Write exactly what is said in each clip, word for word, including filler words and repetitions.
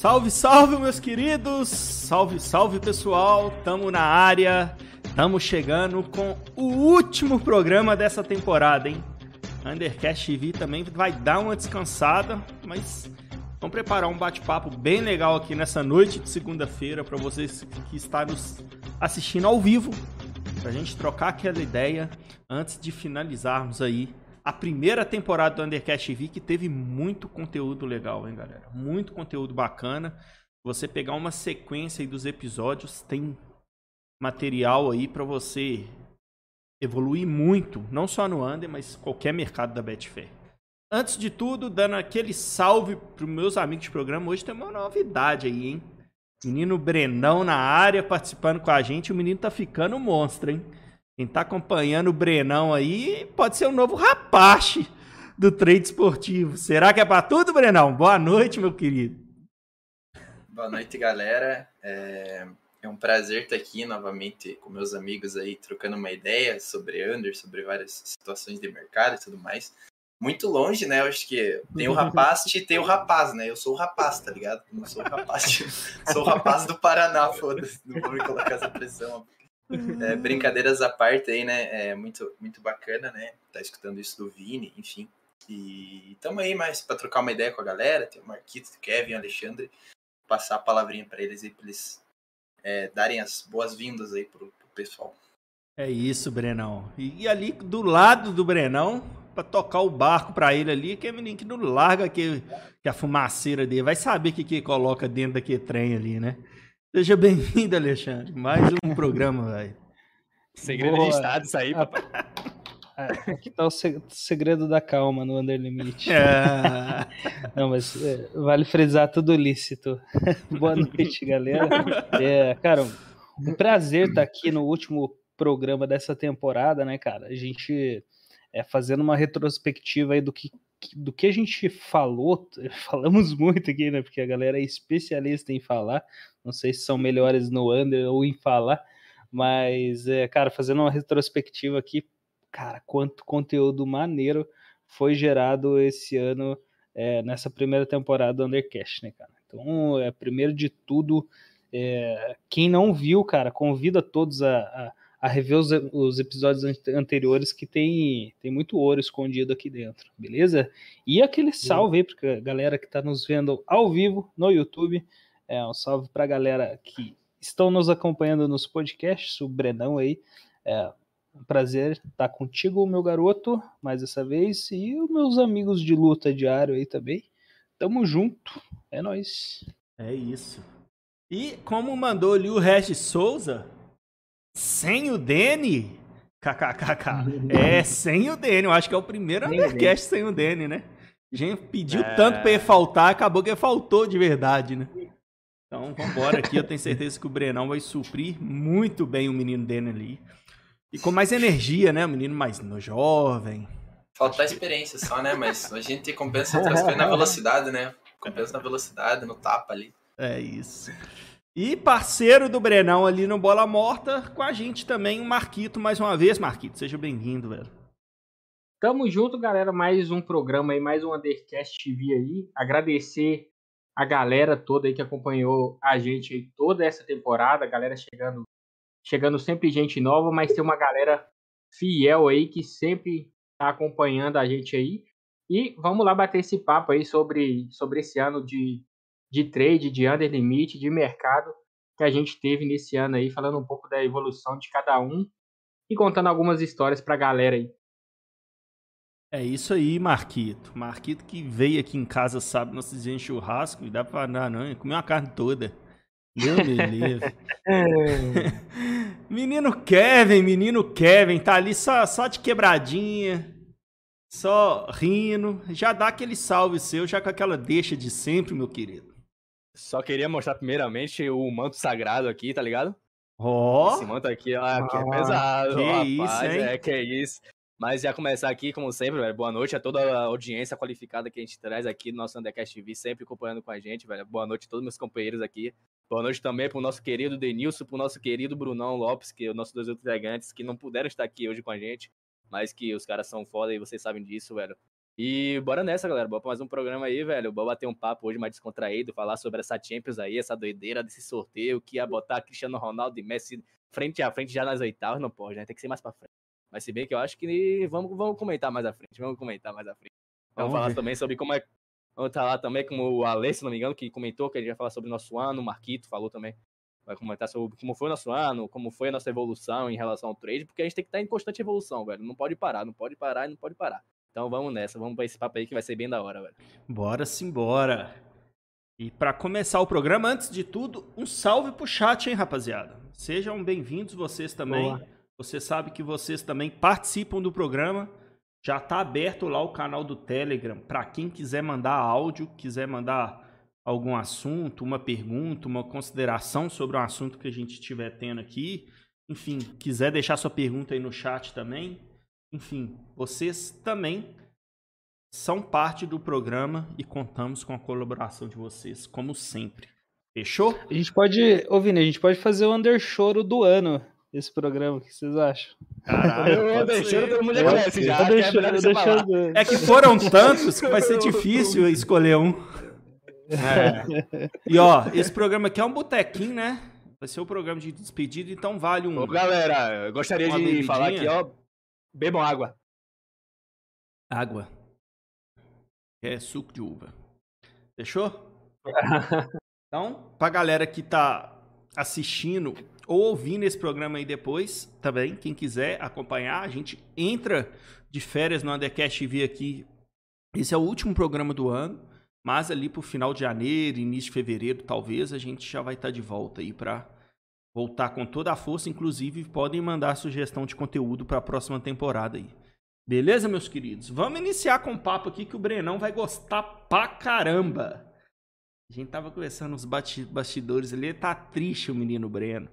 Salve, salve, meus queridos! Salve, salve, pessoal! Tamo na área, tamo chegando com o último programa dessa temporada, hein? Undercast T V também vai dar uma descansada, mas vamos preparar um bate-papo bem legal aqui nessa noite de segunda-feira para vocês que estão nos assistindo ao vivo, pra gente trocar aquela ideia antes de finalizarmos aí a primeira temporada do Undercast T V, que teve muito conteúdo legal, hein, galera? Muito conteúdo bacana. Você pegar uma sequência aí dos episódios, tem material aí para você evoluir muito, não só no Under, mas qualquer mercado da Betfair. Antes de tudo, dando aquele salve para os meus amigos de programa, hoje tem uma novidade aí, hein? Menino Brenão na área, participando com a gente, o menino tá ficando um monstro, hein? Quem tá acompanhando o Brenão aí pode ser o novo Rapache do trade esportivo. Será que é pra tudo, Brenão? Boa noite, meu querido. Boa noite, galera. É, é um prazer estar aqui novamente com meus amigos aí, trocando uma ideia sobre under, sobre várias situações de mercado e tudo mais. Muito longe, né? Eu acho que tem o rapaz e tem o rapaz, né? Eu sou o rapaz, tá ligado? Não sou o rapaz. Sou o rapaz do Paraná, foda-se. Não vou me colocar essa pressão. É, brincadeiras à parte aí, né? É muito, muito bacana, né? Tá escutando isso do Vini, enfim. E tamo aí mais pra trocar uma ideia com a galera. Tem o Marquinhos, o Kevin, o Alexandre. Passar a palavrinha pra eles aí, pra eles é, darem as boas-vindas aí pro, pro pessoal. É isso, Brenão. E, e ali do lado do Brenão, pra tocar o barco pra ele ali, que é menino que não larga que, que a fumaceira dele. Vai saber o que, que coloca dentro daquele trem ali, né? Seja bem-vindo, Alexandre. Mais um programa, velho. Segredo Boa. de Estado, isso aí, papai. É, aqui tá o segredo da calma no Under Limit. É. Não, mas é, vale frisar, tudo lícito. Boa noite, galera. É, cara, um prazer estar aqui no último programa dessa temporada, né, cara? A gente é, fazendo uma retrospectiva aí do que do que a gente falou, falamos muito aqui, né, porque a galera é especialista em falar, não sei se são melhores no Under ou em falar, mas, é, cara, fazendo uma retrospectiva aqui, cara, quanto conteúdo maneiro foi gerado esse ano é, nessa primeira temporada do Undercast, né, cara? Então, é, primeiro de tudo, é, quem não viu, cara, convida todos a, a, a rever os, os episódios anteriores, que tem, tem muito ouro escondido aqui dentro, beleza? E aquele salve aí para a galera que está nos vendo ao vivo no YouTube, é um salve para a galera que estão nos acompanhando nos podcasts, o Brenão aí, é um prazer estar contigo, meu garoto, mais essa vez, e os meus amigos de luta diário aí também, tamo junto, é nóis. É isso. E como mandou ali o Regis Souza, sem o Dene, kkkk, é, sem o Dene, eu acho que é o primeiro Undercast sem o Dene, né? A gente pediu é... tanto pra ele faltar, acabou que ele faltou de verdade, né? Então vambora aqui, eu tenho certeza que o Brenão vai suprir muito bem o menino Dene ali. E com mais energia, né? O menino mais jovem. Faltar experiência só, né? Mas a gente compensa é, na velocidade, né? Compensa na velocidade, no tapa ali. É isso. E parceiro do Brenão ali no Bola Morta, com a gente também, o Marquito, mais uma vez. Marquito, seja bem-vindo, velho. Tamo junto, galera. Mais um programa aí, mais um Undercast T V aí. Agradecer a galera toda aí que acompanhou a gente aí toda essa temporada. A galera chegando, chegando sempre gente nova, mas tem uma galera fiel aí que sempre tá acompanhando a gente aí. E vamos lá bater esse papo aí sobre, sobre esse ano de... de trade, de under limit, de mercado que a gente teve nesse ano aí, falando um pouco da evolução de cada um e contando algumas histórias pra galera aí. É isso aí, Marquito. Marquito que veio aqui em casa, sabe, nós fizemos churrasco e dá pra andar, não, comeu uma carne toda. Meu beleza. Menino Kevin, menino Kevin, tá ali só, só de quebradinha. Só rindo, já dá aquele salve seu, já com aquela deixa de sempre, meu querido. Só queria mostrar primeiramente o manto sagrado aqui, tá ligado? Ó! Oh. Esse manto aqui, ó, ah, que é pesado, que rapaz, isso, hein? É, que é isso. Mas já começar aqui, como sempre, velho, boa noite a toda a audiência qualificada que a gente traz aqui no nosso Undercast T V, sempre acompanhando com a gente, velho. Boa noite a todos meus companheiros aqui. Boa noite também pro nosso querido Denilson, pro nosso querido Brunão Lopes, que é o nosso dois outros gigantes, que não puderam estar aqui hoje com a gente. Mas que os caras são foda e vocês sabem disso, velho. E bora nessa, galera, bora pra mais um programa aí, velho, bora bater um papo hoje mais descontraído, falar sobre essa Champions aí, essa doideira desse sorteio, que ia botar Cristiano Ronaldo e Messi frente a frente já nas oitavas, não pode, né, tem que ser mais pra frente. Mas se bem que eu acho que vamos, vamos comentar mais à frente, vamos comentar mais à frente. Vamos Onde? falar também sobre como é, vamos falar também como o Ale, se não me engano, que comentou que ele vai falar sobre o nosso ano, o Marquito falou também, vai comentar sobre como foi o nosso ano, como foi a nossa evolução em relação ao trade, porque a gente tem que estar em constante evolução, velho, não pode parar, não pode parar e não pode parar. Então vamos nessa, vamos pra esse papo aí que vai ser bem da hora, velho. Bora simbora. E pra começar o programa, antes de tudo, um salve pro chat, hein, rapaziada. Sejam bem-vindos vocês também. Olá. Você sabe que vocês também participam do programa. Já tá aberto lá o canal do Telegram pra quem quiser mandar áudio, quiser mandar algum assunto, uma pergunta, uma consideração sobre um assunto que a gente estiver tendo aqui. Enfim, quiser deixar sua pergunta aí no chat também. Enfim, vocês também são parte do programa e contamos com a colaboração de vocês, como sempre. Fechou? A gente pode, ô Vini, a gente pode fazer o underchoro do ano, esse programa, o que vocês acham? Caralho, o underchoro todo mundo já conhece já. É que foram tantos que vai ser difícil escolher um. É. E ó, esse programa aqui é um botequinho, né? Vai ser o programa de despedida, então vale um... Ô galera, eu gostaria de falar aqui, ó, bebam água. Água. É suco de uva. Fechou? Então, pra galera que tá assistindo ou ouvindo esse programa aí depois, também, quem quiser acompanhar, a gente entra de férias no Undercast T V aqui. Esse é o último programa do ano, mas ali pro final de janeiro, início de fevereiro, talvez, a gente já vai estar de volta aí pra... voltar com toda a força, inclusive podem mandar sugestão de conteúdo para a próxima temporada aí. Beleza, meus queridos? Vamos iniciar com um papo aqui que o Brenão vai gostar pra caramba. A gente tava conversando nos bastidores ali, tá triste o menino Breno.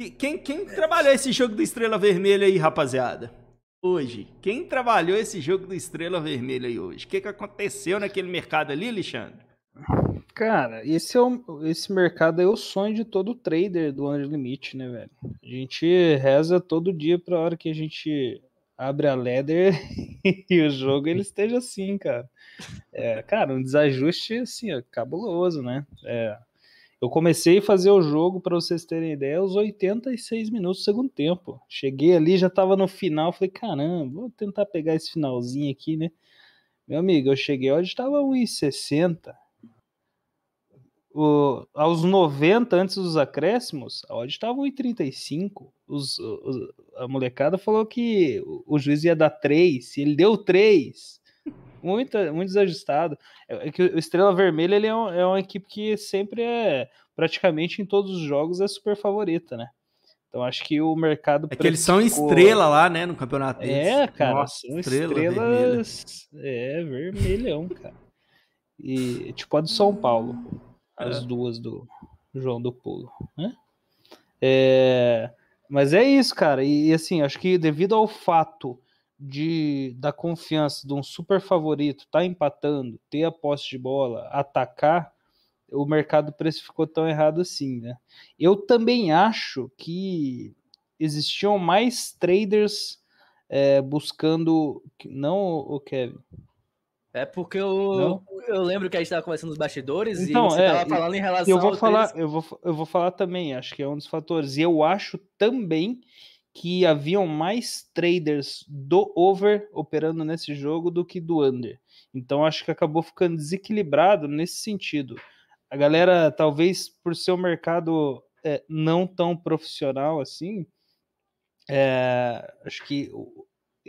E quem, quem trabalhou esse jogo do Estrela Vermelha aí, rapaziada? Hoje, quem trabalhou esse jogo do Estrela Vermelha aí hoje? O que, que aconteceu naquele mercado ali, Alexandre? Cara, esse, é o, esse mercado é o sonho de todo trader do Under Limit, né, velho? A gente reza todo dia pra hora que a gente abre a ladder e o jogo ele esteja assim, cara. É, cara, um desajuste, assim, ó, cabuloso, né? É, eu comecei a fazer o jogo, pra vocês terem ideia, aos oitenta e seis minutos do segundo tempo. Cheguei ali, já tava no final, falei, caramba, vou tentar pegar esse finalzinho aqui, né? Meu amigo, eu cheguei, ó, já tava um e sessenta. O, aos noventa, antes dos acréscimos, a odd estava um e trinta e cinco. Os, os, a molecada falou que o, o juiz ia dar três, e ele deu três. Muito, muito desajustado. É, é que o Estrela Vermelha ele é, um, é uma equipe que sempre é, praticamente em todos os jogos, é super favorita, né? Então acho que o mercado... É praticou... que eles são estrela lá, né, no campeonato. É, cara, nossa, são estrela estrelas... Vermelha. É, vermelhão, cara. E tipo a do São Paulo. As duas do João do Pulo, né? É, mas é isso, cara. E assim, acho que devido ao fato de, da confiança de um super favorito tá empatando, ter a posse de bola, atacar, o mercado precificou tão errado assim, né? Eu também acho que existiam mais traders é, buscando... Não, o Kevin... É porque eu, eu lembro que a gente estava conversando nos bastidores então, e você estava é, falando em relação eu vou falar, eu vou, eu vou falar também, acho que é um dos fatores. E eu acho também que haviam mais traders do over operando nesse jogo do que do under. Então acho que acabou ficando desequilibrado nesse sentido. A galera, talvez por ser um mercado é, não tão profissional assim, é, acho que...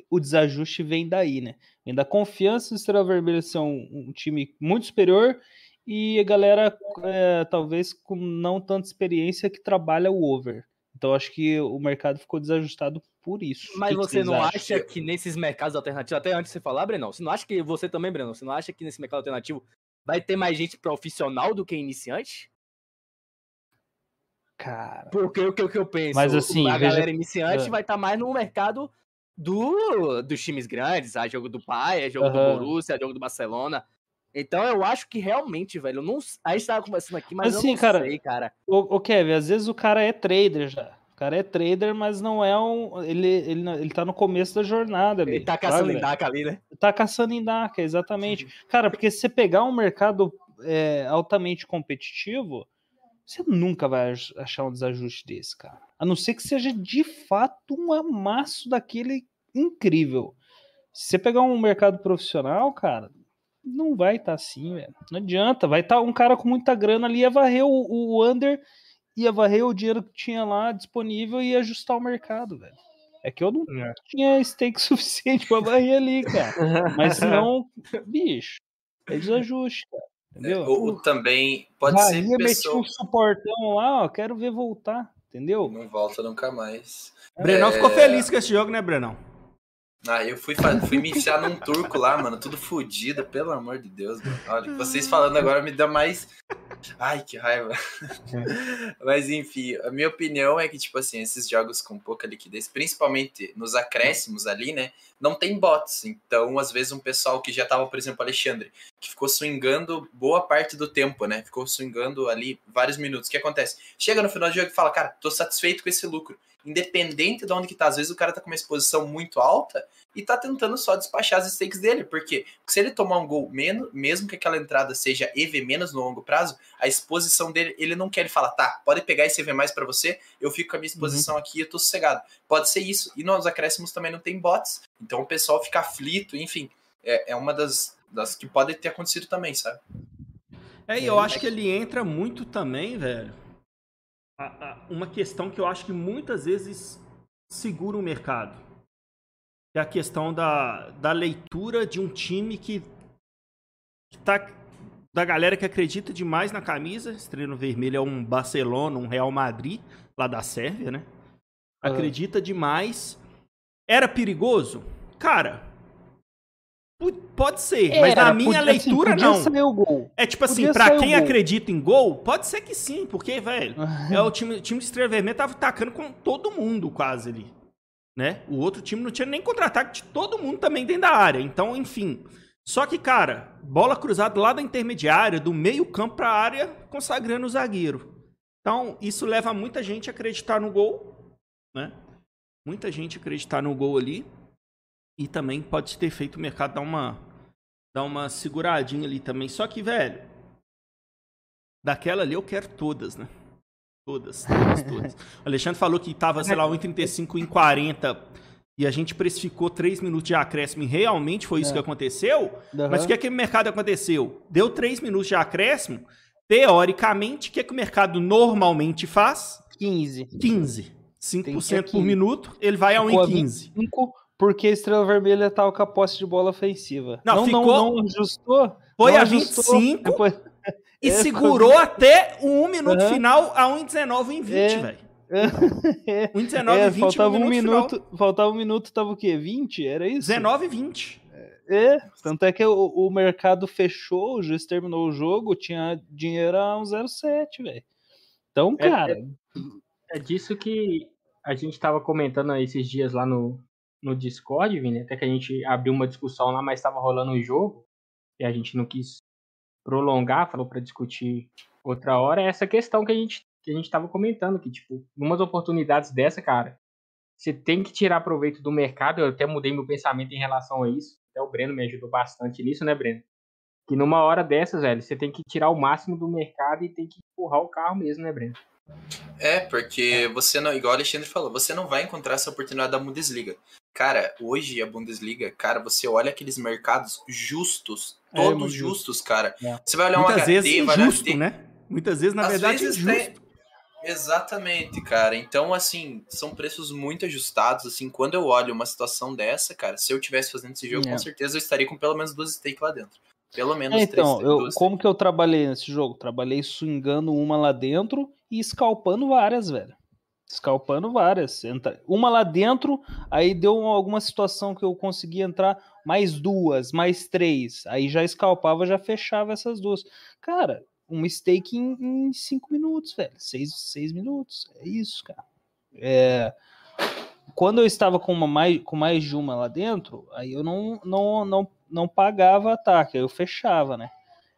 o desajuste vem daí, né? Vem da confiança do Estrela Vermelha ser um, um time muito superior e a galera, é, talvez, com não tanta experiência que trabalha o over. Então, acho que o mercado ficou desajustado por isso. Mas que você que não acham? acha que nesses mercados alternativos, até antes de você falar, Brenão, você não acha que você também, Brenão, você não acha que nesse mercado alternativo vai ter mais gente profissional do que iniciante? Cara... Porque o que, que eu penso, mas, assim, a galera veja... iniciante é. vai estar tá mais no mercado... Do, dos times grandes, a jogo do Bayern, a jogo uhum. do Borussia, a jogo do Barcelona. Então eu acho que realmente, velho, eu não, a gente tava conversando aqui, mas assim, eu não cara, sei, cara. O, o Kevin, às vezes o cara é trader já. O cara é trader, mas não é um... Ele, ele, ele tá no começo da jornada ali. Ele tá caçando sabe? Indaca ali, né? Tá caçando indaca, exatamente. Cara, porque se você pegar um mercado é, altamente competitivo, você nunca vai achar um desajuste desse, cara. A não ser que seja, de fato, um amasso daquele incrível. Se você pegar um mercado profissional, cara, não vai estar tá assim, velho. Não adianta. Vai estar tá um cara com muita grana ali, ia varrer o, o under... ia varrer o dinheiro que tinha lá disponível e ajustar o mercado, velho. É que eu não é. tinha stake suficiente pra varrer ali, cara. Mas senão, bicho, é desajuste, cara. Entendeu? É, ou também pode ah, ser pessoa... meti um suportão lá, ó, quero ver voltar, entendeu? Não volta nunca mais. É. Brenão ficou feliz com esse jogo, né, Brenão? Ah, eu fui, fui me enfiar num turco lá, mano, tudo fodido, pelo amor de Deus, mano. Olha, vocês falando agora me dá mais... Ai, que raiva. Mas, enfim, a minha opinião é que, tipo assim, esses jogos com pouca liquidez, principalmente nos acréscimos ali, né, não tem bots. Então, às vezes, um pessoal que já tava, por exemplo, o Alexandre, que ficou swingando boa parte do tempo, né, ficou swingando ali vários minutos. O que acontece? Chega no final do jogo e fala, cara, tô satisfeito com esse lucro. Independente de onde que tá, às vezes o cara tá com uma exposição muito alta e tá tentando só despachar as stakes dele, porque se ele tomar um gol menos, mesmo que aquela entrada seja E V menos no longo prazo, a exposição dele, ele não quer, ele fala, tá, pode pegar esse E V mais pra você, eu fico com a minha exposição uhum. aqui e eu tô sossegado. Pode ser isso, e nos acréscimos também não tem bots, então o pessoal fica aflito, enfim, é, é uma das, das que pode ter acontecido também, sabe? É, e eu é, acho é... que ele entra muito também, velho, uma questão que eu acho que muitas vezes segura o mercado. É a questão da, da leitura de um time que, que tá... Da galera que acredita demais na camisa. Estrela Vermelha é um Barcelona, um Real Madrid, lá da Sérvia, né? Acredita ah. demais. Era perigoso? Cara... Pode ser, Era, mas na minha podia, leitura assim, não. O gol. É tipo podia assim, pra quem acredita em gol, pode ser que sim, porque, velho, é, o time, time de Estrela Vermelha tava atacando com todo mundo quase ali, né? O outro time não tinha nem contra-ataque de todo mundo também dentro da área, então, enfim. Só que, cara, bola cruzada lá da intermediária, do meio campo pra área, consagrando o zagueiro. Então, isso leva muita gente a acreditar no gol, né? Muita gente a acreditar no gol ali. E também pode ter feito o mercado dar uma, dar uma seguradinha ali também. Só que, velho, daquela ali eu quero todas, né? Todas, todas, todas. O Alexandre falou que tava, sei lá, um e trinta e cinco, um e quarenta e a gente precificou três minutos de acréscimo e realmente foi isso é. que aconteceu. Uhum. Mas o que é que o mercado aconteceu? Deu três minutos de acréscimo, teoricamente, o que é que o mercado normalmente faz? quinze. quinze. cinco por cento por minuto, ele vai a um e quinze. cinco por cento. Porque a Estrela Vermelha tava com a posse de bola ofensiva. Não, não, ficou... não, não ajustou. Foi não a vinte e cinco depois... e é, segurou foi... até o um minuto uhum. final a um e dezenove, um e vinte, é. velho. É. um e dezenove, um e vinte, faltava um, um minuto, minuto faltava um minuto, tava o quê? vinte? Era isso? dezenove e vinte. É, tanto é que o, o mercado fechou, o juiz terminou o jogo, tinha dinheiro a um e zero sete, velho. Então, cara... É, é, é disso que a gente tava comentando esses dias lá no... no Discord, Vini, até que a gente abriu uma discussão lá, mas estava rolando um jogo e a gente não quis prolongar, falou para discutir outra hora, é essa questão que a gente que a gente estava comentando, que, tipo, umas oportunidades dessa, cara, você tem que tirar proveito do mercado. Eu até mudei meu pensamento em relação a isso, até o Breno me ajudou bastante nisso, né, Breno? Que numa hora dessas, velho, você tem que tirar o máximo do mercado e tem que empurrar o carro mesmo, né, Breno? É, porque você não, igual o Alexandre falou, você não vai encontrar essa oportunidade da Bundesliga. Cara, hoje a Bundesliga, cara, você olha aqueles mercados justos, todos é, justos, justo. cara. É. Você vai olhar um H T, vezes vai injusto, olhar... né? Muitas vezes, na Às verdade, vezes, injusto. Né? Exatamente, cara. Então, assim, são preços muito ajustados, assim, quando eu olho uma situação dessa, cara, se eu estivesse fazendo esse jogo, é. com certeza eu estaria com pelo menos duas stakes lá dentro. Pelo menos é, então, três, eu, dois, como três. que eu trabalhei nesse jogo? Trabalhei swingando uma lá dentro e escalpando várias, velho. Escalpando várias. Entra... Uma lá dentro, aí deu alguma situação que eu consegui entrar, mais duas, mais três. Aí já escalpava, já fechava essas duas. Cara, uma stake em, em cinco minutos, velho. Seis, seis minutos. É isso, cara. É... Quando eu estava com, uma mais, com mais de uma lá dentro, aí eu não... não, não... não pagava ataque, eu fechava, né?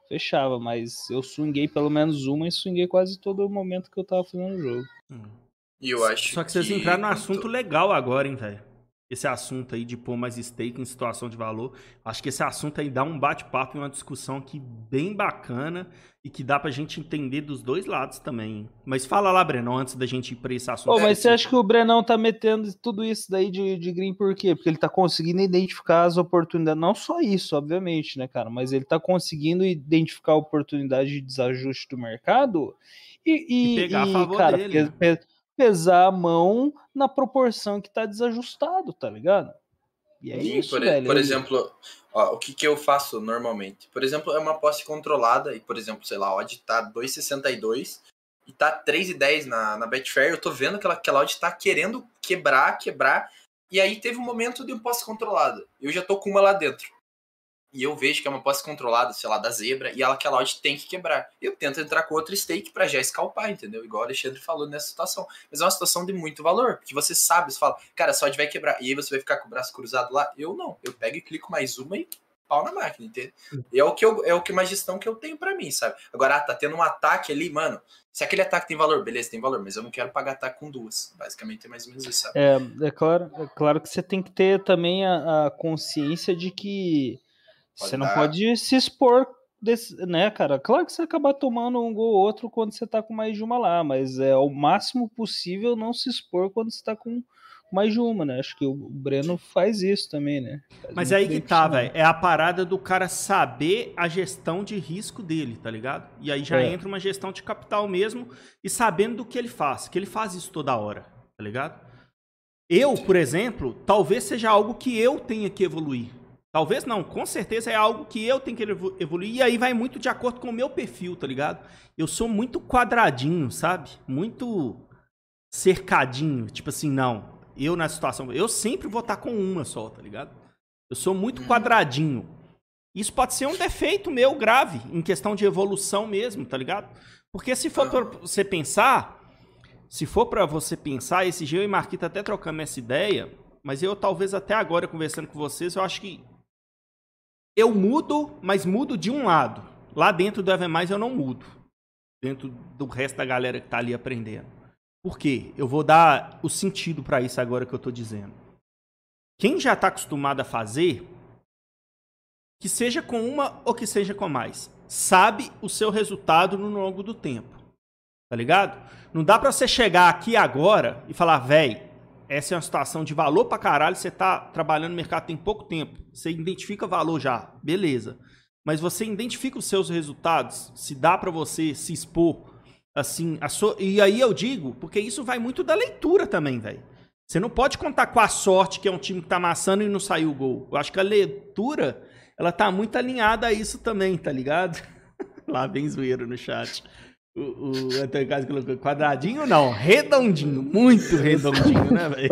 Fechava, mas eu swinguei pelo menos uma e swinguei quase todo o momento que eu tava fazendo o jogo. E eu acho Só que vocês que... entraram num assunto legal agora, hein, velho? Esse assunto aí de pôr mais stake em situação de valor. Acho que esse assunto aí dá um bate-papo e uma discussão aqui bem bacana e que dá pra gente entender dos dois lados também. Mas fala lá, Brenão, antes da gente ir pra esse assunto. Pô, mas você acha que o Brenão tá metendo tudo isso daí de, de green por quê? Porque ele tá conseguindo identificar as oportunidades. Não só isso, obviamente, né, cara? Mas ele tá conseguindo identificar a oportunidade de desajuste do mercado e... e, e pegar e, a favor cara, dele. Porque, pesar a mão na proporção que tá desajustado, tá ligado? E é Sim, isso, por, velho. Por exemplo, ó, o que que eu faço normalmente? Por exemplo, é uma posse controlada e, por exemplo, sei lá, a odd tá dois e sessenta e dois e tá três e dez na, na Betfair, eu tô vendo que ela, aquela odd tá querendo quebrar, quebrar, e aí teve um momento de um posse controlada. Eu já tô com uma lá dentro. E eu vejo que é uma posse controlada, sei lá, da zebra, e ela, aquela odd tem que quebrar. Eu tento entrar com outro stake pra já escalpar, entendeu? Igual o Alexandre falou nessa situação. Mas é uma situação de muito valor, porque você sabe, você fala, cara, essa odd vai quebrar, e aí você vai ficar com o braço cruzado lá. Eu não, eu pego e clico mais uma e pau na máquina, entendeu? E é o que eu, é o que uma gestão que eu tenho pra mim, sabe? Agora, ah, tá tendo um ataque ali, mano, se aquele ataque tem valor, beleza, tem valor, mas eu não quero pagar ataque com duas. Basicamente é mais ou menos isso, sabe? É, é claro, é claro que você tem que ter também a, a consciência de que Pode você não dar. pode se expor, desse, né, cara? Claro que você acaba tomando um gol ou outro quando você tá com mais de uma lá, mas é o máximo possível não se expor quando você tá com mais de uma, né? Acho que o Breno faz isso também, né? Faz mas aí que tá, velho. É a parada do cara saber a gestão de risco dele, tá ligado? E aí já é. entra uma gestão de capital mesmo e sabendo do que ele faz, que ele faz isso toda hora, tá ligado? Eu, por exemplo, talvez seja algo que eu tenha que evoluir. Talvez não, com certeza é algo que eu tenho que evoluir e aí vai muito de acordo com o meu perfil, tá ligado? Eu sou muito quadradinho, sabe? Muito cercadinho, tipo assim, não, eu na situação, eu sempre vou estar com uma só, tá ligado? Eu sou muito quadradinho. Isso pode ser um defeito meu grave, em questão de evolução mesmo, tá ligado? Porque se for pra você pensar, se for pra você pensar, esse dia eu e Marquita até trocamos essa ideia, mas eu talvez até agora conversando com vocês, eu acho que eu mudo, mas mudo de um lado. Lá dentro do E V mais, eu não mudo. Dentro do resto da galera que tá ali aprendendo. Por quê? Eu vou dar o sentido para isso agora que eu tô dizendo. Quem já tá acostumado a fazer, que seja com uma ou que seja com mais, sabe o seu resultado no longo do tempo. Tá ligado? Não dá para você chegar aqui agora e falar, véi, essa é uma situação de valor pra caralho, você tá trabalhando no mercado tem pouco tempo, você identifica valor já, beleza. Mas você identifica os seus resultados, se dá pra você se expor, assim, a so... e aí eu digo, porque isso vai muito da leitura também, velho. Você não pode contar com a sorte que é um time que tá amassando e não saiu o gol. Eu acho que a leitura, ela tá muito alinhada a isso também, tá ligado? Lá bem zoeiro no chat. O, o Antônio Carlos colocou quadradinho, não, redondinho, muito redondinho, né, velho?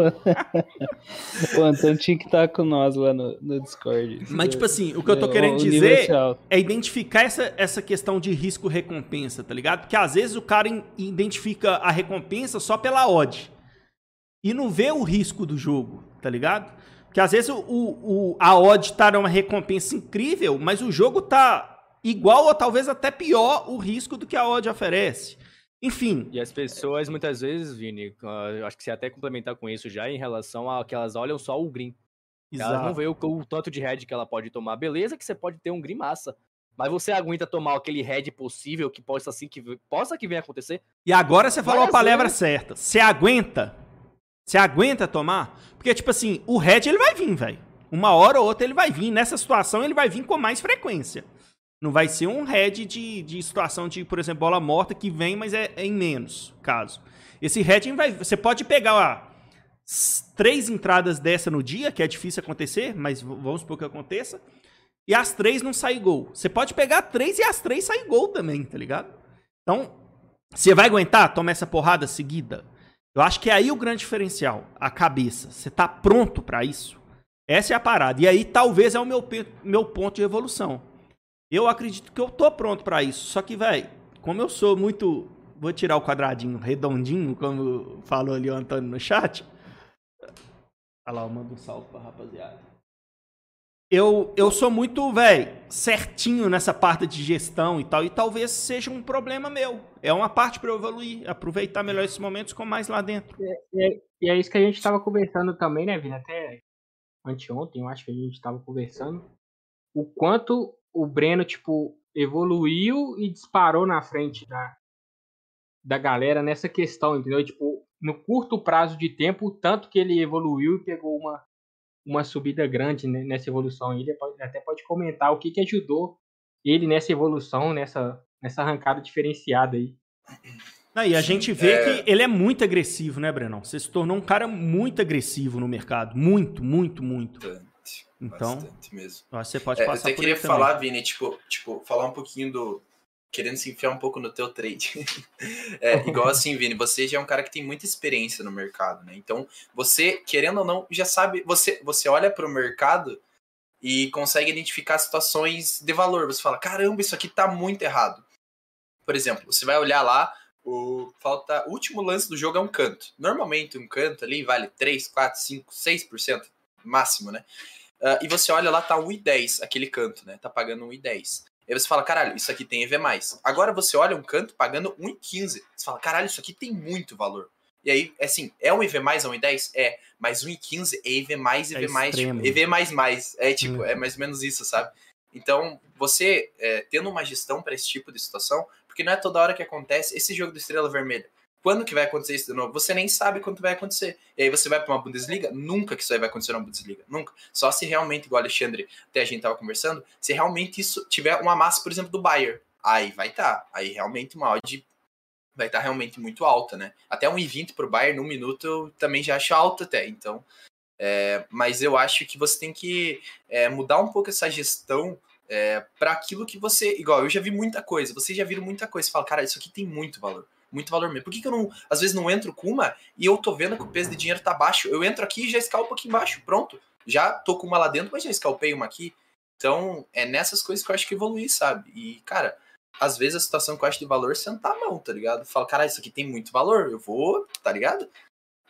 O Antônio tinha que estar com nós lá no, no Discord. Mas, tipo assim, o que eu tô querendo dizer é identificar essa, essa questão de risco-recompensa, tá ligado? Porque, às vezes, o cara identifica a recompensa só pela odd e não vê o risco do jogo, tá ligado? Porque, às vezes, o, o, a odd tá numa recompensa incrível, mas o jogo tá igual ou talvez até pior o risco do que a odd oferece. Enfim. E as pessoas muitas vezes, Vini, eu acho que você até complementar com isso já em relação a que elas olham só o green. Exato. Elas não veem o, o tanto de head que ela pode tomar. Beleza que você pode ter um green massa, mas você aguenta tomar aquele head possível que possa, assim, que possa que venha acontecer? E agora você falou a palavra certa. Você aguenta? Você aguenta tomar? Porque, tipo assim, o head ele vai vir, velho. Uma hora ou outra ele vai vir. Nessa situação ele vai vir com mais frequência. Não vai ser um head de, de situação de, por exemplo, bola morta que vem, mas é, é em menos caso. Esse head vai, você pode pegar ó, três entradas dessa no dia, que é difícil acontecer, mas vamos supor que aconteça, e as três não saem gol. Você pode pegar três e as três saem gol também, tá ligado? Então, você vai aguentar tomar essa porrada seguida? Eu acho que é aí o grande diferencial, a cabeça. Você tá pronto pra isso? Essa é a parada. E aí talvez é o meu, meu ponto de evolução. Eu acredito que eu tô pronto pra isso. Só que, velho, como eu sou muito... Vou tirar o quadradinho redondinho, como falou ali o Antônio no chat. Olha lá, eu mando um salve pra rapaziada. Eu, eu sou muito, velho, certinho nessa parte de gestão e tal, e talvez seja um problema meu. É uma parte para eu evoluir, aproveitar melhor esses momentos com mais lá dentro. E é, e é isso que a gente estava conversando também, né, Vini? Até anteontem, eu acho que a gente estava conversando o quanto o Breno, tipo, evoluiu e disparou na frente da, da galera nessa questão, entendeu? Tipo, no curto prazo de tempo, tanto que ele evoluiu e pegou uma, uma subida grande nessa evolução. Ele até pode comentar o que, que ajudou ele nessa evolução, nessa, nessa arrancada diferenciada aí. Ah, e a gente vê é... que ele é muito agressivo, né, Brenão? Você se tornou um cara muito agressivo no mercado. Muito, muito, muito. Bastante, então, bastante mesmo. Você pode é, passar eu até por queria falar, também. Vini, tipo, tipo, falar um pouquinho do... Querendo se enfiar um pouco no teu trade. É, igual assim, Vini, você já é um cara que tem muita experiência no mercado, né? Então, você, querendo ou não, já sabe... Você, você olha para o mercado e consegue identificar situações de valor. Você fala, caramba, isso aqui tá muito errado. Por exemplo, você vai olhar lá... O, falta, o último lance do jogo é um canto. Normalmente um canto ali vale três, quatro, cinco, seis por cento máximo, né? Uh, e você olha lá, tá um e dez aquele canto, né? Tá pagando um e dez. Aí você fala, caralho, isso aqui tem E V mais. Agora você olha um canto pagando um e quinze. Você fala, caralho, isso aqui tem muito valor. E aí, assim, é um E V mais, é um E dez? É, mas um e quinze é E V mais, E V mais, é tipo, E V mais mais. É tipo, hum. é mais ou menos isso, sabe? Então, você é, tendo uma gestão para esse tipo de situação... Porque não é toda hora que acontece esse jogo do Estrela Vermelha. Quando que vai acontecer isso de novo? Você nem sabe quando vai acontecer. E aí você vai para uma Bundesliga? Nunca que isso aí vai acontecer na Bundesliga. Nunca. Só se realmente, igual o Alexandre até a gente estava conversando, se realmente isso tiver uma massa, por exemplo, do Bayern. Aí vai estar. Tá. Aí realmente uma odd vai estar tá realmente muito alta, né? Até um e vinte para o Bayern num minuto eu também já acho alta até. Então, é... mas eu acho que você tem que é, mudar um pouco essa gestão É, para aquilo que você... Igual, eu já vi muita coisa, vocês já viram muita coisa. Você fala, cara, isso aqui tem muito valor. Muito valor mesmo. Por que, que eu não, às vezes, não entro com uma e eu tô vendo que o peso de dinheiro tá baixo? Eu entro aqui e já escalpo aqui embaixo. Pronto. Já tô com uma lá dentro, mas já escalpei uma aqui. Então, é nessas coisas que eu acho que evoluir, sabe? E, cara, às vezes a situação que eu acho de valor é sentar a mão, tá ligado? Fala, cara, isso aqui tem muito valor. Eu vou, tá ligado?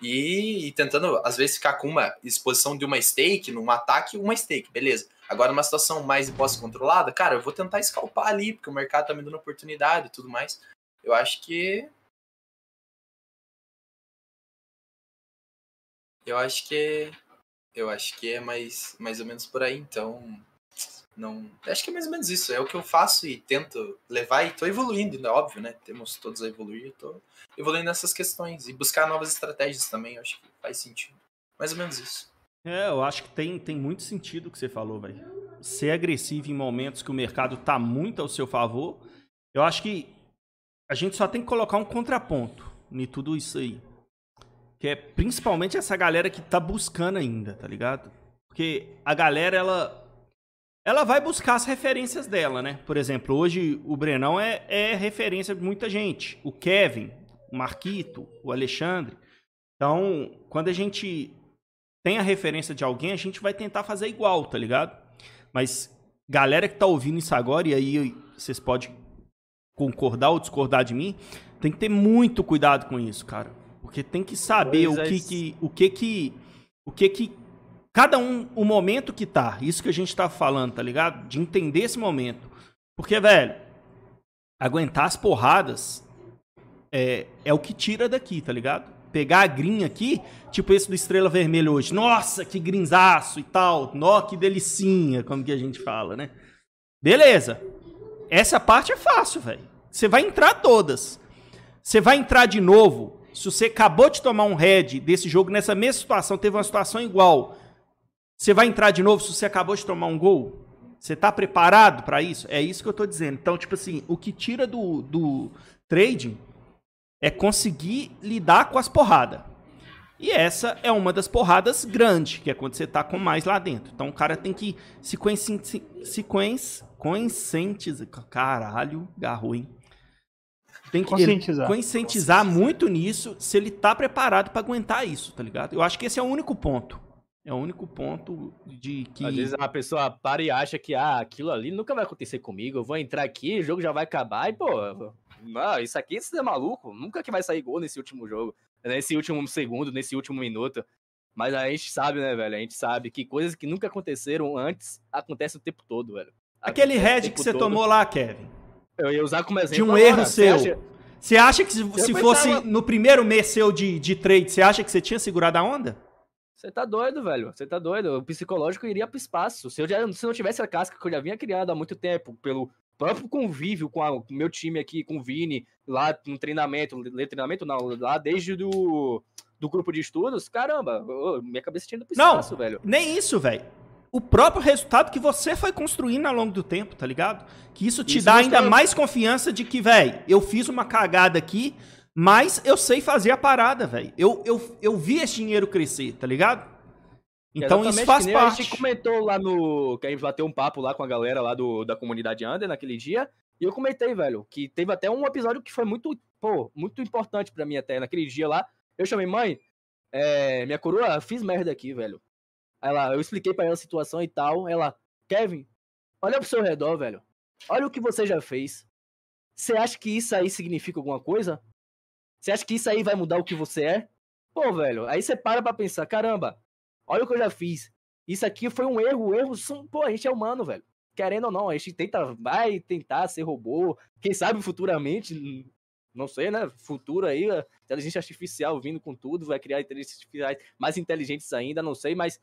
E, e tentando, às vezes, ficar com uma exposição de uma stake, num ataque, uma stake. Beleza. Agora, numa situação mais posse controlada, cara, eu vou tentar escalpar ali, porque o mercado tá me dando oportunidade e tudo mais. Eu acho que... Eu acho que... Eu acho que é mais, mais ou menos por aí, então... Não... Eu acho que é mais ou menos isso. É o que eu faço e tento levar e tô evoluindo, é óbvio, né? Temos todos a evoluir, eu tô evoluindo nessas questões. E buscar novas estratégias também, eu acho que faz sentido. Mais ou menos isso. É, eu acho que tem, tem muito sentido o que você falou, velho. Ser agressivo em momentos que o mercado tá muito ao seu favor, eu acho que a gente só tem que colocar um contraponto em tudo isso aí. Que é principalmente essa galera que tá buscando ainda, tá ligado? Porque a galera, ela, ela vai buscar as referências dela, né? Por exemplo, hoje o Brenão é, é referência de muita gente. O Kevin, o Marquito, o Alexandre. Então, quando a gente... tem a referência de alguém, a gente vai tentar fazer igual, tá ligado? Mas galera que tá ouvindo isso agora, e aí vocês podem concordar ou discordar de mim, tem que ter muito cuidado com isso, cara. Porque tem que saber o que que, o que que... o que que... cada um, o momento que tá. Isso que a gente tá falando, tá ligado? De entender esse momento. Porque, velho, aguentar as porradas é, é o que tira daqui, tá ligado? Pegar a grinha aqui, tipo esse do Estrela Vermelha hoje. Nossa, que grinzaço e tal. Nó, que delicinha, como que a gente fala, né? Beleza. Essa parte é fácil, velho. Você vai entrar todas. Você vai entrar de novo. Se você acabou de tomar um head desse jogo, nessa mesma situação, teve uma situação igual. Você vai entrar de novo se você acabou de tomar um gol? Você tá preparado pra isso? É isso que eu tô dizendo. Então, tipo assim, o que tira do, do trading... é conseguir lidar com as porradas. E essa é uma das porradas grandes, que é quando você tá com mais lá dentro. Então o cara tem que se conscientizar. Caralho, garrou, hein? Tem que conscientizar. conscientizar muito nisso, se ele tá preparado pra aguentar isso, tá ligado? Eu acho que esse é o único ponto. É o único ponto de que... às vezes a pessoa para e acha que ah, aquilo ali nunca vai acontecer comigo, eu vou entrar aqui, o jogo já vai acabar e pô... não, isso aqui isso é maluco, nunca que vai sair gol nesse último jogo, nesse último segundo, nesse último minuto. Mas a gente sabe, né, velho? A gente sabe que coisas que nunca aconteceram antes acontecem o tempo todo, velho. Aquele head que você todo. tomou lá, Kevin. Eu ia usar como exemplo. De um agora. erro seu. Você acha, você acha que se, se fosse pensava... no primeiro mês seu de, de trade, você acha que você tinha segurado a onda? Você tá doido, velho. Você tá doido. O psicológico iria pro espaço. Se eu já, se não tivesse a casca que eu já vinha criado há muito tempo, pelo próprio convívio com o meu time aqui, com o Vini, lá no treinamento, no treinamento não, lá desde do, do grupo de estudos, caramba, eu, minha cabeça tinha ido pro espaço, não, velho. Nem isso, velho. O próprio resultado que você foi construindo ao longo do tempo, tá ligado? Que isso te isso dá ainda tem... mais confiança de que, velho, eu fiz uma cagada aqui, mas eu sei fazer a parada, velho. Eu, eu, eu vi esse dinheiro crescer, tá ligado? Então exatamente, isso faz parte. A gente comentou lá no... que a gente bateu um papo lá com a galera lá do, da comunidade Under naquele dia, e eu comentei, velho, que teve até um episódio que foi muito, pô, muito importante pra mim até. Naquele dia lá, eu chamei, mãe, é, minha coroa, fiz merda aqui, velho. Ela, eu expliquei pra ela a situação e tal. Ela, Kevin, olha pro seu redor, velho. Olha o que você já fez. Você acha que isso aí significa alguma coisa? Você acha que isso aí vai mudar o que você é? Pô, velho, aí você para pra pensar, caramba, olha o que eu já fiz. Isso aqui foi um erro, erro, são... pô, a gente é humano, velho. Querendo ou não, a gente tenta, vai tentar ser robô. Quem sabe futuramente, não sei, né? Futuro aí, a inteligência artificial vindo com tudo, vai criar inteligências artificiais mais inteligentes ainda, não sei, mas...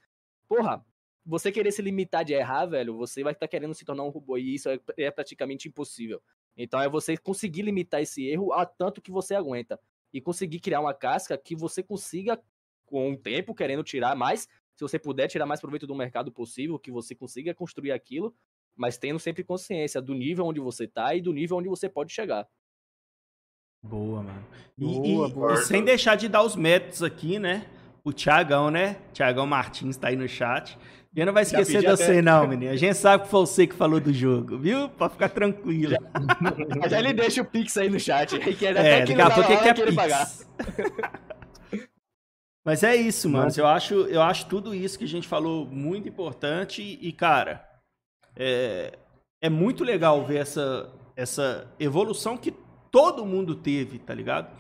Porra, você querer se limitar de errar, velho, você vai estar querendo se tornar um robô e isso é, é praticamente impossível. Então é você conseguir limitar esse erro a tanto que você aguenta e conseguir criar uma casca que você consiga, com o tempo, querendo tirar mais, se você puder tirar mais proveito do mercado possível, que você consiga construir aquilo, mas tendo sempre consciência do nível onde você tá e do nível onde você pode chegar. Boa, mano. E, boa, e, boa. e sem deixar de dar os métodos aqui, né? O Thiagão, né? Thiagão Martins tá aí no chat. E não vai esquecer de você, até... não, menino. A gente sabe que foi você que falou do jogo, viu? Pode ficar tranquilo. Já, já ele deixa o Pix aí no chat. Que é, até daqui a pouco é que é Pix. Pagar. Mas é isso, mano. Eu acho, eu acho tudo isso que a gente falou muito importante. E, cara, é, é muito legal ver essa, essa evolução que todo mundo teve, tá ligado?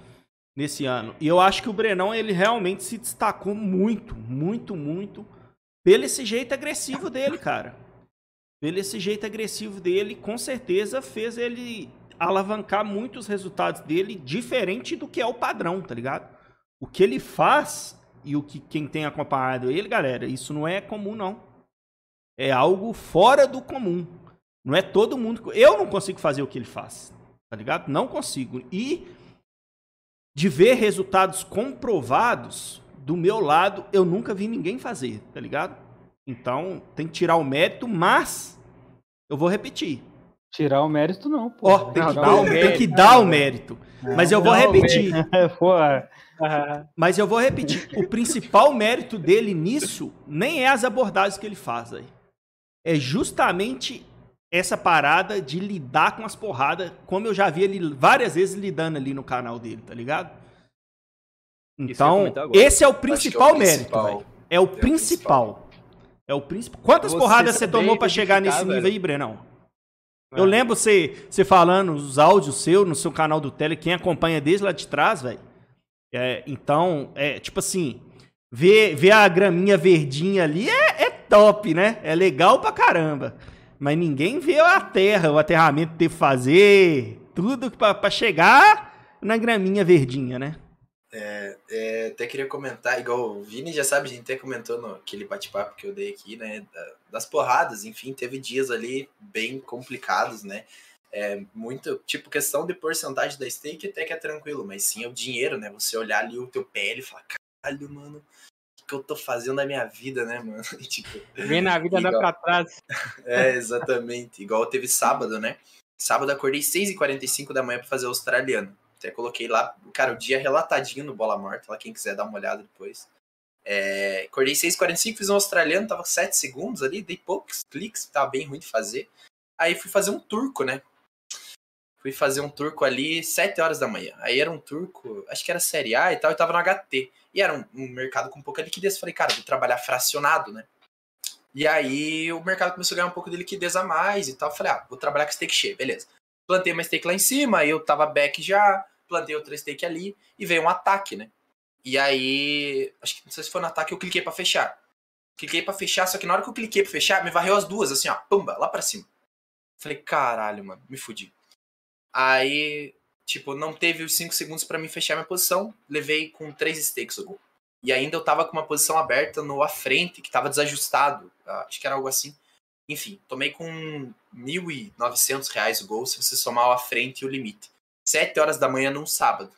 Nesse ano. E eu acho que o Brenão, ele realmente se destacou muito, muito, muito pelo esse jeito agressivo dele, cara. Pelo esse jeito agressivo dele, com certeza fez ele alavancar muitos resultados dele, diferente do que é o padrão, tá ligado? O que ele faz e o que quem tem acompanhado ele, galera, isso não é comum, não. É algo fora do comum. Não é todo mundo... Eu não consigo fazer o que ele faz, tá ligado? Não consigo. E... de ver resultados comprovados, do meu lado, eu nunca vi ninguém fazer, tá ligado? Então, tem que tirar o mérito, mas eu vou repetir. Tirar o mérito não, pô. Oh, tem, não, que dar o, mérito, tem que dar não, o mérito. Não, mas eu vou repetir. Mas eu vou repetir. O principal mérito dele nisso nem é as abordagens que ele faz aí. É justamente essa parada de lidar com as porradas, como eu já vi ele várias vezes lidando ali no canal dele, tá ligado? Então, esse é o principal mérito, velho. É o principal. É o principal. Quantas porradas você tomou pra chegar nesse nível aí, Brenão? Eu lembro você, você falando os áudios seu no seu canal do Tele, quem acompanha desde lá de trás, velho. É, então, é tipo assim, ver, ver a graminha verdinha ali é, é top, né? É legal pra caramba. Mas ninguém vê a terra, o aterramento teve que fazer, tudo para chegar na graminha verdinha, né? É, é, até queria comentar, igual o Vini já sabe, a gente até comentou naquele bate-papo que eu dei aqui, né? Das porradas, enfim, teve dias ali bem complicados, né? É, muito, tipo, questão de porcentagem da stake até que é tranquilo, mas sim é o dinheiro, né? Você olhar ali o teu P L e falar, caralho, mano... que eu tô fazendo na minha vida, né, mano? Tipo, vem na vida, igual... dá pra trás. É, exatamente. Igual teve sábado, né? Sábado acordei seis e quarenta e cinco da manhã pra fazer o australiano. Até coloquei lá, cara, o dia relatadinho no Bola Morta, lá quem quiser dar uma olhada depois. É, acordei seis e quarenta e cinco, fiz um australiano, tava sete segundos ali, dei poucos cliques, tava bem ruim de fazer. Aí fui fazer um turco, né? Fui fazer um turco ali sete horas da manhã. Aí era um turco, acho que era Série A e tal, e tava no H T. E era um, um mercado com pouca liquidez. Falei, cara, vou trabalhar fracionado, né? E aí o mercado começou a ganhar um pouco de liquidez a mais e tal. Falei, ah, vou trabalhar com stake cheio, beleza. Plantei uma stake lá em cima, aí eu tava back já, plantei outra stake ali e veio um ataque, né? E aí, acho que não sei se foi no ataque, eu cliquei pra fechar. Cliquei pra fechar, só que na hora que eu cliquei pra fechar, me varreu as duas, assim, ó, pumba, lá pra cima. Falei, caralho, mano, me fudi. Aí, tipo, não teve os cinco segundos pra mim fechar minha posição. Levei com três stakes o gol. E ainda eu tava com uma posição aberta no à frente, que tava desajustado. Acho que era algo assim. Enfim, tomei com mil e novecentos reais o gol, se você somar o à frente e o limite. sete horas da manhã num sábado.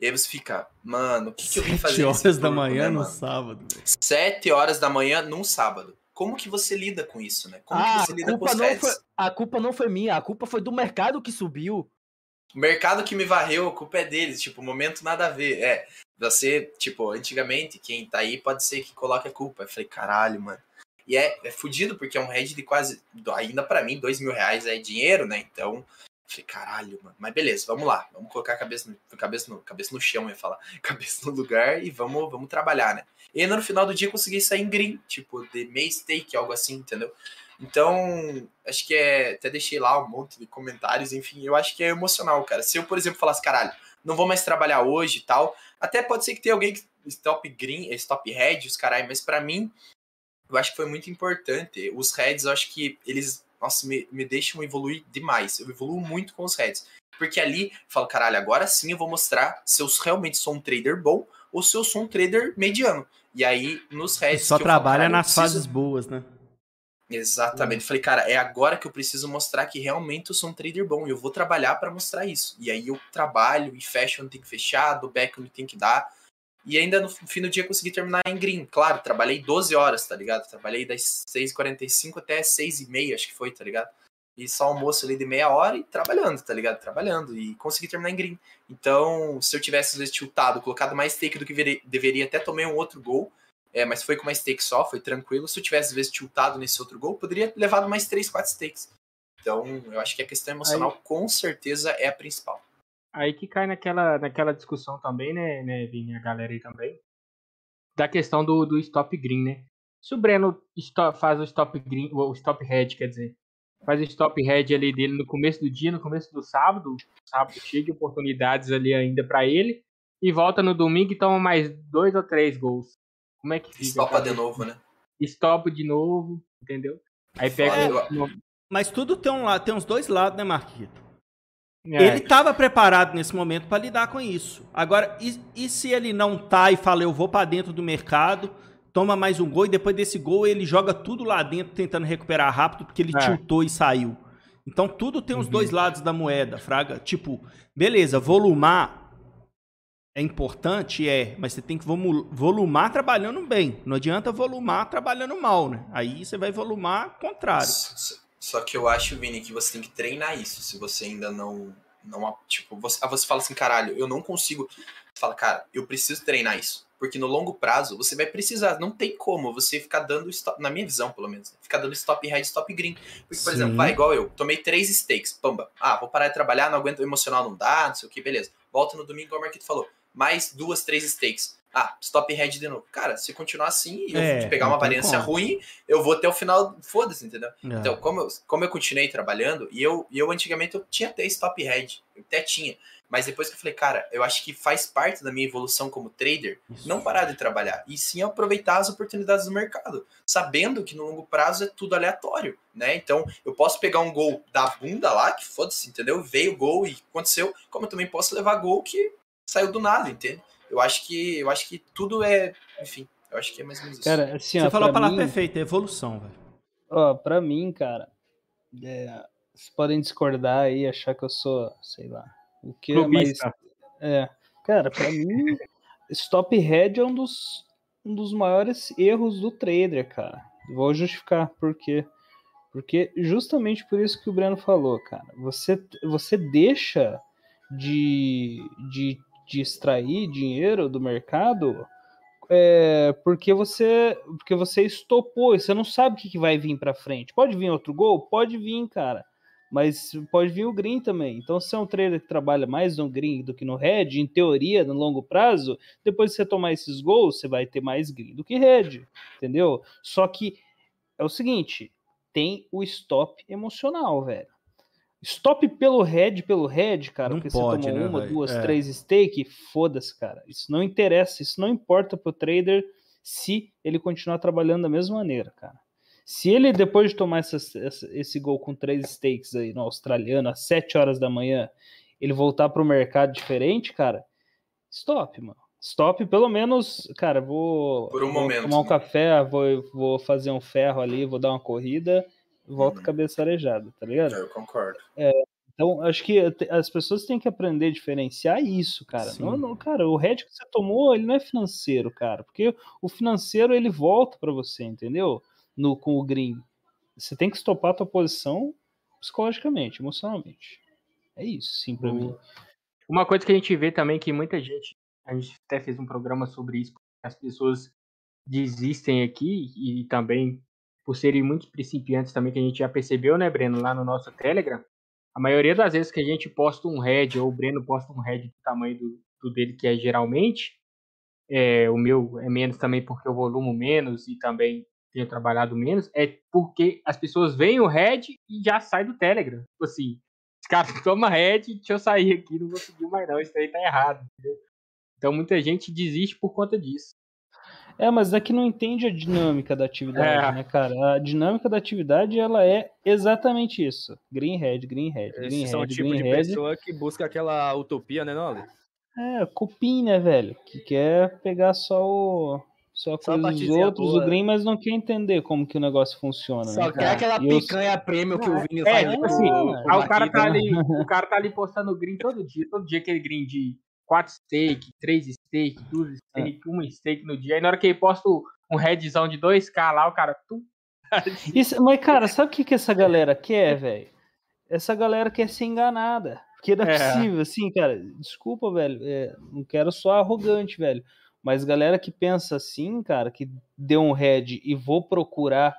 E aí você fica, mano, o que, que eu vim fazer? sete horas da manhã num sábado. sete horas da manhã num sábado. Como que você lida com isso, né? Como ah, que você lida com os pés? A culpa não foi minha, a culpa foi do mercado que subiu. O mercado que me varreu, a culpa é deles. Tipo, momento nada a ver. É, você, tipo, antigamente, quem tá aí pode ser que coloque a culpa. Eu falei, caralho, mano. E é, é fudido, porque é um head de quase, ainda pra mim, dois mil reais é dinheiro, né? Então, eu falei, caralho, mano. Mas beleza, vamos lá. Vamos colocar a cabeça no, cabeça no, cabeça no chão, eu ia falar. Cabeça no lugar e vamos, vamos trabalhar, né? E no final do dia eu consegui sair em green, tipo, de meia stake, algo assim, entendeu? Então, acho que é... Até deixei lá um monte de comentários, enfim, eu acho que é emocional, cara. Se eu, por exemplo, falasse, caralho, não vou mais trabalhar hoje e tal, até pode ser que tenha alguém que stop green, stop head, os caralho, mas pra mim... Eu acho que foi muito importante. Os heads, eu acho que eles, nossa, me, me deixam evoluir demais. Eu evoluo muito com os heads. Porque ali, eu falo, caralho, agora sim eu vou mostrar se eu realmente sou um trader bom ou se eu sou um trader mediano. E aí, nos heads... Só trabalha nas preciso... fases boas, né? Exatamente. Uhum. Eu falei, cara, é agora que eu preciso mostrar que realmente eu sou um trader bom. E eu vou trabalhar pra mostrar isso. E aí eu trabalho e fecho onde tem que fechar, dou back onde tem que dar... E ainda no fim do dia consegui terminar em green. Claro, trabalhei doze horas, tá ligado? Trabalhei das seis e quarenta e cinco até seis e meia, acho que foi, tá ligado? E só almoço ali de meia hora e trabalhando, tá ligado? Trabalhando. E consegui terminar em green. Então, se eu tivesse, às vezes, tiltado, colocado mais stake do que deveria, até tomei um outro gol. É, mas foi com uma stake só, foi tranquilo. Se eu tivesse, às vezes, tiltado nesse outro gol, poderia ter levado mais três, quatro stakes. Então, eu acho que a questão emocional, aí, com certeza, é a principal. Aí que cai naquela, naquela discussão também, né, né, Vini, a galera aí também, da questão do, do stop green, né? Se o Breno stop, faz o stop green, o stop head, quer dizer, faz o stop head ali dele no começo do dia, no começo do sábado, sábado cheio de oportunidades ali ainda pra ele, e volta no domingo e toma mais dois ou três gols. Como é que fica? Stopa de novo, né? Stopa de novo, entendeu? Aí pega... É, mas tudo tem, um, tem uns dois lados, né, Marquito? É. Ele estava preparado nesse momento para lidar com isso. Agora, e, e se ele não tá e fala, eu vou para dentro do mercado, toma mais um gol e depois desse gol ele joga tudo lá dentro tentando recuperar rápido porque ele é. tiltou e saiu. Então tudo tem os uhum. dois lados da moeda, fraga. Tipo, beleza, volumar é importante, é, mas você tem que volumar trabalhando bem. Não adianta volumar trabalhando mal, né? Aí você vai volumar contrário. Isso. Só que eu acho, Vini, que você tem que treinar isso. Se você ainda não... não tipo, você, você fala assim, caralho, eu não consigo... Você fala, cara, eu preciso treinar isso. Porque no longo prazo, você vai precisar. Não tem como você ficar dando... Stop, na minha visão, pelo menos. Ficar dando stop head, stop green. Porque, por Sim. exemplo, vai igual eu. Tomei três stakes. Pamba. Ah, vou parar de trabalhar, não aguento, o emocional não dá, não sei o que, beleza. Volta no domingo, como o Marquito falou. Mais duas, três stakes. Ah, stop head de novo. Cara, se continuar assim e eu é, pegar uma variância ruim, eu vou até o final, foda-se, entendeu? É. Então, como eu, como eu continuei trabalhando, e eu, eu antigamente eu tinha até stop head, eu até tinha. Mas depois que eu falei, cara, eu acho que faz parte da minha evolução como trader, isso, não parar de trabalhar, e sim aproveitar as oportunidades do mercado, sabendo que no longo prazo é tudo aleatório, né? Então, eu posso pegar um gol da bunda lá, que foda-se, entendeu? Veio o gol e aconteceu, como eu também posso levar gol que saiu do nada, entende? Eu acho que, eu acho que tudo é... Enfim, eu acho que é mais ou menos isso. Cara, assim, ó, você falou a palavra mim, perfeita, é evolução, velho. Ó, pra mim, cara, é, vocês podem discordar aí, achar que eu sou, sei lá, o que é mais... É, cara, pra mim, stop head é um dos, um dos maiores erros do trader, cara. Vou justificar por quê. Porque justamente por isso que o Breno falou, cara. Você, você deixa de... de de extrair dinheiro do mercado é, porque você porque você estopou e você não sabe o que, que vai vir pra frente. Pode vir outro gol? Pode vir, cara. Mas pode vir o green também. Então, se é um trader que trabalha mais no green do que no red, em teoria, no longo prazo, depois que você tomar esses gols, você vai ter mais green do que red, entendeu? Só que é o seguinte, tem o stop emocional, velho. Stop pelo head, pelo head, cara, não porque pode, você tomou, né, uma, véio? duas, é. três stake, foda-se, cara. Isso não interessa, isso não importa pro trader se ele continuar trabalhando da mesma maneira, cara. Se ele, depois de tomar essa, essa, esse gol com três stakes aí no australiano, às sete horas da manhã, ele voltar pro mercado diferente, cara, stop, mano. Stop, pelo menos, cara, vou, Por um vou momento, tomar um né? café, vou, vou fazer um ferro ali, vou dar uma corrida, volto hum. cabeça arejada, tá ligado? Eu concordo. É, então, acho que as pessoas têm que aprender a diferenciar isso, cara. Não, não, cara, o head que você tomou, ele não é financeiro, cara, porque o financeiro, ele volta pra você, entendeu? No, com o green. Você tem que estopar a tua posição psicologicamente, emocionalmente. É isso, sim, pra hum. mim. Uma coisa que a gente vê também, que muita gente... A gente até fez um programa sobre isso, porque as pessoas desistem aqui e também por serem muitos principiantes também, que a gente já percebeu, né, Breno, lá no nosso Telegram, a maioria das vezes que a gente posta um head, ou o Breno posta um head do tamanho do, do dele, que é geralmente, é, o meu é menos também porque eu volumo menos e também tenho trabalhado menos, é porque as pessoas veem o head e já saem do Telegram. Tipo assim, cara, toma head, deixa eu sair aqui, não vou seguir mais não, isso aí tá errado, entendeu? Então, muita gente desiste por conta disso. É, mas é que não entende a dinâmica da atividade, é. né, cara? A dinâmica da atividade, ela é exatamente isso. Green head, green head, green head, green head. É o tipo de pessoa que busca aquela utopia, né, não, Ale? É, cupim, né, velho? Que quer pegar só o... Só com os outros, boa. O green, mas não quer entender como que o negócio funciona. Só né, quer aquela picanha eu... prêmio que o Vini faz. É, tipo assim, o, o, cara tá ali, o cara tá ali postando green todo dia, todo dia aquele green de... quatro steak, três steak, dois steak, é. um steak no dia. Aí na hora que ele posta um headzão de dois k lá, o cara... Isso, mas, cara, sabe o que, que essa galera quer, velho? Essa galera quer ser enganada. Porque não é, é. possível, assim, cara. Desculpa, velho. É, não quero só arrogante, velho. Mas galera que pensa assim, cara, que deu um head e vou procurar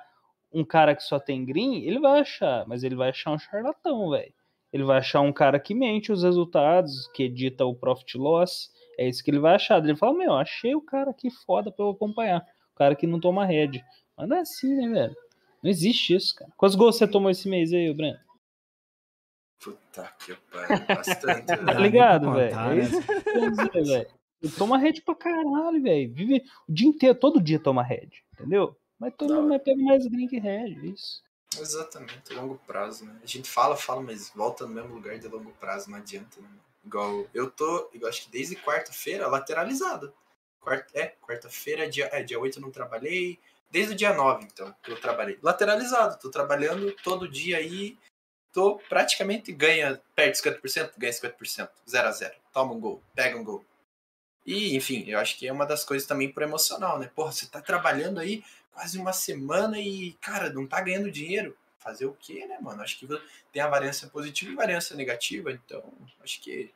um cara que só tem green, ele vai achar. Mas ele vai achar um charlatão, velho. Ele vai achar um cara que mente os resultados, que edita o profit loss, é isso que ele vai achar. Ele fala, meu, achei o cara aqui foda pra eu acompanhar, o cara que não toma head. Mas não é assim, né, velho? Não existe isso, cara. Quantos gols você tomou esse mês aí, Breno? Puta que pariu, bastante. Tá ligado, velho? É isso que eu quero dizer, velho. Ele toma head pra caralho, velho. Vive o dia inteiro, todo dia toma head, entendeu? Mas todo mundo vai pegar mais green que head, isso. Exatamente, longo prazo, né? A gente fala, fala, mas volta no mesmo lugar de longo prazo, não adianta, né? Igual eu tô, eu acho que desde quarta-feira, lateralizado. Quarta, é, quarta-feira, dia, é, dia oito eu não trabalhei, desde o dia nove, então, que eu trabalhei. Lateralizado, tô trabalhando todo dia aí, tô praticamente ganha, perde cinquenta por cento, ganha cinquenta por cento, zero a zero, toma um gol, pega um gol. E, enfim, eu acho que é uma das coisas também pro emocional, né? Porra, você tá trabalhando aí quase uma semana e, cara, não tá ganhando dinheiro. Fazer o quê, né, mano? Acho que tem a variância positiva e variância negativa, então acho que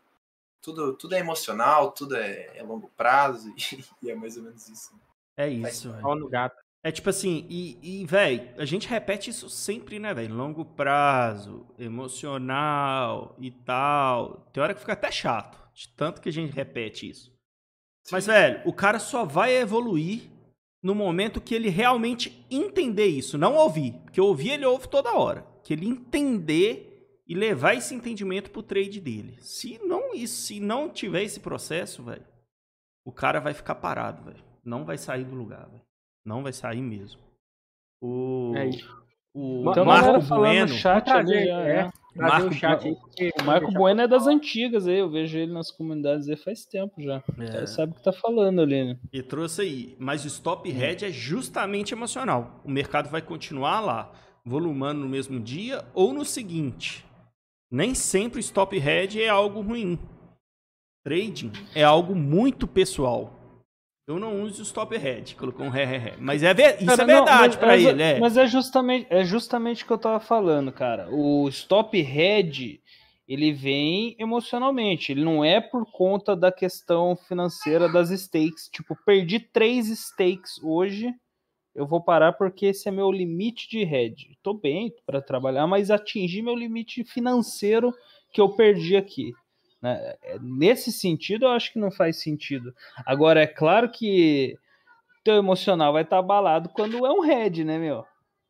tudo, tudo é emocional, tudo é, é longo prazo e, e é mais ou menos isso. É isso, velho. É tipo assim, e, e velho, a gente repete isso sempre, né, velho? Longo prazo, emocional e tal. Tem hora que fica até chato, de tanto que a gente repete isso. Sim. Mas, velho, o cara só vai evoluir no momento que ele realmente entender isso, não ouvir, porque ouvir ele ouve toda hora, que ele entender e levar esse entendimento pro trade dele. Se não, isso, se não tiver esse processo, velho, o cara vai ficar parado, velho, não vai sair do lugar, velho, não vai sair mesmo. O, é o então, Marco Bueno, chat ali, é, é. Marco, um chat aí, o Marco Bueno é das antigas aí, eu vejo ele nas comunidades aí faz tempo já. É. Ele sabe o que tá falando ali, né? E trouxe aí, mas o stop head é justamente emocional. O mercado vai continuar lá, volumando no mesmo dia ou no seguinte. Nem sempre o stop head é algo ruim. Trading é algo muito pessoal. Eu não uso o stop head, colocou um ré, ré, ré. Mas é ver... cara, isso é verdade não, pra mas, ele, é. Mas é justamente é justamente o que eu tava falando, cara. O stop head, ele vem emocionalmente. Ele não é por conta da questão financeira das stakes. Tipo, perdi três stakes hoje, eu vou parar porque esse é meu limite de head. Tô bem pra trabalhar, mas atingi meu limite financeiro que eu perdi aqui. Nesse sentido, eu acho que não faz sentido. Agora, é claro que teu emocional vai estar abalado quando é um head, né, meu?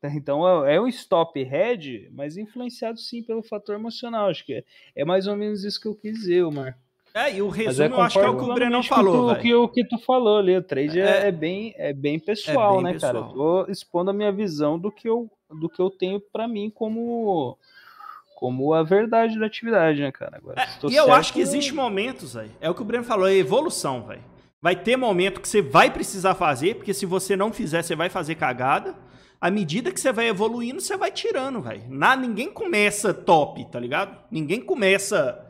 Então, é um stop head, mas influenciado sim pelo fator emocional. Acho que é, é mais ou menos isso que eu quis dizer, Marco. É, e o resumo, é, eu acho que é o que o Brenão falou, que tu, o que tu falou ali, o trade é, é, bem, é bem pessoal, é bem né, pessoal. Cara? Eu tô expondo a minha visão do que eu, do que eu tenho pra mim como, como a verdade da atividade, né, cara? Agora, é, se tô e certo, eu acho que existem momentos, véio, é o que o Brenão falou, é evolução, velho. Vai ter momento que você vai precisar fazer, porque se você não fizer, você vai fazer cagada. À medida que você vai evoluindo, você vai tirando, velho. Ninguém começa top, tá ligado? Ninguém começa...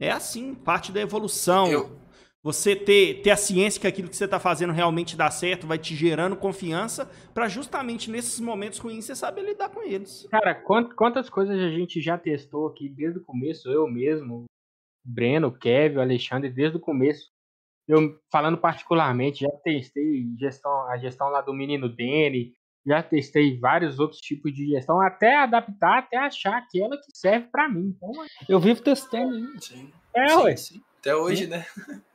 É assim, parte da evolução. Eu... Você ter, ter a ciência que aquilo que você tá fazendo realmente dá certo, vai te gerando confiança, pra justamente nesses momentos ruins você saber lidar com eles. Cara, quantas coisas a gente já testou aqui desde o começo, eu mesmo, o Breno, o Kevin, o Alexandre, desde o começo. Eu, falando particularmente, já testei gestão, a gestão lá do menino Dene, já testei vários outros tipos de gestão, até adaptar, até achar aquela que serve pra mim. Então, eu vivo testando. Sim. É, sim, ué. Sim. Até hoje, sim, né?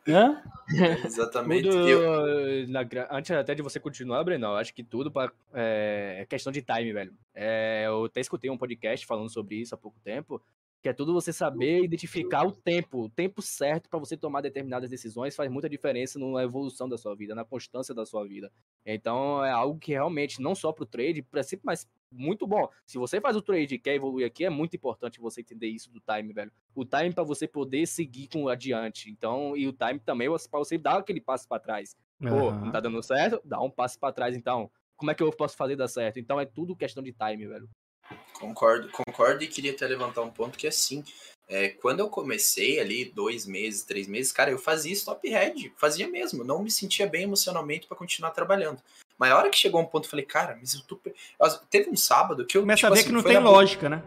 Hã? É, exatamente. Tudo, eu... na, antes até de você continuar, Brenão, acho que tudo pra, é, é questão de time, velho. É, eu até escutei um podcast falando sobre isso há pouco tempo, que é tudo você saber identificar o tempo, o tempo certo para você tomar determinadas decisões faz muita diferença na evolução da sua vida, na constância da sua vida. Então é algo que realmente, não só para o trade, mas muito bom. Se você faz o trade e quer evoluir aqui, é muito importante você entender isso do time, velho. O time para você poder seguir com adiante. Então, e o time também para você dar aquele passo para trás. Uhum. Pô, não tá dando certo? Dá um passo para trás, então. Como é que eu posso fazer dar certo? Então é tudo questão de time, velho. Concordo, concordo e queria até levantar um ponto que é assim, é, quando eu comecei ali, dois meses, três meses, cara, eu fazia stop head, fazia mesmo, não me sentia bem emocionalmente pra continuar trabalhando. Mas a hora que chegou um ponto, eu falei, cara, mas eu tô... Teve um sábado que eu... Começa tipo, a ver assim, que não tem lógica, né?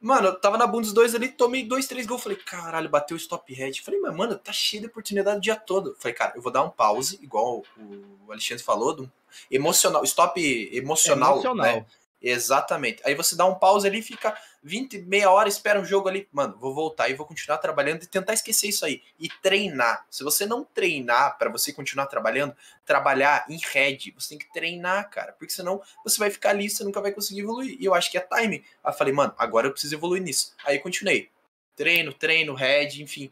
Mano, eu tava na Bundesliga ali, tomei dois, três gols, falei, caralho, bateu o stop head. Falei, mas mano, tá cheio de oportunidade o dia todo. Falei, cara, eu vou dar um pause, igual o Alexandre falou, do emocional, stop emocional, emocional. Né? Exatamente. Aí você dá um pause ali, fica vinte, meia hora, espera um jogo ali. Mano, vou voltar e vou continuar trabalhando e tentar esquecer isso aí. E treinar. Se você não treinar pra você continuar trabalhando, trabalhar em head, você tem que treinar, cara. Porque senão você vai ficar ali, você nunca vai conseguir evoluir. E eu acho que é time. Aí eu falei, mano, agora eu preciso evoluir nisso. Aí eu continuei. Treino, treino, head, enfim.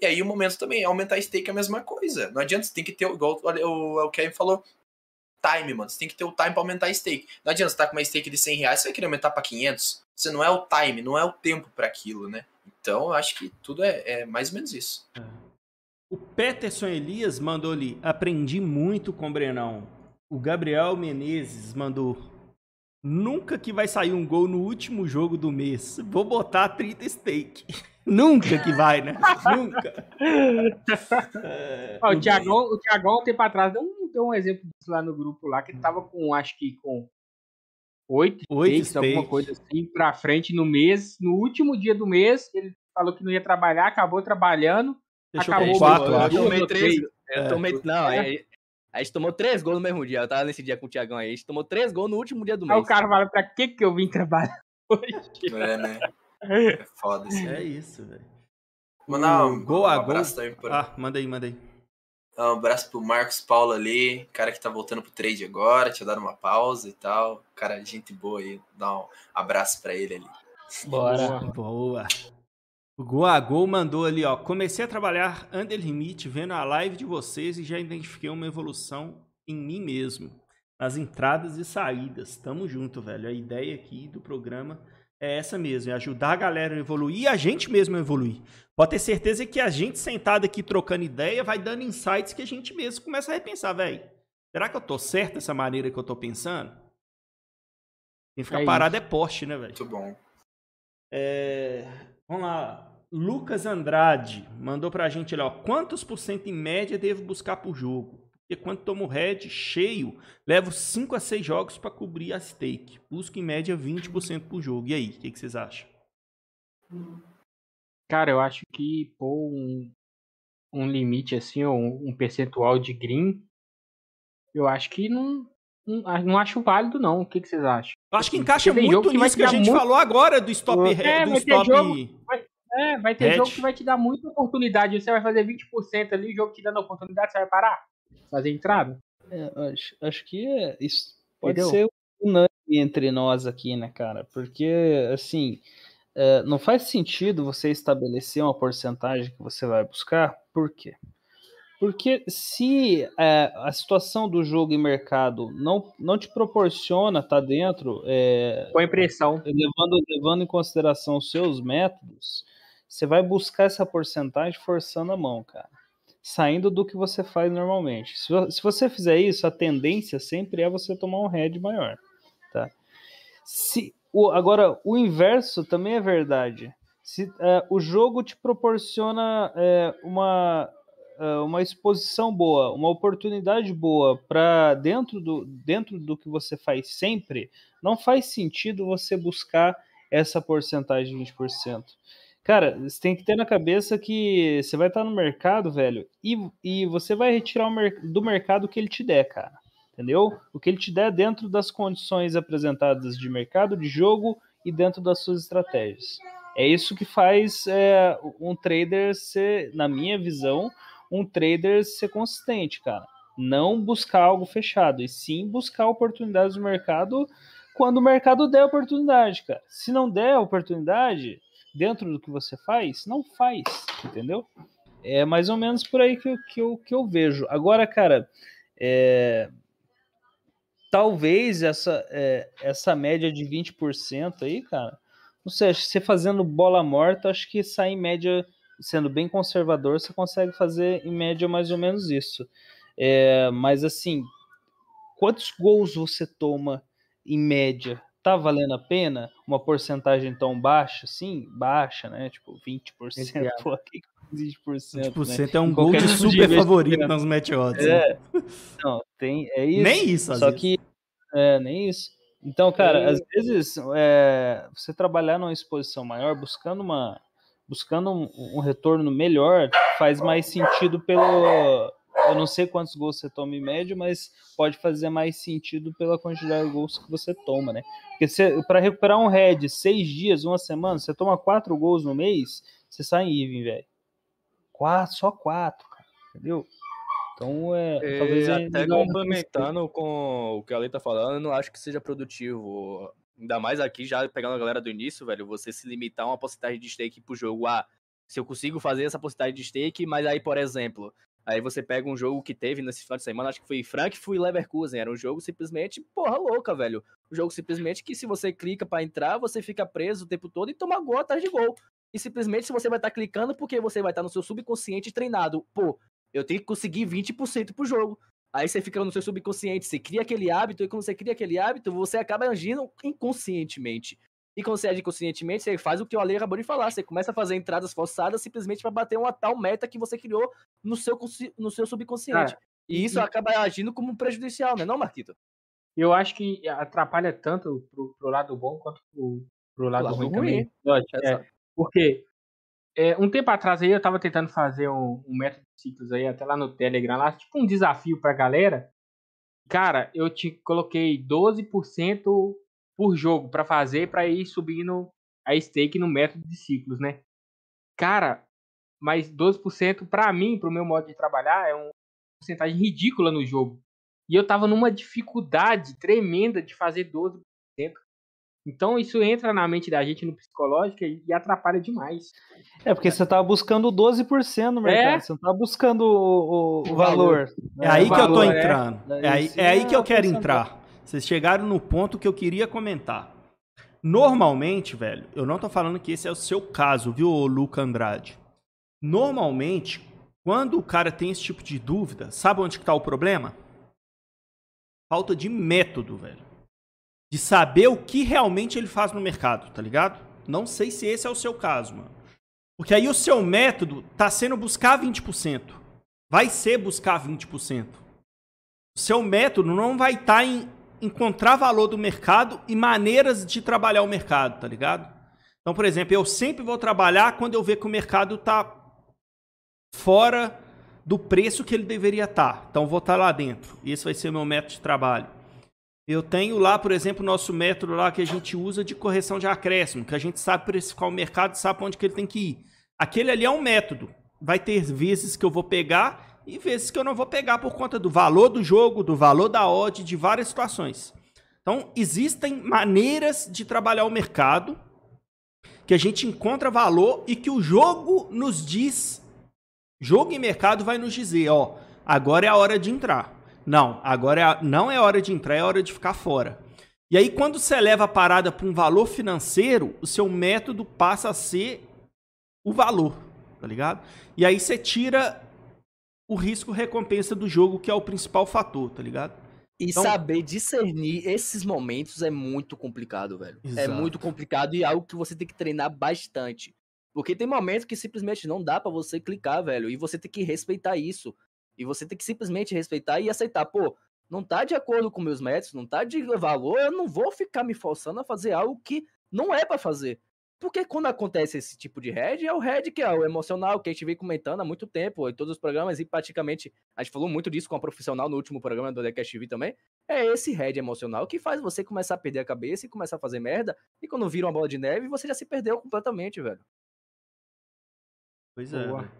E aí o momento também, aumentar stake é a mesma coisa. Não adianta, você tem que ter, igual o Kevin falou, time, mano. Você tem que ter o time pra aumentar a stake. Não adianta você tá com uma stake de cem reais, você vai querer aumentar pra quinhentos. Você não é o time, não é o tempo pra aquilo, né? Então, eu acho que tudo é, é mais ou menos isso. O Peterson Elias mandou ali, aprendi muito com o Brenão. O Gabriel Menezes mandou, nunca que vai sair um gol no último jogo do mês. Vou botar trinta stake. Nunca que vai, né? Nunca. É, o Thiagão, o Thiagão, um tempo atrás, deu um, deu um exemplo disso lá no grupo, lá que ele tava com, acho que com oito stakes, alguma coisa assim, pra frente no mês. No último dia do mês, ele falou que não ia trabalhar, acabou trabalhando. Deixou acabou quatro, eu, eu, eu tomei três. É. Eu tomei, não, é... A gente tomou três gols no mesmo dia. Eu tava nesse dia com o Thiagão aí. A gente tomou três gols no último dia do mês. Aí o cara fala, pra que que eu vim trabalhar hoje? É, né? É foda isso. É isso, velho. Mandar um, gol um abraço gol. Também pro... Ah, manda aí, manda aí. Um abraço pro Marcos Paulo ali, cara que tá voltando pro trade agora, tinha dado uma pausa e tal. Cara, gente boa aí. Dá um abraço pra ele ali. Bora. Boa. O Gol a Gol mandou ali, ó. Comecei a trabalhar under limit vendo a live de vocês e já identifiquei uma evolução em mim mesmo. Nas entradas e saídas. Tamo junto, velho. A ideia aqui do programa... É essa mesmo, é ajudar a galera a evoluir e a gente mesmo a evoluir. Pode ter certeza que a gente sentado aqui trocando ideia vai dando insights que a gente mesmo começa a repensar, velho. Será que eu tô certo essa maneira que eu tô pensando? Quem fica é parado isso. É poste, né, velho? Muito bom. É... Vamos lá. Lucas Andrade mandou pra gente ali, ó. Quantos por cento em média devo buscar por jogo? Porque quando tomo head cheio, levo cinco a seis jogos para cobrir a stake. Busco em média vinte por cento por jogo. E aí, o que, que vocês acham? Cara, eu acho que pôr um, um limite assim, ou um, um percentual de green, eu acho que não, não, não acho válido não. O que, que vocês acham? Eu acho que encaixa muito nisso que, vai que a gente muito... falou agora do stop head. É, vai, stop... vai, é, vai ter head. Jogo que vai te dar muita oportunidade. Você vai fazer vinte por cento ali, o jogo te dando oportunidade, você vai parar? Fazer entrada? É, acho, acho que é, isso pode Entendeu? Ser unânime entre nós aqui, né, cara? Porque, assim, é, não faz sentido você estabelecer uma porcentagem que você vai buscar. Por quê? Porque se é, a situação do jogo e mercado não, não te proporciona estar tá dentro... É, com impressão. Levando, levando em consideração os seus métodos, você vai buscar essa porcentagem forçando a mão, cara. Saindo do que você faz normalmente. Se, se você fizer isso, a tendência sempre é você tomar um head maior. Tá? Se, o, agora, o inverso também é verdade. Se, é, o jogo te proporciona é, uma... uma exposição boa, uma oportunidade boa para dentro do, dentro do que você faz sempre, não faz sentido você buscar essa porcentagem de vinte por cento. Cara, você tem que ter na cabeça que você vai estar no mercado, velho, e, e você vai retirar o mer- do mercado o que ele te der, cara. Entendeu? O que ele te der dentro das condições apresentadas de mercado, de jogo e dentro das suas estratégias. É isso que faz é, um trader ser, na minha visão, um trader ser consistente, cara. Não buscar algo fechado, e sim buscar oportunidades no mercado quando o mercado der oportunidade, cara. Se não der oportunidade dentro do que você faz, não faz, entendeu? É mais ou menos por aí que eu, que eu, que eu vejo. Agora, cara, é... talvez essa, é, essa média de vinte por cento aí, cara, não sei, acho que você fazendo bola morta, acho que sai em média... Sendo bem conservador, você consegue fazer em média mais ou menos isso. É, mas assim, quantos gols você toma em média? Tá valendo a pena? Uma porcentagem tão baixa? Sim, baixa, né? Tipo, vinte por cento. Pô, aqui, vinte por cento, vinte por cento né? É um gol de tipo super de favorito nas match odds. É, né? Não, tem, é isso. Nem isso, às Só vezes. que, é, nem isso. Então, cara, é... às vezes, é, você trabalhar numa exposição maior, buscando uma... Buscando um, um retorno melhor, faz mais sentido pelo... Eu não sei quantos gols você toma em média, mas pode fazer mais sentido pela quantidade de gols que você toma, né? Porque para recuperar um head seis dias, uma semana, você toma quatro gols no mês, você sai em even, velho. Quatro, só quatro, cara. Entendeu? Então, é... E talvez até complementando com o que a Lei tá falando, eu não acho que seja produtivo... Ainda mais aqui, já pegando a galera do início, velho, você se limitar a uma porcentagem de stake pro jogo. Ah, se eu consigo fazer essa porcentagem de stake, mas aí, por exemplo, aí você pega um jogo que teve nesse final de semana, acho que foi Frankfurt e Leverkusen, era um jogo simplesmente porra louca, velho. Um jogo simplesmente que se você clica pra entrar, você fica preso o tempo todo e toma gol atrás de gol. E simplesmente você vai estar tá clicando porque você vai estar tá no seu subconsciente treinado. Pô, eu tenho que conseguir vinte por cento pro jogo. Aí você fica no seu subconsciente, você cria aquele hábito, e quando você cria aquele hábito, você acaba agindo inconscientemente. E quando você age inconscientemente, você faz o que o Ale acabou de falar, você começa a fazer entradas forçadas simplesmente para bater uma tal meta que você criou no seu, no seu subconsciente. Ah, e isso e... acaba agindo como prejudicial, né, não, Marquito? Eu acho que atrapalha tanto pro, pro lado bom quanto pro, pro lado, lado ruim, ruim também. É, é, porque é, um tempo atrás aí eu tava tentando fazer um, um método ciclos aí, até lá no Telegram, lá, tipo um desafio pra galera. Cara, eu te coloquei doze por cento por jogo pra fazer, pra ir subindo a stake no método de ciclos, né? Cara, mas doze por cento pra mim, pro meu modo de trabalhar, é uma porcentagem ridícula no jogo. E eu tava numa dificuldade tremenda de fazer doze por cento. Então isso entra na mente da gente, no psicológico, e atrapalha demais. É, porque você tava buscando doze por cento no mercado, é? Você não tava buscando o, o, o valor. É aí o que valor, eu tô entrando, é, é, aí, é aí que eu quero entrar. Vocês chegaram no ponto que eu queria comentar. Normalmente, velho, eu não tô falando que esse é o seu caso, viu, Luca Andrade? Normalmente, quando o cara tem esse tipo de dúvida, sabe onde que tá o problema? Falta de método, velho. De saber o que realmente ele faz no mercado, tá ligado? Não sei se esse é o seu caso, mano. Porque aí o seu método tá sendo buscar vinte por cento. Vai ser buscar vinte por cento. O seu método não vai estar tá em encontrar valor do mercado e maneiras de trabalhar o mercado, tá ligado? Então, por exemplo, eu sempre vou trabalhar quando eu ver que o mercado tá fora do preço que ele deveria estar. Tá. Então, vou estar tá lá dentro. Esse vai ser o meu método de trabalho. Eu tenho lá, por exemplo, o nosso método lá que a gente usa de correção de acréscimo, que a gente sabe precificar o mercado, sabe para onde que ele tem que ir. Aquele ali é um método. Vai ter vezes que eu vou pegar e vezes que eu não vou pegar por conta do valor do jogo, do valor da odd, de várias situações. Então, existem maneiras de trabalhar o mercado que a gente encontra valor e que o jogo nos diz, jogo e mercado vai nos dizer, ó, agora é a hora de entrar. Não, agora é a, não é hora de entrar, é hora de ficar fora. E aí, quando você leva a parada para um valor financeiro, o seu método passa a ser o valor, tá ligado? E aí você tira o risco-recompensa do jogo, que é o principal fator, tá ligado? E então, saber discernir esses momentos é muito complicado, velho. Exato. É muito complicado e é algo que você tem que treinar bastante. Porque tem momentos que simplesmente não dá pra você clicar, velho. E você tem que respeitar isso. E você tem que simplesmente respeitar e aceitar, pô, não tá de acordo com meus métodos, não tá de valor, eu não vou ficar me forçando a fazer algo que não é pra fazer. Porque quando acontece esse tipo de head, é o head que é o emocional, que a gente vem comentando há muito tempo, em todos os programas, e praticamente, a gente falou muito disso com a profissional no último programa do Undercast T V também, é esse head emocional que faz você começar a perder a cabeça e começar a fazer merda, e quando vira uma bola de neve, você já se perdeu completamente, velho. Pois é. Boa.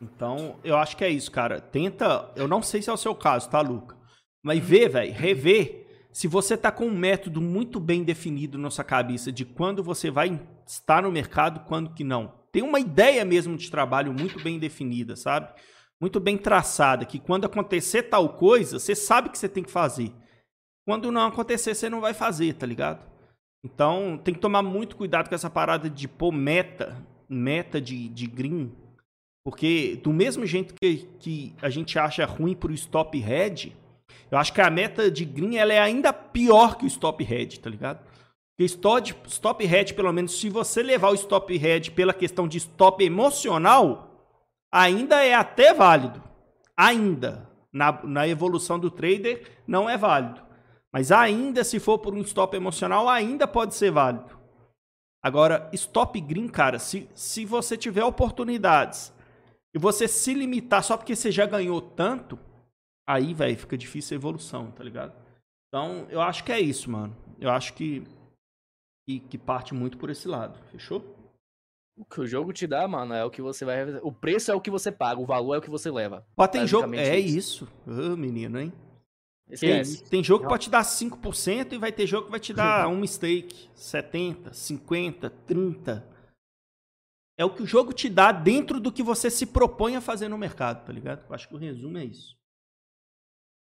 Então, eu acho que é isso, cara. Tenta, eu não sei se é o seu caso, tá, Luca? Mas vê, velho, rever. Se você tá com um método muito bem definido na sua cabeça de quando você vai estar no mercado, quando que não. Tem uma ideia mesmo de trabalho muito bem definida, sabe? Muito bem traçada, que quando acontecer tal coisa, você sabe que você tem que fazer. Quando não acontecer, você não vai fazer, tá ligado? Então, tem que tomar muito cuidado com essa parada de pôr meta, meta de, de green. Porque do mesmo jeito que, que a gente acha ruim pro stop head... Eu acho que a meta de green ela é ainda pior que o stop head, tá ligado? Porque stop, stop head, pelo menos, se você levar o stop head pela questão de stop emocional, ainda é até válido. Ainda. Na, na evolução do trader, não é válido. Mas ainda, se for por um stop emocional, ainda pode ser válido. Agora, stop green, cara, se, se você tiver oportunidades e você se limitar só porque você já ganhou tanto... Aí, velho, fica difícil a evolução, tá ligado? Então, eu acho que é isso, mano. Eu acho que, que, que parte muito por esse lado, fechou? O que o jogo te dá, mano, é o que você vai... O preço é o que você paga, o valor é o que você leva. Ó, tem jogo... É isso. Ô, menino, hein? Esquece. Tem jogo que pode te dar cinco por cento e vai ter jogo que vai te dar um mistake. setenta, cinquenta, trinta. É o que o jogo te dá dentro do que você se propõe a fazer no mercado, tá ligado? Eu acho que o resumo é isso.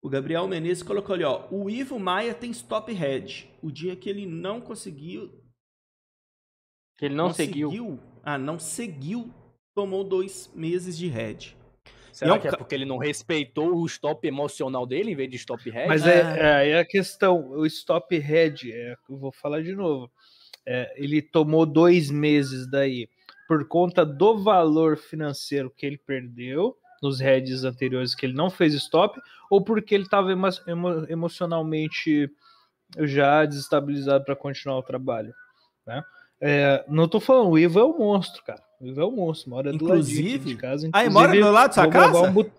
O Gabriel Menezes colocou ali, ó, o Ivo Maia tem stop head. O dia que ele não conseguiu... Que ele não conseguiu. seguiu. Ah, não seguiu, tomou dois meses de head. Será é um... que é porque ele não respeitou o stop emocional dele em vez de stop head? Mas ah. é, é, é a questão, o stop head, é, eu vou falar de novo, é, ele tomou dois meses daí por conta do valor financeiro que ele perdeu, nos heads anteriores que ele não fez stop, ou porque ele estava emo emocionalmente já desestabilizado para continuar o trabalho, né? É, não tô falando, o Ivo é um monstro, cara. O Ivo é um monstro, mora do lado de casa. Ah, mora do lado dessa casa? Um but...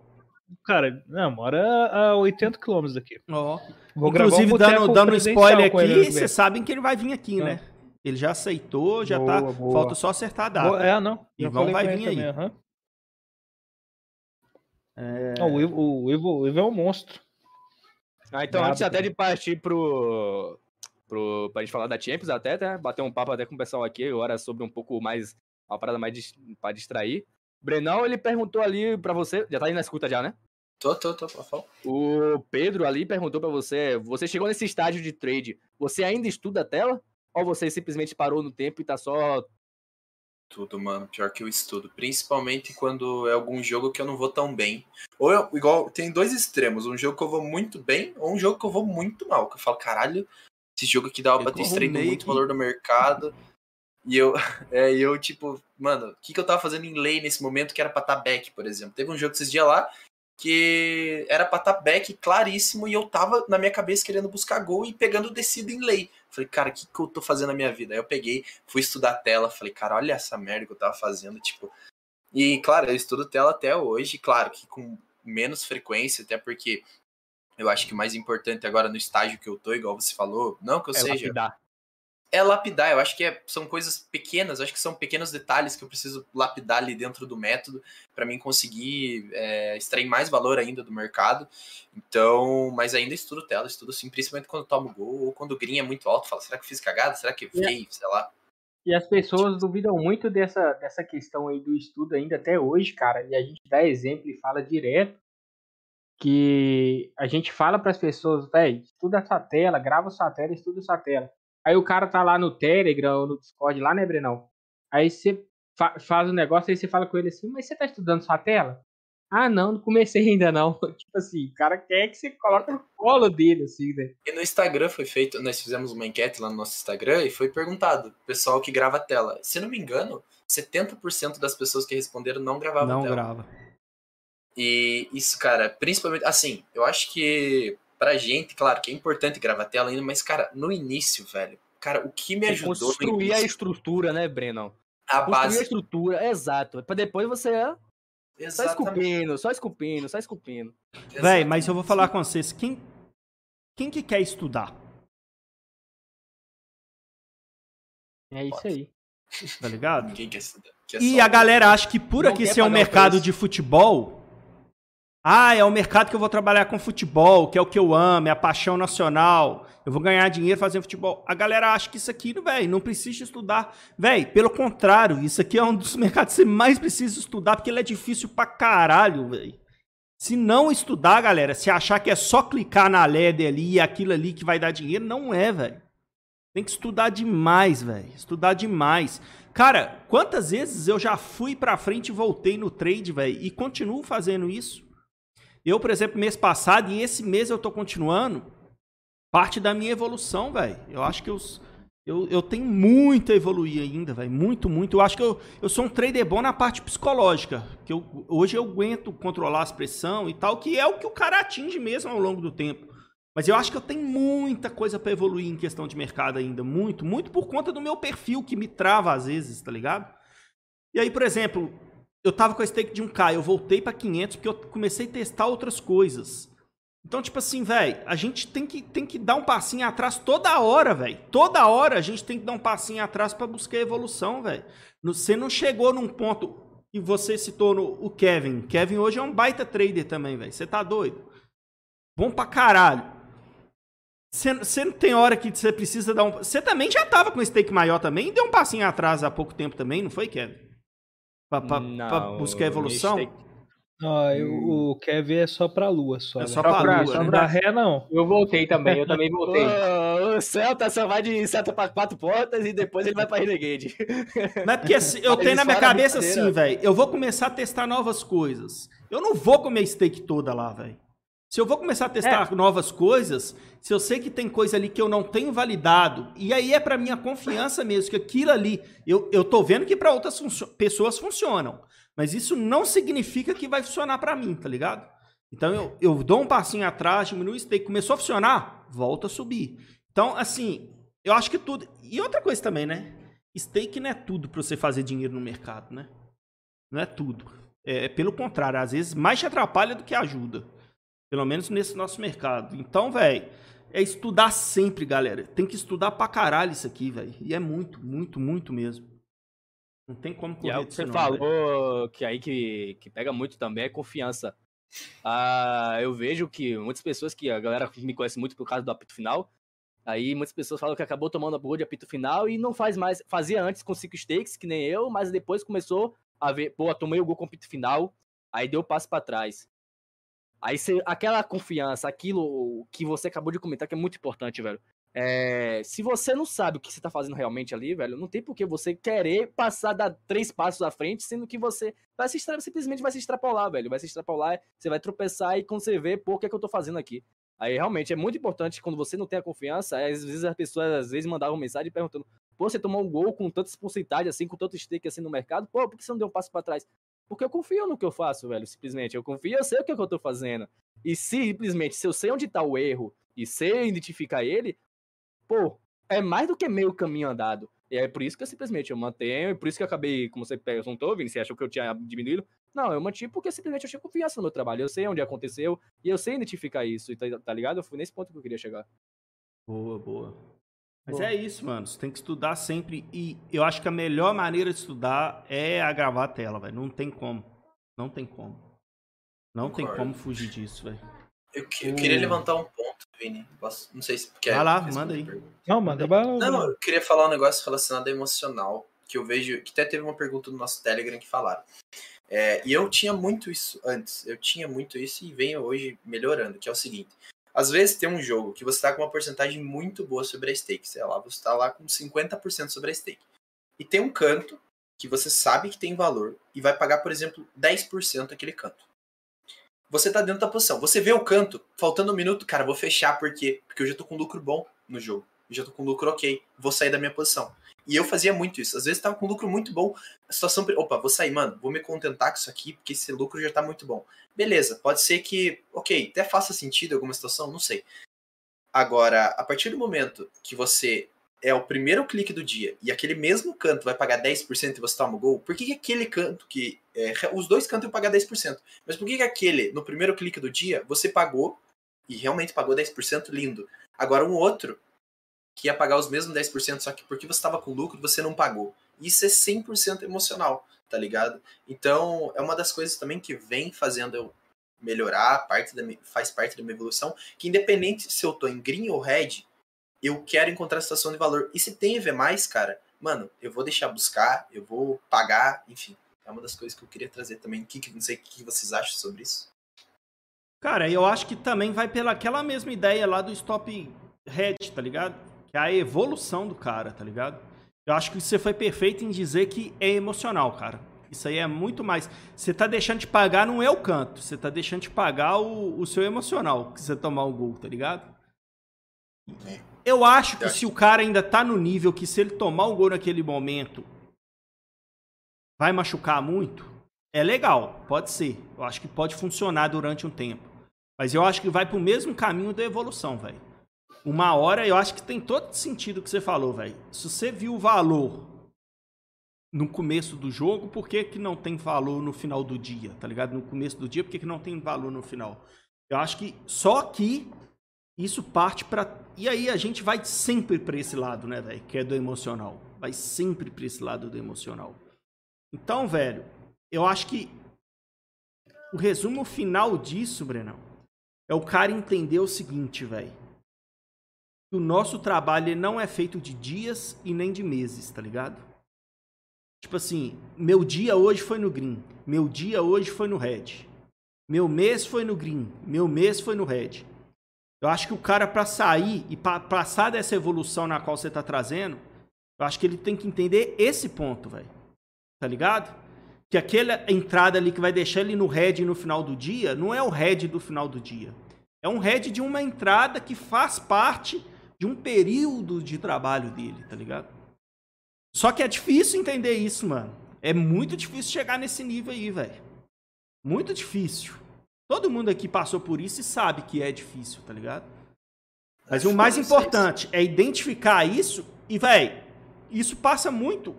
Cara, não, mora a oitenta quilômetros daqui. Oh. Vou inclusive, um dando, dando spoiler aqui, vocês sabem que ele vai vir aqui, não. né? Ele já aceitou, já boa, tá... Boa. Falta só acertar a data. Boa, é, não. E vão vai vir aí. Também, uh-huh. É... Não, o, Ivo, o, Ivo, o Ivo é um monstro. Ah, então Brabo, antes até de partir pro, pro, pra gente falar da Champions até, tá? Bater um papo até com o pessoal aqui agora sobre um pouco mais, uma parada mais de, pra distrair. Brenão, ele perguntou ali pra você, já tá aí na escuta já, né? Tô, tô, tô, por favor. O Pedro ali perguntou pra você, você chegou nesse estágio de trade, você ainda estuda a tela? Ou você simplesmente parou no tempo e tá só... Tudo, mano. Pior que eu estudo. Principalmente quando é algum jogo que eu não vou tão bem. Ou eu, igual, tem dois extremos. Um jogo que eu vou muito bem, ou um jogo que eu vou muito mal. Que eu falo, caralho, esse jogo aqui dava pra ter extraído muito valor do mercado. E eu, é, eu tipo, mano, o que, que eu tava fazendo em lay nesse momento que era pra tá back, por exemplo? Teve um jogo esses dias lá que era pra tá back claríssimo e eu tava na minha cabeça querendo buscar gol e pegando descida em lay. Falei, cara, o que, que eu tô fazendo na minha vida? Aí eu peguei, fui estudar tela, falei, cara, olha essa merda que eu tava fazendo, tipo... E, claro, eu estudo tela até hoje, claro, que com menos frequência, até porque eu acho que o mais importante agora no estágio que eu tô, igual você falou, não que eu é seja... Lapidar. É lapidar, eu acho que é, são coisas pequenas, eu acho que são pequenos detalhes que eu preciso lapidar ali dentro do método pra mim conseguir é, extrair mais valor ainda do mercado. Então, mas ainda estudo tela, estudo sim, principalmente quando eu tomo gol ou quando o green é muito alto, falo, será que eu fiz cagada? Será que eu fiquei, sei lá. E as pessoas duvidam muito dessa, dessa questão aí do estudo ainda até hoje, cara. E a gente dá exemplo e fala direto que a gente fala para as pessoas, velho, estuda sua tela, grava sua tela, estuda sua tela. Aí o cara tá lá no Telegram ou no Discord, lá, né, Brenão? Aí você fa- faz o um negócio, aí você fala com ele assim, mas você tá estudando sua tela? Ah, não, não comecei ainda não. Tipo assim, o cara quer que você coloque no colo dele, assim, né? E no Instagram foi feito, nós fizemos uma enquete lá no nosso Instagram e foi perguntado, pessoal que grava a tela. Se não me engano, setenta por cento das pessoas que responderam não gravavam não a tela. Não grava. E isso, cara, principalmente, assim, eu acho que pra gente, claro, que é importante gravar a tela ainda, mas, cara, no início, velho, cara, o que me ajudou... Construir a estrutura, né, Brenão? A Construir base. Construir a estrutura, exato. Pra depois você... Exatamente. Só esculpindo, só esculpindo, só esculpindo. Véi, mas eu vou falar com vocês, quem, quem que quer estudar? É isso aí. Tá ligado? Quem quer estudar? Quer e a galera acha que por aqui ser um mercado de futebol, ah, é um mercado que eu vou trabalhar com futebol, que é o que eu amo, é a paixão nacional, eu vou ganhar dinheiro fazendo futebol. A galera acha que isso aqui, velho, não precisa estudar. Velho, pelo contrário, isso aqui é um dos mercados que você mais precisa estudar, porque ele é difícil pra caralho, velho. Se não estudar, galera, se achar que é só clicar na L E D ali e aquilo ali que vai dar dinheiro, não é, velho. Tem que estudar demais, velho. Estudar demais. Cara, quantas vezes eu já fui pra frente e voltei no trade, velho, e continuo fazendo isso? Eu, por exemplo, mês passado, e esse mês eu tô continuando... Parte da minha evolução, velho. Eu acho que eu, eu, eu tenho muito a evoluir ainda, velho. Muito, muito. Eu acho que eu, eu sou um trader bom na parte psicológica. Que eu, hoje eu aguento controlar as pressão e tal, que é o que o cara atinge mesmo ao longo do tempo. Mas eu acho que eu tenho muita coisa pra evoluir em questão de mercado ainda. Muito, muito por conta do meu perfil que me trava às vezes, tá ligado? E aí, por exemplo, eu tava com a stake de um K, eu voltei pra quinhentos porque eu comecei a testar outras coisas. Então, tipo assim, velho, a gente tem que, tem que dar um passinho atrás toda hora, velho. Toda hora a gente tem que dar um passinho atrás pra buscar evolução, velho. Você não chegou num ponto que você citou no, o Kevin. Kevin hoje é um baita trader também, velho. Você tá doido? Bom pra caralho. Você não tem hora que você precisa dar um... Você também já tava com um stake maior também e deu um passinho atrás há pouco tempo também, não foi, Kevin? Pra, pra, não, pra buscar evolução? Ah, eu, hum. O Kevin é só pra lua, só. É, né? Só pra, pra lua, não dá ré, não. Eu voltei também, eu também voltei. O, o Celta só vai de Celta pra quatro portas e depois ele vai pra Renegade. Não é porque assim, eu tenho na minha cabeça assim, velho, eu vou começar a testar novas coisas. Eu não vou comer steak toda lá, velho. Se eu vou começar a testar é. novas coisas, se eu sei que tem coisa ali que eu não tenho validado, e aí é pra minha confiança mesmo, que aquilo ali, eu, eu tô vendo que pra outras funcio- pessoas funcionam. Mas isso não significa que vai funcionar pra mim, tá ligado? Então eu, eu dou um passinho atrás, diminuo o stake, começou a funcionar, volta a subir. Então, assim, eu acho que tudo... E outra coisa também, né? Stake não é tudo pra você fazer dinheiro no mercado, né? Não é tudo. É, pelo contrário, às vezes mais te atrapalha do que ajuda. Pelo menos nesse nosso mercado. Então, velho, é estudar sempre, galera. Tem que estudar pra caralho isso aqui, velho. E é muito, muito, muito mesmo. Não tem como correr. E é o que você falou, né? Que aí que, que pega muito também é confiança. Ah, eu vejo que muitas pessoas, que a galera que me conhece muito por causa do apito final, aí muitas pessoas falam que acabou tomando a boa de apito final e não faz mais. Fazia antes com cinco stakes, que nem eu, mas depois começou a ver, pô, tomei o gol com o apito final, aí deu o passo pra trás. Aí você, aquela confiança, aquilo que você acabou de comentar que é muito importante, velho. É, se você não sabe o que você tá fazendo realmente ali, velho, não tem por que você querer passar, dar três passos à frente, sendo que você vai se extra... simplesmente vai se extrapolar, velho. Vai se extrapolar, você vai tropeçar e quando você vê, pô, o que é que eu tô fazendo aqui? Aí, realmente, é muito importante quando você não tem a confiança, às vezes as pessoas, às vezes, mandavam mensagem perguntando, pô, você tomou um gol com tantas porcentagens, assim, com tanto stake, assim, no mercado, pô, por que você não deu um passo pra trás? Porque eu confio no que eu faço, velho, simplesmente. Eu confio, eu sei o que é que eu tô fazendo. E simplesmente, se eu sei onde tá o erro e sei identificar ele, pô, é mais do que meio caminho andado. E é por isso que eu simplesmente eu mantenho, e por isso que eu acabei, como você perguntou, Vini, você achou que eu tinha diminuído? Não, eu mantive porque simplesmente eu tinha confiança no meu trabalho. Eu sei onde aconteceu e eu sei identificar isso, tá ligado? Eu fui nesse ponto que eu queria chegar. Boa, boa. Mas boa. É isso, mano. Você tem que estudar sempre e eu acho que a melhor maneira de estudar é a gravar a tela, velho. Não tem como. Não tem como. Não Concordo. Tem como fugir disso, velho. Eu, que, eu queria levantar um ponto. Vini? Posso? Não sei se quer. Vai lá, manda aí. Pergunta. Não, manda. Não, eu queria falar um negócio relacionado a emocional, que eu vejo, que até teve uma pergunta no nosso Telegram que falaram. É, e eu tinha muito isso antes, eu tinha muito isso e venho hoje melhorando, que é o seguinte. Às vezes tem um jogo que você tá com uma porcentagem muito boa sobre a stake, sei lá, você tá lá com cinquenta por cento sobre a stake. E tem um canto que você sabe que tem valor e vai pagar, por exemplo, dez por cento aquele canto. Você tá dentro da posição, você vê o canto, faltando um minuto, cara, vou fechar porque, porque eu já tô com lucro bom no jogo. Eu já tô com lucro ok, vou sair da minha posição. E eu fazia muito isso. Às vezes tava com lucro muito bom, a situação... Opa, vou sair, mano, vou me contentar com isso aqui, porque esse lucro já tá muito bom. Beleza, pode ser que, ok, até faça sentido alguma situação, não sei. Agora, a partir do momento que você é o primeiro clique do dia e aquele mesmo canto vai pagar dez por cento e você toma o gol, por que que aquele canto que... É, os dois cantos iam pagar dez por cento. Mas por que que aquele, no primeiro clique do dia, você pagou, e realmente pagou dez por cento, lindo. Agora um outro... que ia pagar os mesmos dez por cento, só que porque você estava com lucro, você não pagou. Isso é cem por cento emocional, tá ligado? Então, é uma das coisas também que vem fazendo eu melhorar, parte da, faz parte da minha evolução, que independente se eu tô em green ou red, eu quero encontrar a situação de valor. E se tem E V mais, cara, mano, eu vou deixar buscar, eu vou pagar, enfim. É uma das coisas que eu queria trazer também. Que, que, não sei o que vocês acham sobre isso. Cara, eu acho que também vai pela aquela mesma ideia lá do stop red, tá ligado? É a evolução do cara, tá ligado? Eu acho que você foi perfeito em dizer que é emocional, cara. Isso aí é muito mais. Você tá deixando de pagar não é o canto. Você tá deixando de pagar o, o seu emocional, que você tomar o gol, tá ligado? Eu acho que se o cara ainda tá no nível que se ele tomar o gol naquele momento vai machucar muito, é legal, pode ser. Eu acho que pode funcionar durante um tempo. Mas eu acho que vai pro mesmo caminho da evolução, velho. Uma hora, eu acho que tem todo sentido o que você falou, velho. Se você viu o valor no começo do jogo, por que que não tem valor no final do dia, tá ligado? No começo do dia, por que que não tem valor no final? Eu acho que só que isso parte pra... E aí a gente vai sempre pra esse lado, né, velho? Que é do emocional. Vai sempre pra esse lado do emocional. Então, velho, eu acho que o resumo final disso, Brenão, é o cara entender o seguinte, velho. O nosso trabalho não é feito de dias e nem de meses, tá ligado? Tipo assim, meu dia hoje foi no green, meu dia hoje foi no red, meu mês foi no green, meu mês foi no red. Eu acho que o cara pra sair e pra passar dessa evolução na qual você tá trazendo, eu acho que ele tem que entender esse ponto, velho, tá ligado? Que aquela entrada ali que vai deixar ele no red no final do dia, não é o red do final do dia. É um red de uma entrada que faz parte... de um período de trabalho dele, tá ligado? Só que é difícil entender isso, mano. É muito difícil chegar nesse nível aí, velho. Muito difícil. Todo mundo aqui passou por isso e sabe que é difícil, tá ligado? Mas o mais importante é identificar isso e, velho, isso passa muito.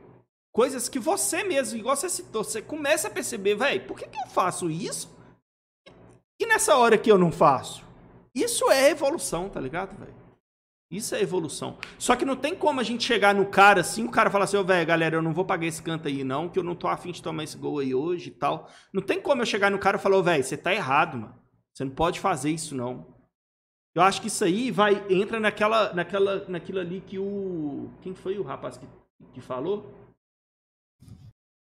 Coisas que você mesmo, igual você citou, você começa a perceber, velho, por que que eu faço isso e nessa hora que eu não faço? Isso é evolução, tá ligado, velho? Isso é evolução. Só que não tem como a gente chegar no cara assim, o cara falar assim, ô, velho, galera, eu não vou pagar esse canto aí não, que eu não tô afim de tomar esse gol aí hoje e tal. Não tem como eu chegar no cara e falar, ô, velho, você tá errado, mano. Você não pode fazer isso não. Eu acho que isso aí vai, entra naquela, naquela, naquilo ali que o... Quem foi o rapaz que, que falou?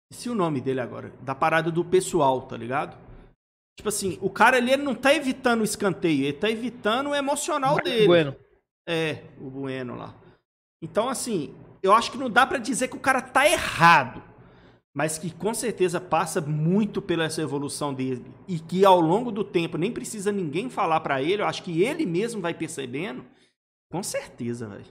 Esqueci o nome dele agora. Da parada do pessoal, tá ligado? Tipo assim, o cara ali ele não tá evitando o escanteio, ele tá evitando o emocional Marcos dele. Bueno. É, o Bueno lá. Então, assim, eu acho que não dá pra dizer que o cara tá errado, mas que com certeza passa muito pela essa evolução dele e que ao longo do tempo nem precisa ninguém falar pra ele, eu acho que ele mesmo vai percebendo. Com certeza, velho.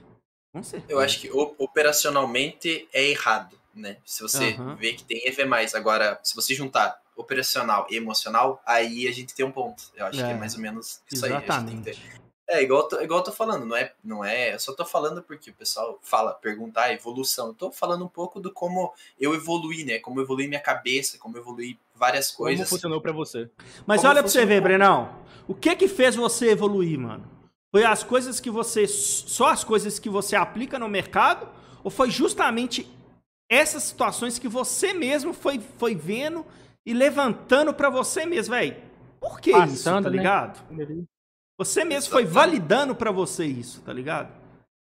Com certeza. Eu acho que operacionalmente é errado, né? Se você uhum. vê que tem E V mais, agora, se você juntar operacional e emocional, aí a gente tem um ponto. Eu acho é, que é mais ou menos isso exatamente. Aí. A gente tem que ter. É, igual, igual eu tô falando, não é, não é, eu só tô falando porque o pessoal fala, perguntar a evolução, eu tô falando um pouco do como eu evoluí, né, como eu evoluí minha cabeça, como eu evoluí várias coisas. Como funcionou pra você. Mas como olha pra você ver, Brenão, o que que fez você evoluir, mano? Foi as coisas que você, só as coisas que você aplica no mercado, ou foi justamente essas situações que você mesmo foi, foi vendo e levantando pra você mesmo, velho? Por que Passando, isso, tá ligado? Né? Você mesmo foi validando pra você isso, tá ligado?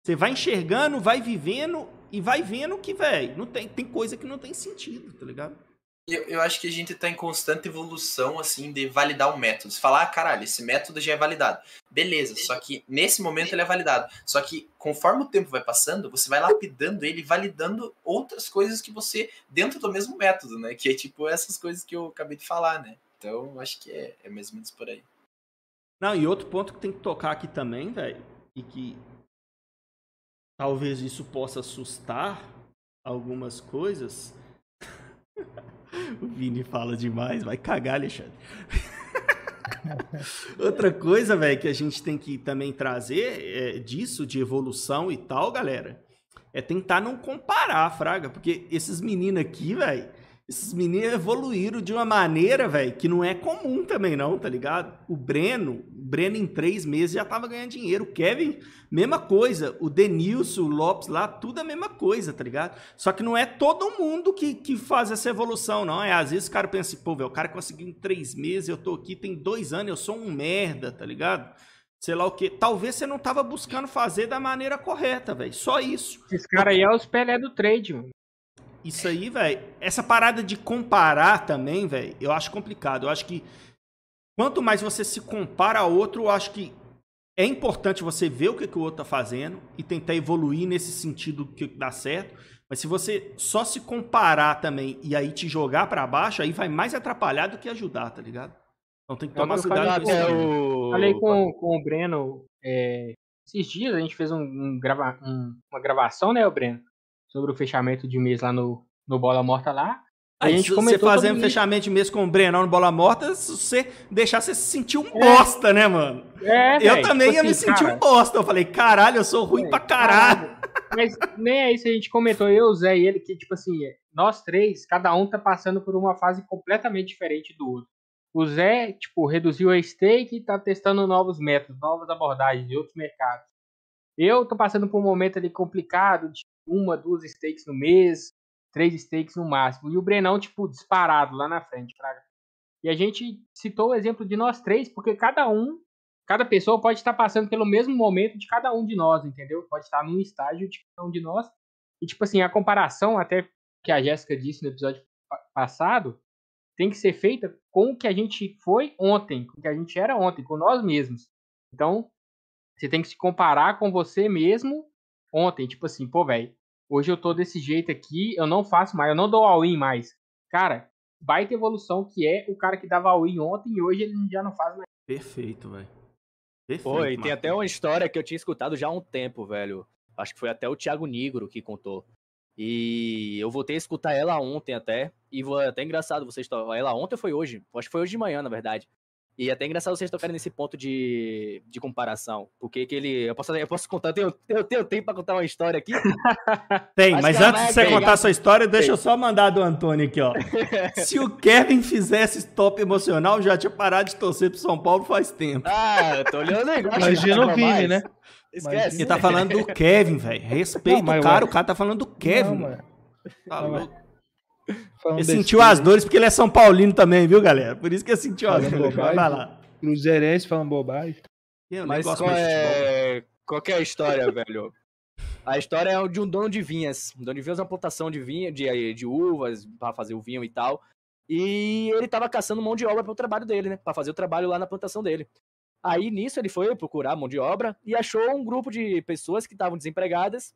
Você vai enxergando, vai vivendo e vai vendo que, velho, não tem, tem coisa que não tem sentido, tá ligado? Eu, eu acho que a gente tá em constante evolução, assim, de validar um método. Você fala, ah, caralho, esse método já é validado. Beleza, só que nesse momento ele é validado. Só que conforme o tempo vai passando, você vai lapidando ele, validando outras coisas que você, dentro do mesmo método, né? Que é tipo essas coisas que eu acabei de falar, né? Então, acho que é, é mais ou menos por aí. Não, e outro ponto que tem que tocar aqui também, velho, e que talvez isso possa assustar algumas coisas... O Vini fala demais, vai cagar, Alexandre. Outra coisa, velho, que a gente tem que também trazer é disso, de evolução e tal, galera, é tentar não comparar, fraga, porque esses meninos aqui, velho, esses meninos evoluíram de uma maneira, velho, que não é comum também não, tá ligado? O Breno, o Breno em três meses já tava ganhando dinheiro, o Kevin, mesma coisa, o Denilson, o Lopes lá, tudo a mesma coisa, tá ligado? Só que não é todo mundo que, que faz essa evolução, não, é, às vezes o cara pensa assim, pô, velho, o cara conseguiu em três meses, eu tô aqui, tem dois anos, eu sou um merda, tá ligado? Sei lá o que. Talvez você não tava buscando fazer da maneira correta, velho, só isso. Esse cara aí é os Pelé do trade, mano. Isso aí, velho, essa parada de comparar também, velho, eu acho complicado. Eu acho que quanto mais você se compara a outro, eu acho que é importante você ver o que, que o outro tá fazendo e tentar evoluir nesse sentido que dá certo. Mas se você só se comparar também e aí te jogar para baixo, aí vai mais atrapalhar do que ajudar, tá ligado? Então tem que tomar cuidado com isso. Eu falei com, com o Breno é, esses dias, a gente fez um, um grava, um, uma gravação, né, o Breno? Sobre o fechamento de mês lá no, no Bola Morta lá. A gente você fazendo fechamento de mês com o Brenão no Bola Morta, se você deixar, você se sentir um é. bosta, né, mano? É, eu véio, também tipo ia assim, me sentir cara... um bosta. Eu falei, caralho, eu sou ruim é, pra caralho. Mas nem é isso, a gente comentou, eu, o Zé e ele, que tipo assim, nós três, cada um tá passando por uma fase completamente diferente do outro. O Zé, tipo, reduziu a stake e tá testando novos métodos, novas abordagens de outros mercados. Eu tô passando por um momento ali complicado, de uma, duas stakes no mês, três stakes no máximo. E o Brenão, tipo, disparado lá na frente, fraga. E a gente citou o exemplo de nós três, porque cada um, cada pessoa pode estar passando pelo mesmo momento de cada um de nós, entendeu? Pode estar num estágio de cada um de nós. E, tipo assim, a comparação, até que a Jéssica disse no episódio passado, tem que ser feita com o que a gente foi ontem, com o que a gente era ontem, com nós mesmos. Então, você tem que se comparar com você mesmo ontem, tipo assim, pô, velho, hoje eu tô desse jeito aqui, eu não faço mais, eu não dou all-in mais. Cara, baita evolução que é o cara que dava all-in ontem e hoje ele já não faz mais. Perfeito, velho. Perfeito. Oi, tem até uma história que eu tinha escutado já há um tempo, velho. Acho que foi até o Thiago Nigro que contou. E eu voltei a escutar ela ontem até, e até engraçado vocês... Ela ontem ou foi hoje? Acho que foi hoje de manhã, na verdade. E até é engraçado vocês tocarem nesse ponto de, de comparação. Porque que ele... Eu posso, eu posso contar... Eu tenho, eu tenho tempo pra contar uma história aqui? Tem, mas, mas antes de você pegar... contar sua história, deixa Tem. eu só mandar do Antônio aqui, ó. Se o Kevin fizesse top emocional, já tinha parado de torcer pro São Paulo faz tempo. Ah, eu tô olhando aí. Imagina o Vini, né? Esquece. Ele tá falando do Kevin, velho. Respeita não, o cara. Mano. O cara tá falando do Kevin, não, mano. Tá louco. Ele sentiu as dores porque ele é São Paulino também, viu, galera? Por isso que ele sentiu as dores. Vai lá. Cruzeirense falando bobagem. Mas qual é... qual que é a história, velho? A história é de um dono de vinhas. Um dono de vinhas é uma plantação de vinha, de, de uvas, pra fazer o vinho e tal. E ele tava caçando mão de obra pro trabalho dele, né? Pra fazer o trabalho lá na plantação dele. Aí nisso ele foi procurar mão de obra e achou um grupo de pessoas que estavam desempregadas.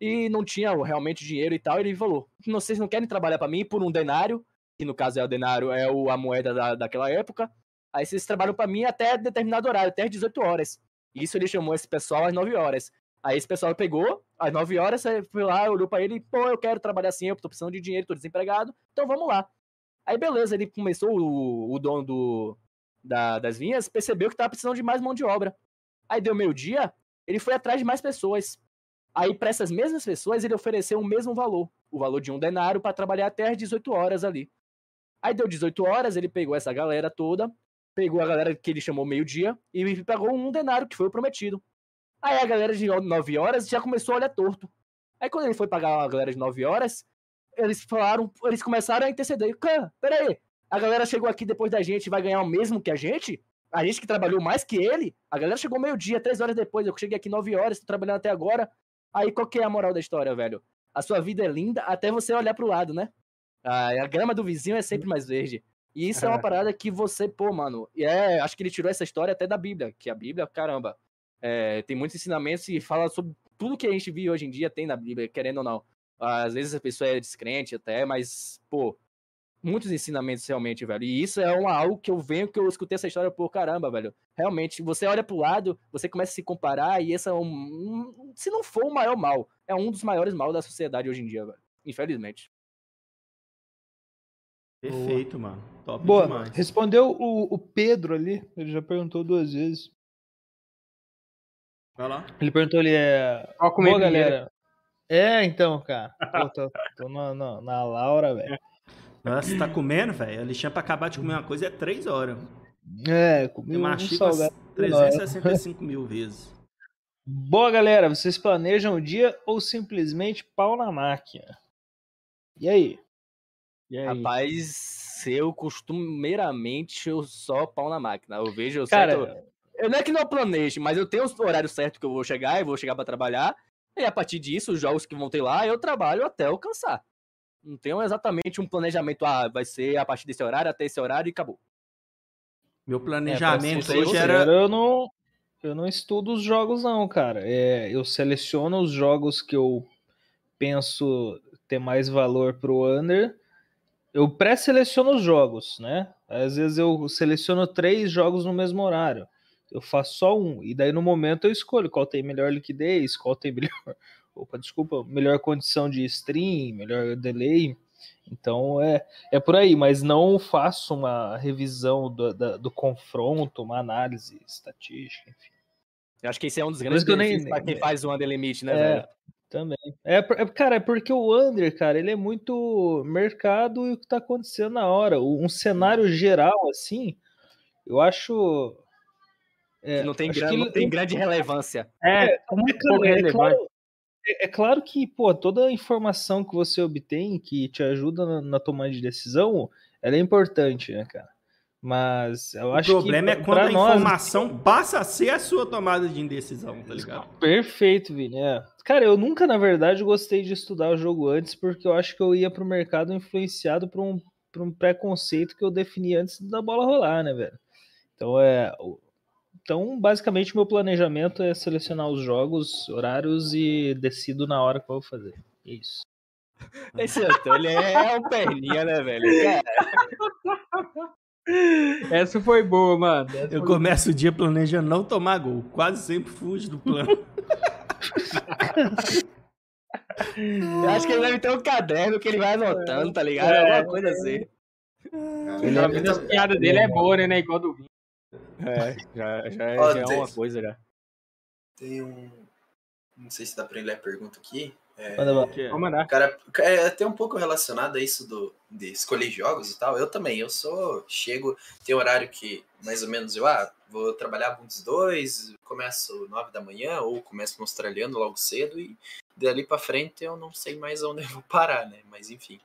E não tinha realmente dinheiro e tal, ele falou, vocês não querem trabalhar pra mim por um denário, que no caso é o denário, é a moeda da, daquela época, aí vocês trabalham pra mim até determinado horário, até as dezoito horas. Isso ele chamou esse pessoal às nove horas. Aí esse pessoal pegou, às nove horas, foi lá, olhou pra ele e, pô, eu quero trabalhar assim, eu tô precisando de dinheiro, tô desempregado, então vamos lá. Aí beleza, ele começou, o, o dono do, da, das vinhas, percebeu que tava precisando de mais mão de obra. Aí deu meio-dia, ele foi atrás de mais pessoas. Aí, para essas mesmas pessoas, ele ofereceu o mesmo valor. O valor de um denário para trabalhar até as dezoito horas ali. Aí deu dezoito horas, ele pegou essa galera toda, pegou a galera que ele chamou meio-dia e pagou um denário, que foi o prometido. Aí a galera de nove horas já começou a olhar torto. Aí quando ele foi pagar a galera de nove horas, eles falaram, eles começaram a interceder. Cara, peraí, a galera chegou aqui depois da gente e vai ganhar o mesmo que a gente? a gente que trabalhou mais que ele, a galera chegou meio-dia, três horas depois, eu cheguei aqui nove horas, tô trabalhando até agora. Aí qual que é a moral da história, velho? A sua vida é linda até você olhar pro lado, né? A, a grama do vizinho é sempre mais verde. E isso é uma parada que você, pô, mano, e é, acho que ele tirou essa história até da Bíblia, que a Bíblia, caramba, é, tem muitos ensinamentos e fala sobre tudo que a gente vive hoje em dia tem na Bíblia, querendo ou não. Às vezes a pessoa é descrente até, mas, pô, muitos ensinamentos realmente, velho. E isso é uma, algo que eu venho, que eu escutei essa história, pô, caramba, velho. Realmente, você olha pro lado, você começa a se comparar e esse é um, um se não for o maior mal, é um dos maiores mal da sociedade hoje em dia, velho. Infelizmente. Perfeito, mano. Top Boa. Demais. Respondeu o, o Pedro ali, ele já perguntou duas vezes. Vai lá. Ele perguntou ali, é... Ó, como Boa, galera. É, então, cara. Pô, tô, tô na, na, na Laura, velho. Nossa, você tá comendo, velho? Alexandre, pra acabar de comer uma coisa é três horas. É, comeu um salgado. trezentos e sessenta e cinco mil vezes. Boa, galera. Vocês planejam o dia ou simplesmente pau na máquina? E aí? E aí? Rapaz, eu costumeiramente eu só pau na máquina. Eu vejo, eu cara, certo... Eu não é que não planeje, mas eu tenho o horário certo que eu vou chegar, eu vou chegar pra trabalhar. E a partir disso, os jogos que vão ter lá, eu trabalho até eu cansar. Não tenho exatamente um planejamento, ah, vai ser a partir desse horário, até esse horário e acabou. Meu planejamento é, hoje era... Eu não, eu não estudo os jogos não, cara. É, eu seleciono os jogos que eu penso ter mais valor pro Under. Eu pré-seleciono os jogos, né? Às vezes eu seleciono três jogos no mesmo horário. Eu faço só um, e daí no momento eu escolho qual tem melhor liquidez, qual tem melhor, opa, desculpa, melhor condição de stream, melhor delay, então é, é por aí, mas não faço uma revisão do, do, do confronto, uma análise estatística, enfim. Eu acho que esse é um dos grandes benefícios para quem faz o Under Limit, né, é, velho? Também. É, é, cara, é porque o Under, cara, ele é muito mercado e o que tá acontecendo na hora, um cenário geral, assim, eu acho... É, não tem, grande, que... não tem grande relevância. É, é, claro, é, claro, é claro que pô, toda a informação que você obtém que te ajuda na, na tomada de decisão, ela é importante, né, cara? Mas eu o acho que... O problema é quando a nós, informação que... passa a ser a sua tomada de indecisão, tá ligado? Perfeito, Vini. É. Cara, eu nunca, na verdade, gostei de estudar o jogo antes, porque eu acho que eu ia pro mercado influenciado por um, por um preconceito que eu defini antes da bola rolar, né, velho? Então, é... Então, basicamente, meu planejamento é selecionar os jogos, horários e decido na hora que eu vou fazer. É isso. Esse Antônio é um perninha, né, velho? É. Essa foi boa, mano. Essa eu começo boa. O dia planejando não tomar gol. Quase sempre fujo do plano. Eu acho que ele deve ter um caderno que ele vai anotando, tá ligado? É, alguma coisa assim. Ele é, é, a piada é, dele é boa, né? Igual do Vini. É, já, já, oh, já é uma coisa já. Tem um. Não sei se dá pra ler a pergunta aqui. É, Vou mandar. Cara, é até um pouco relacionado a isso do, de escolher jogos e tal. Eu também, eu sou. Chego, tem horário que mais ou menos eu ah, vou trabalhar uns dois, começo nove da manhã, ou começo no australiano logo cedo, e dali pra frente eu não sei mais onde eu vou parar, né? Mas enfim.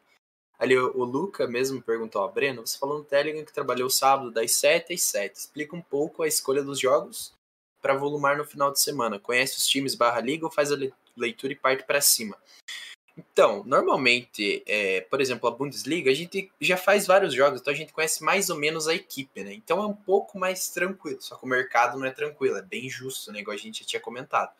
Ali o Luca mesmo perguntou, ó, Breno, você falou no Telegram que trabalhou sábado das sete às sete. Explica um pouco a escolha dos jogos para volumar no final de semana. Conhece os times barra liga ou faz a leitura e parte para cima? Então, normalmente, é, por exemplo, a Bundesliga, a gente já faz vários jogos, então a gente conhece mais ou menos a equipe, né? Então é um pouco mais tranquilo, só que o mercado não é tranquilo, é bem justo, né? Igual a gente já tinha comentado.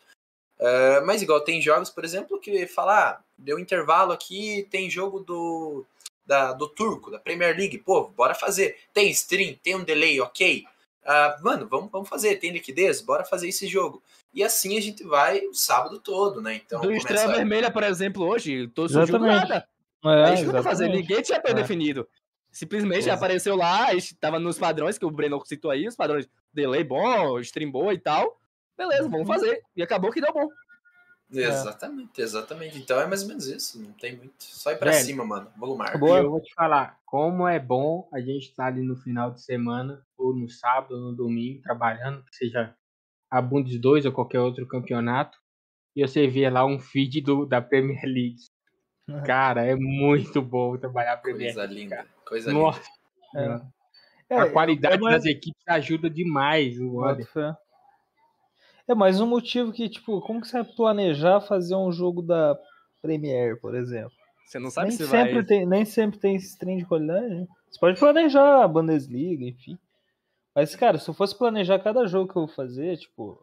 Uh, mas igual, tem jogos, por exemplo, que fala, ah, deu intervalo aqui, tem jogo do... Da, do turco, da Premier League, pô, bora fazer, tem stream, tem um delay, ok, uh, mano, vamos, vamos fazer, tem liquidez, bora fazer esse jogo, e assim a gente vai o sábado todo, né, então... Do Estrela a... Vermelha, por exemplo, hoje, todo surgiu nada, é, a gente não fazer, ninguém tinha pré-definido, é. Simplesmente Exato. Apareceu lá, a gente tava nos padrões, que o Breno citou aí, os padrões, delay bom, stream boa e tal, beleza, vamos fazer, e acabou que deu bom. Exatamente, exatamente. Então é mais ou menos isso, não tem muito. Só ir pra Velho, cima, mano. Volumar. Boa, eu vou te falar, como é bom a gente estar tá ali no final de semana, ou no sábado, ou no domingo, trabalhando, que seja a Bundes dois ou qualquer outro campeonato, e você vê lá um feed do, da Premier League. Cara, é muito bom trabalhar a Premier League. Coisa linda, cara. Coisa Nossa. linda. É. É, a qualidade é mais... das equipes ajuda demais o Under. É mais um motivo que, tipo, como que você vai planejar fazer um jogo da Premier, por exemplo? Você não sabe nem se sempre vai... Tem, nem sempre tem esse trem de qualidade, né? Você pode planejar a Bundesliga, enfim. Mas, cara, se eu fosse planejar cada jogo que eu vou fazer, tipo,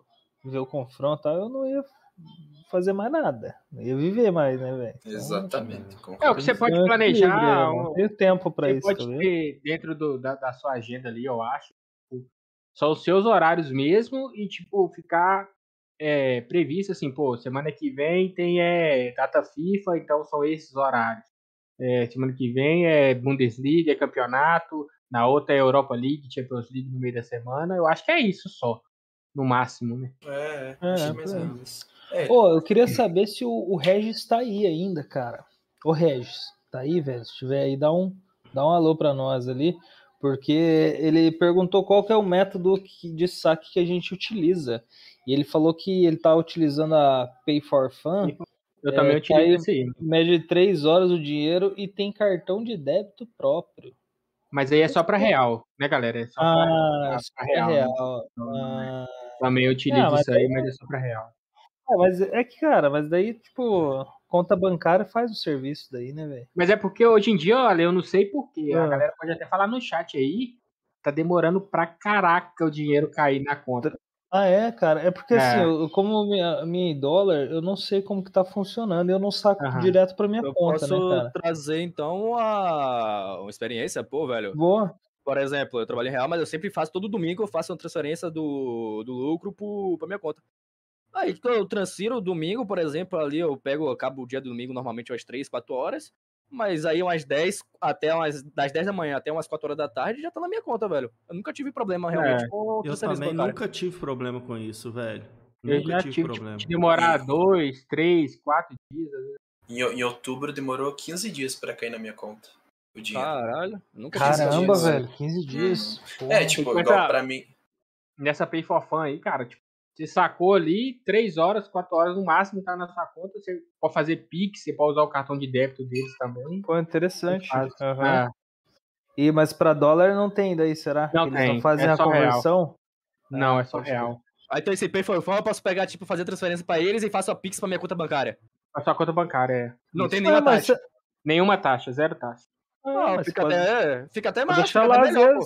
ver o confronto, eu não ia fazer mais nada. Não ia viver mais, né, velho? Então, exatamente. É, o que você pode planejar... Não tem tempo pra isso, tá vendo? Você pode ter dentro do, da, da sua agenda ali, eu acho, só os seus horários mesmo e, tipo, ficar é, previsto, assim, pô, semana que vem tem é, data FIFA, então são esses horários. É, semana que vem é Bundesliga, é campeonato, na outra é Europa League, Champions League no meio da semana. Eu acho que é isso só, no máximo, né? É, acho é, mais ou menos isso. É. Pô, eu queria saber se o, o Regis tá aí ainda, cara. Ô, Regis, tá aí, velho? Se tiver aí, dá um, dá um alô pra nós ali, porque ele perguntou qual que é o método de saque que a gente utiliza. E ele falou que ele tá utilizando a Pay for Fun. Eu é, também utilizo esse aí. Mede três horas o dinheiro e tem cartão de débito próprio. Mas aí é só para real, né, galera? É só para ah, real. real. Né? Então, ah, também eu utilizo é, isso aí, mas é só para real. É, mas é que, cara, mas daí, tipo, conta bancária faz o serviço daí, né, velho? Mas é porque hoje em dia, olha, eu não sei porquê. Ah. A galera pode até falar no chat aí, tá demorando pra caraca o dinheiro cair na conta. Ah, é, cara? É porque, é. assim, eu, como minha, minha em dólar, eu não sei como que tá funcionando e eu não saco Aham. direto pra minha eu conta, posso né, cara? trazer, então, uma, uma experiência, pô, velho. Boa. Por exemplo, eu trabalho em real, mas eu sempre faço, todo domingo eu faço uma transferência do, do lucro pro, pra minha conta. Aí, então, eu transfiro domingo, por exemplo, ali eu pego, eu acabo o dia do domingo, normalmente umas três, quatro horas, mas aí umas dez, até umas, das dez da manhã até umas quatro horas da tarde, já tá na minha conta, velho. Eu nunca tive problema realmente. É. Com eu também bancário. nunca tive problema com isso, velho. Eu nunca já tive, tive problema. Tipo, demorar dois, três, quatro dias. Em, em outubro demorou quinze dias pra cair na minha conta. O dinheiro. Caralho. Nunca Caramba, quinze dias. velho. quinze dias. Hum. Porra, é, tipo, cinquenta... igual pra mim. Nessa Pay for Fun aí, cara, tipo, você sacou ali três horas, quatro horas no máximo, tá na sua conta. Você pode fazer Pix, você pode usar o cartão de débito deles também. Pô, interessante. Uhum. É. E, mas pra dólar não tem daí, será? Não Eles tem. Não fazem é a conversão? Real. Não, ah, é só real. Que... Aí então esse Pay for Fun eu posso pegar, tipo, fazer transferência pra eles e faço a Pix pra minha conta bancária. A sua conta bancária, é. Não Isso. tem nenhuma ah, mas... taxa. Nenhuma taxa, zero taxa. Ah, não, fica, pode... até... fica até mais, fica até melhor, pô.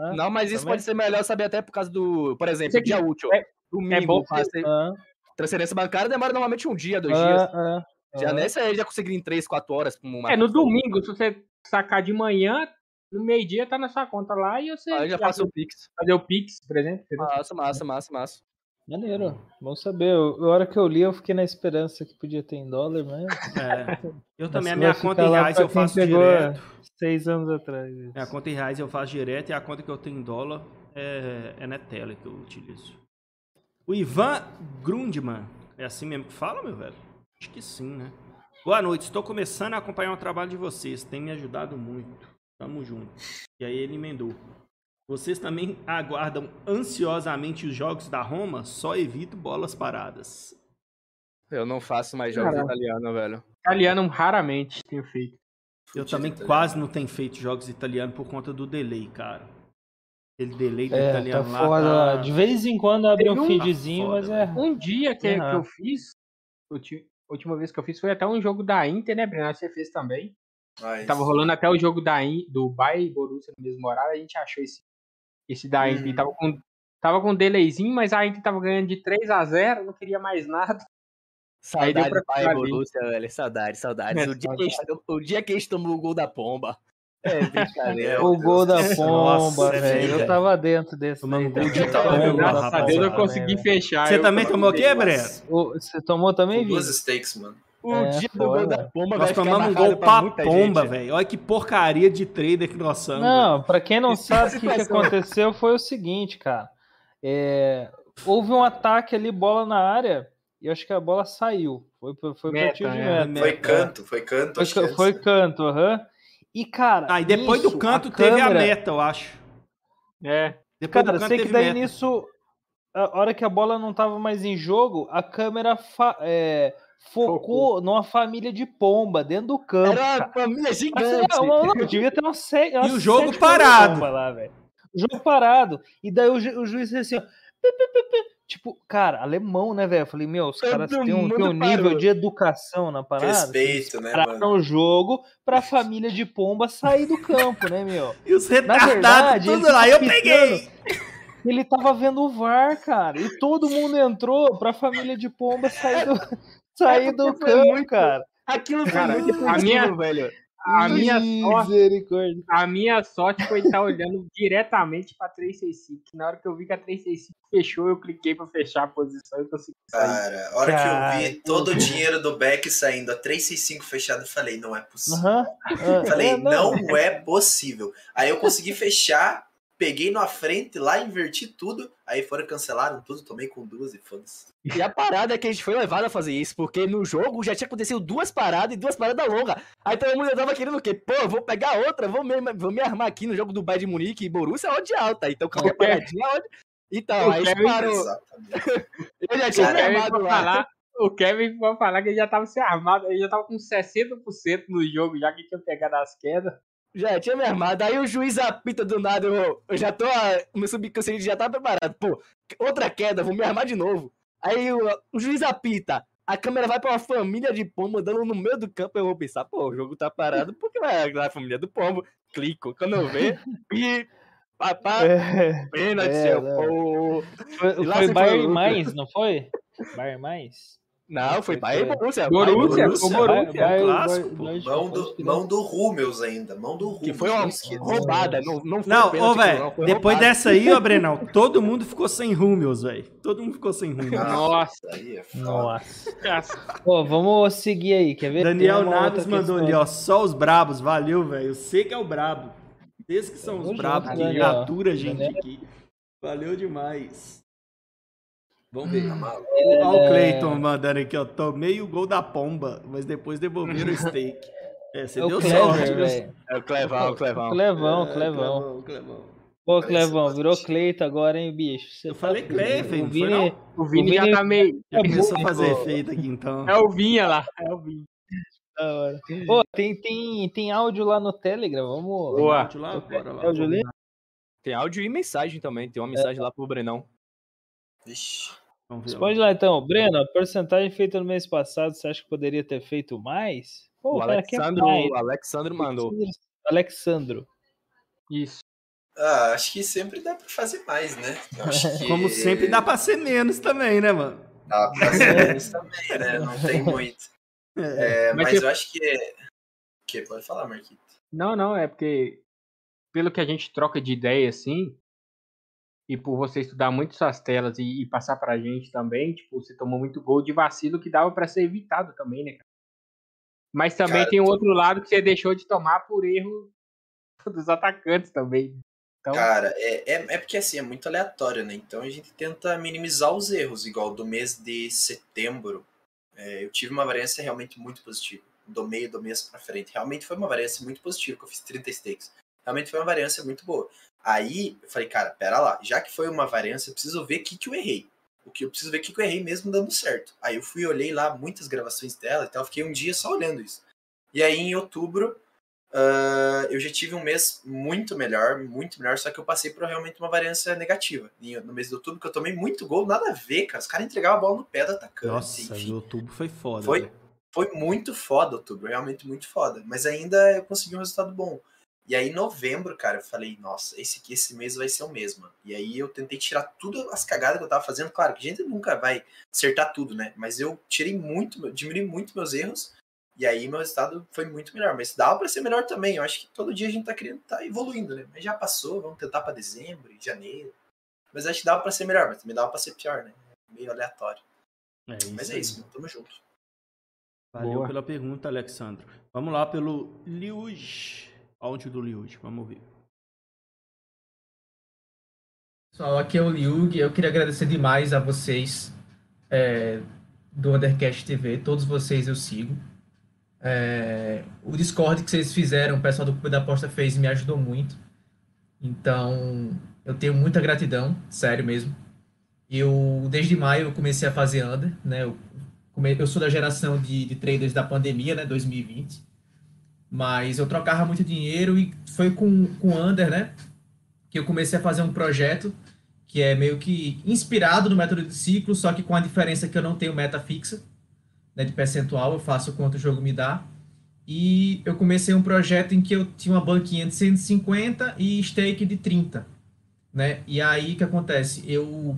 Ah, não, mas isso também pode ser melhor saber até por causa do, por exemplo, dia útil. É, domingo, é bom fazer ah, transferência bancária demora normalmente um dia, dois ah, dias. Ah, já ah. nessa aí já consegui em três, quatro horas. Uma é, no domingo, se você sacar de manhã, no meio-dia tá na sua conta lá e você... Aí já faço o Pix. Fazer o Pix, por exemplo. Massa, massa, massa, massa. Maneiro, bom saber. Eu, a hora que eu li, eu fiquei na esperança que podia ter em dólar, mas... É. Eu também, mas a minha conta em reais eu faço direto. Seis anos atrás. Isso. A conta em reais eu faço direto e a conta que eu tenho em dólar é, é na tela que eu utilizo. O Ivan Grundman, é assim mesmo que fala, meu velho? Acho que sim, né? Boa noite, estou começando a acompanhar o trabalho de vocês, tem me ajudado muito. Tamo junto. E aí ele emendou. Vocês também aguardam ansiosamente os jogos da Roma? Só evito bolas paradas. Eu não faço mais jogos italianos, velho. Italiano raramente tenho feito. Eu também italiano. quase não tenho feito jogos italianos por conta do delay, cara. Aquele delay do é, italiano tá lá. Foda. Tá... De vez em quando abre um feedzinho, tá mas é... Um dia que, é, que eu fiz, a última vez que eu fiz foi até um jogo da Inter, né, Brenão? Você fez também. Mas... Tava rolando até o jogo da, do Bayern e Borussia no mesmo horário, a gente achou esse... Esse da Inter hum. tava com tava com um delayzinho, mas a Inter tava ganhando de três a zero, não queria mais nada. Saudade do Bayern Borussia, velho. Saudade, saudade. É, o, dia saudade. Que gente, o dia que a gente tomou o gol da pomba. É brincadeira. O gol da pomba, velho. Eu tava dentro desse. Daí, tá? eu tava eu, graças a Deus eu consegui também, fechar. Você eu também tomou o quê, Breno? Você tomou também, Vini? Duas steaks, mano. O é, dia do gol da pomba, nós tomamos um gol pra, pra pomba, velho. Olha que porcaria de trader que nós somos. Não, véio. Pra quem não Isso sabe o que, que aconteceu foi o seguinte, cara. É, houve um ataque ali, bola na área, e eu acho que a bola saiu. Foi, foi meta, tiro de meta. Né? Foi canto, foi canto. Foi, foi, foi canto, aham. Uhum. E, cara... Ah, e depois nisso, do canto a teve câmera... a meta, eu acho. É. Depois cara, do canto sei que daí meta. nisso, a hora que a bola não tava mais em jogo, a câmera... Fa... É... Focou, Focou numa família de pomba dentro do campo. Era uma família gigante. Mas, não, não, não, devia ter uma se... E uma o jogo parado. Lá, Jogo parado. E daí o, ju o juiz disse assim, ó, pi, pi, pi, pi. Tipo, cara, alemão, né, velho? Eu falei, meu, os caras têm um, têm um nível de educação na parada. Respeito, né, mano? Pararam o jogo pra família de pomba sair do campo, né, meu? E os retardados tudo lá, eu peguei! Ele tava vendo o V A R, cara, e todo mundo entrou pra família de pomba sair do, sair do campo, muito, cara. Aquilo foi cara, muito a minha, velho. A minha, sorte, a minha sorte foi estar olhando diretamente pra trezentos e sessenta e cinco. Na hora que eu vi que a trezentos e sessenta e cinco fechou, eu cliquei pra fechar a posição e consegui sair. Cara, a hora cara, que eu vi todo o dinheiro do Beck saindo, a trezentos e sessenta e cinco fechada, eu falei, não é possível. Uh -huh. Falei, é, não. não é possível. Aí eu consegui fechar, peguei na frente lá, inverti tudo, aí foram cancelaram tudo, tomei com duas e foda-se. E a parada é que a gente foi levado a fazer isso, porque no jogo já tinha acontecido duas paradas e duas paradas longas. Aí todo mundo tava querendo o quê? Pô, eu vou pegar outra, vou me, vou me armar aqui no jogo do Bayern de Munique e Borussia é de alta, então qualquer paradinha é onde... Então, o aí Kevin parou. Eu já tinha me armado lá. Falar, o Kevin foi falar que ele já tava se armado, ele já tava com sessenta por cento no jogo, já que tinha pegado as quedas. Já tinha me armado, aí o juiz apita do nada, eu, eu já tô, meu subconsciente já tá preparado, pô, outra queda, vou me armar de novo. Aí o, o juiz apita, a câmera vai pra uma família de pombo andando no meio do campo, eu vou pensar, pô, o jogo tá parado, por que vai lá a família do pombo? Clico, quando eu ver, e papá, é, pênalti, é, seu, é. Pô. Foi, foi Bayern mais, não foi? Bayern mais? Não, foi Bayern e Borussia. Borussia, Borussia, Borussia, Bayern, clássico. Bayern, mão do, mão do Rúmeus ainda, mão do Rúmeus. Que foi uma roubada, não, não foi não, pênalti. Ô, véio, não, foi depois roubada. Dessa aí, ó, Brenão, todo mundo ficou sem Rúmeus, velho. Todo mundo ficou sem Rúmeus. Nossa, aí é foda. Pô, vamos seguir aí, quer ver? Daniel Naves mandou ali, ó, só os brabos, valeu, velho. Você que é o brabo. Esses que são os brabos, que atura a gente aqui. Valeu demais. Vamos ver. É... Olha o Cleiton mandando aqui, ó. Tomei o gol da pomba, mas depois devolveram o steak. É, você é deu sorte. É o Clevão, o Clevão. Clevão, é, Clevão. Clevão. Pô, Clevão, virou Cleito agora, hein, bicho? Você eu tá falei Clevin, Vini... não foi não? O Vini, o Vini já tá meio... Já é começou a fazer efeito aqui, então. É o Vinha lá, é o Vinha. Da hora. Pô, tem, tem, tem áudio lá no Telegram, vamos... Boa. Tem áudio lá, bora lá. Áudio ali? Tem áudio e mensagem também, tem uma mensagem é. lá pro Brenão. Vixe. Responde lá então, Breno, a porcentagem feita no mês passado, você acha que poderia ter feito mais? Pô, o cara, Alexandre, é o Alexandre mandou. Alexandre. Isso. Ah, acho que sempre dá pra fazer mais, né? Eu acho que... Como sempre dá pra ser menos também, né, mano? Dá pra ser menos também, né? Não tem muito. É, é, mas mas que... eu acho que... que... Pode falar, Marquinhos. Não, não, é porque pelo que a gente troca de ideia, assim... E por você estudar muito suas telas e, e passar pra gente também, tipo, você tomou muito gol de vacilo que dava pra ser evitado também, né, cara? Mas também cara, tem o tô... outro lado que você deixou de tomar por erro dos atacantes também. Então... Cara, é, é, é porque assim, é muito aleatório, né? Então a gente tenta minimizar os erros, igual do mês de setembro, é, eu tive uma variância realmente muito positiva, do meio do mês pra frente. Realmente foi uma variância muito positiva, que eu fiz trinta stakes. Realmente foi uma variância muito boa. Aí, eu falei, cara, pera lá, já que foi uma variância, eu preciso ver o que, que eu errei. O que eu preciso ver o que, que eu errei mesmo dando certo. Aí eu fui, olhei lá muitas gravações dela e tal, fiquei um dia só olhando isso. E aí, em outubro, uh, eu já tive um mês muito melhor, muito melhor, só que eu passei por realmente uma variância negativa. No mês de outubro, que eu tomei muito gol, nada a ver, cara. Os caras entregavam a bola no pé do atacante. Nossa, enfim. Outubro foi foda. Foi, foi muito foda, outubro, realmente muito foda. Mas ainda eu consegui um resultado bom. E aí, em novembro, cara, eu falei, nossa, esse aqui, esse mês vai ser o mesmo. E aí, eu tentei tirar tudo as cagadas que eu tava fazendo. Claro que a gente nunca vai acertar tudo, né? Mas eu tirei muito, diminui muito meus erros. E aí, meu resultado foi muito melhor. Mas dava pra ser melhor também. Eu acho que todo dia a gente tá querendo, tá evoluindo, né? Mas já passou, vamos tentar pra dezembro, janeiro. Mas acho que dava pra ser melhor, mas também dava pra ser pior, né? Meio aleatório. É isso, mas é isso, mano, tamo junto. Valeu Boa. Pela pergunta, Alexandre. Vamos lá pelo Liuj. Áudio do Liug, vamos ouvir. Pessoal, aqui é o Liug, eu queria agradecer demais a vocês é, do Undercast T V, todos vocês eu sigo. É, o Discord que vocês fizeram, o pessoal do Clube da Aposta fez, me ajudou muito. Então, eu tenho muita gratidão, sério mesmo. Eu, desde maio, eu comecei a fazer Under, né? Eu, eu sou da geração de, de traders da pandemia, né, dois mil e vinte. Mas eu trocava muito dinheiro e foi com o Under, né? que eu comecei a fazer um projeto que é meio que inspirado no método de ciclo, só que com a diferença que eu não tenho meta fixa, né, de percentual, eu faço quanto o jogo me dá. E eu comecei um projeto em que eu tinha uma banquinha de cento e cinquenta e stake de trinta, né? E aí o que acontece? Eu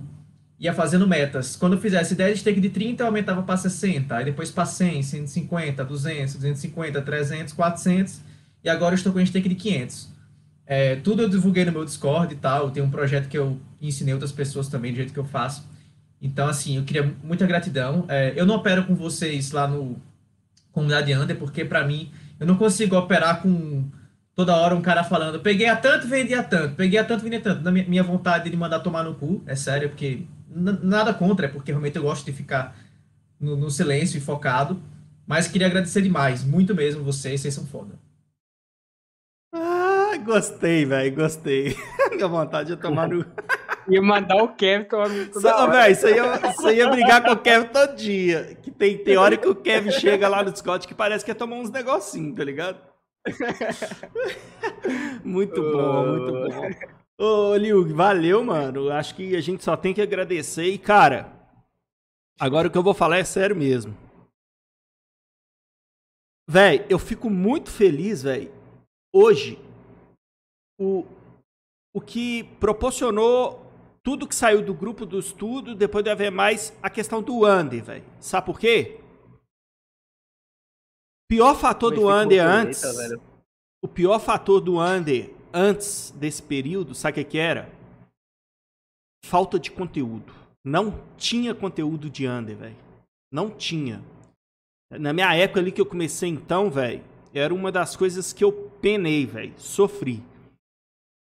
ia fazendo metas. Quando eu fizesse dez stake de trinta, eu aumentava para sessenta, aí depois para cem, cento e cinquenta, duzentos, duzentos e cinquenta, trezentos, quatrocentos, e agora eu estou com um stake de quinhentos. É, tudo eu divulguei no meu Discord e tal, tem um projeto que eu ensinei outras pessoas também do jeito que eu faço. Então, assim, eu queria muita gratidão. É, eu não opero com vocês lá no Comunidade Under, porque pra mim, eu não consigo operar com toda hora um cara falando peguei a tanto, vendi a tanto, peguei a tanto, vendi a tanto. Na minha, minha vontade de mandar tomar no cu, é sério, porque nada contra, é porque realmente eu gosto de ficar no, no silêncio e focado. Mas queria agradecer demais, muito mesmo vocês, vocês são foda. Gostei, velho, gostei. Minha vontade é tomar no... Ia mandar o Kevin tomar no... Você ia, ia brigar com o Kevin todo dia. Que tem, tem hora que o Kevin chega lá no Discord que parece que ia tomar uns negocinhos, tá ligado? Muito oh. bom, muito bom. Ô, Liu, valeu, mano. Acho que a gente só tem que agradecer. E, cara, agora o que eu vou falar é sério mesmo. Velho, eu fico muito feliz, velho. Hoje... O, o que proporcionou tudo que saiu do grupo do estudo, depois do E V mais, a questão do under, velho. Sabe por quê? Pior fator do under antes... Direita, o pior fator do under antes desse período, sabe o que era? Falta de conteúdo. Não tinha conteúdo de under, velho. Não tinha. Na minha época ali que eu comecei então, velho, era uma das coisas que eu penei, velho. Sofri.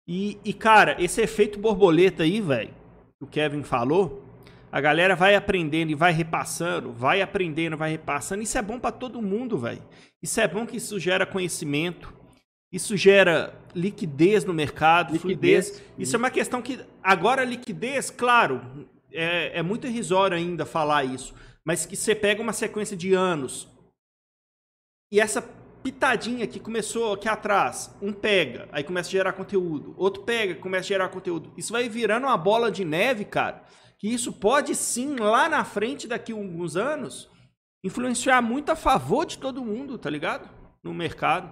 E, e, cara, esse efeito borboleta aí, velho, que o Kevin falou, a galera vai aprendendo e vai repassando, vai aprendendo, vai repassando. Isso é bom pra todo mundo, velho. Isso é bom que isso gera conhecimento, isso gera liquidez no mercado, liquidez, fluidez. Isso é uma questão que... Agora, liquidez, claro, é, é muito irrisório ainda falar isso, mas que você pega uma sequência de anos e essa... pitadinha que começou aqui atrás, um pega, aí começa a gerar conteúdo, outro pega, começa a gerar conteúdo. Isso vai virando uma bola de neve, cara, que isso pode sim, lá na frente, daqui a alguns anos, influenciar muito a favor de todo mundo, tá ligado? No mercado.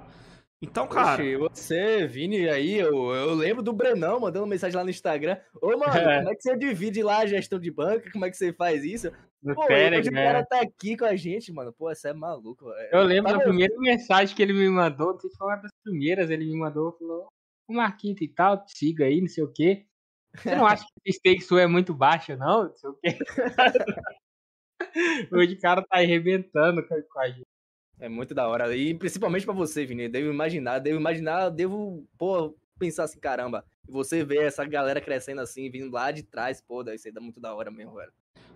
Então, cara... Oxe, você, Vini, aí, eu, eu lembro do Brenão mandando mensagem lá no Instagram. Ô, mano, é. Como é que você divide lá a gestão de banca? Como é que você faz isso? Pô, Telegram. Hoje o cara tá aqui com a gente, mano. Pô, você é maluco, velho. Eu lembro da primeira mensagem que ele me mandou, não sei se foi uma das primeiras, ele me mandou, falou, o Marquinhos e tal, siga aí, não sei o quê. Você não acha que o stake sua é muito baixa, não? Não sei o quê. Hoje o cara tá arrebentando com a gente. É muito da hora. E principalmente pra você, Vini. Devo imaginar, devo imaginar, devo, pô, pensar assim, caramba. Você vê essa galera crescendo assim, vindo lá de trás, pô, daí você dá muito da hora mesmo, velho.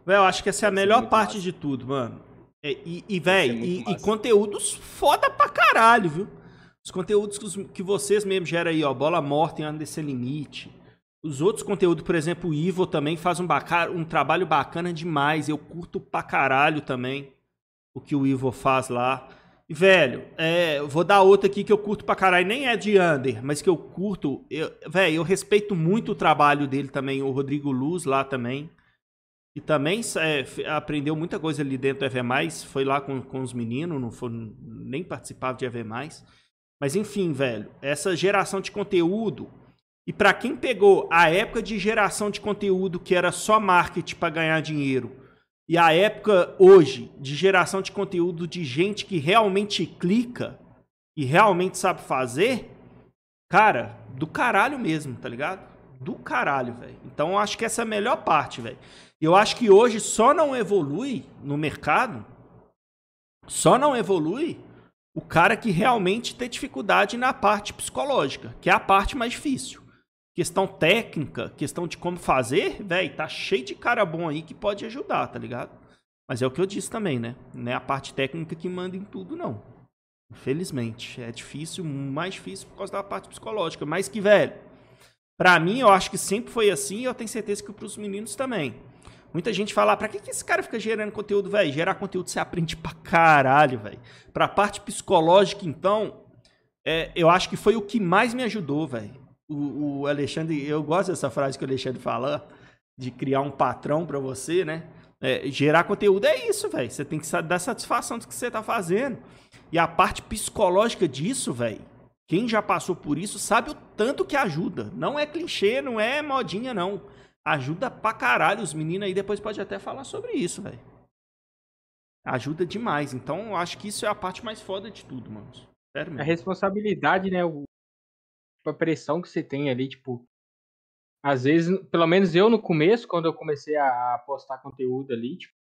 Velho, eu acho que essa é a melhor parte de tudo, mano. E, e velho, e, e conteúdos foda pra caralho, viu? Os conteúdos que, os, que vocês mesmo geram aí, ó, Bola Morta em Under Sem Limite. Os outros conteúdos, por exemplo, o Ivo também faz um, bacana, um trabalho bacana demais. Eu curto pra caralho também o que o Ivo faz lá. E, velho, é, eu vou dar outra aqui que eu curto pra caralho. Nem é de Under, mas que eu curto. Eu, velho, eu respeito muito o trabalho dele também, o Rodrigo Luz lá também. E também é, aprendeu muita coisa ali dentro do E V mais, foi lá com, com os meninos, não foi, nem participava de E V mais. Mas enfim, velho, essa geração de conteúdo, e para quem pegou a época de geração de conteúdo que era só marketing para ganhar dinheiro, e a época hoje de geração de conteúdo de gente que realmente clica e realmente sabe fazer, cara, do caralho mesmo, tá ligado? Do caralho, velho. Então eu acho que essa é a melhor parte, velho. Eu acho que hoje só não evolui no mercado, só não evolui o cara que realmente tem dificuldade na parte psicológica, que é a parte mais difícil. Questão técnica, questão de como fazer, velho, tá cheio de cara bom aí que pode ajudar, tá ligado? Mas é o que eu disse também, né? Não é a parte técnica que manda em tudo, não. Infelizmente, é difícil, mais difícil por causa da parte psicológica. Mas que, velho, pra mim, eu acho que sempre foi assim e eu tenho certeza que pros meninos também. Muita gente fala, pra que, que esse cara fica gerando conteúdo, velho? Gerar conteúdo você aprende pra caralho, velho. Pra parte psicológica, então, é, eu acho que foi o que mais me ajudou, velho. o, o Alexandre, eu gosto dessa frase que o Alexandre fala, de criar um patrão para você, né? É, gerar conteúdo é isso, velho. Você tem que dar satisfação do que você tá fazendo. E a parte psicológica disso, velho, quem já passou por isso sabe o tanto que ajuda. Não é clichê, não é modinha, não. Ajuda pra caralho. Os meninos aí depois podem até falar sobre isso, velho. Ajuda demais. Então, eu acho que isso é a parte mais foda de tudo, mano. Sério mesmo. A responsabilidade, né? O... A pressão que você tem ali, tipo... Às vezes, pelo menos eu no começo, quando eu comecei a postar conteúdo ali, tipo,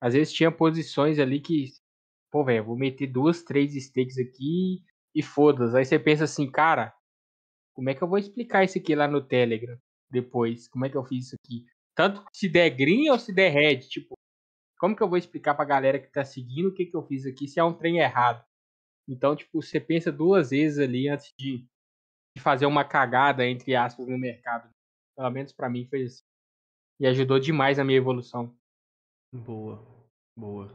às vezes tinha posições ali que, pô, velho, vou meter duas, três stakes aqui e foda-se. Aí você pensa assim, cara, como é que eu vou explicar isso aqui lá no Telegram depois? Como é que eu fiz isso aqui? Tanto se der green ou se der red, tipo, como que eu vou explicar pra galera que tá seguindo o que que eu fiz aqui se é um trem errado? Então, tipo, você pensa duas vezes ali antes de fazer uma cagada, entre aspas, no mercado. Pelo menos pra mim foi isso. E ajudou demais a minha evolução. Boa. Boa.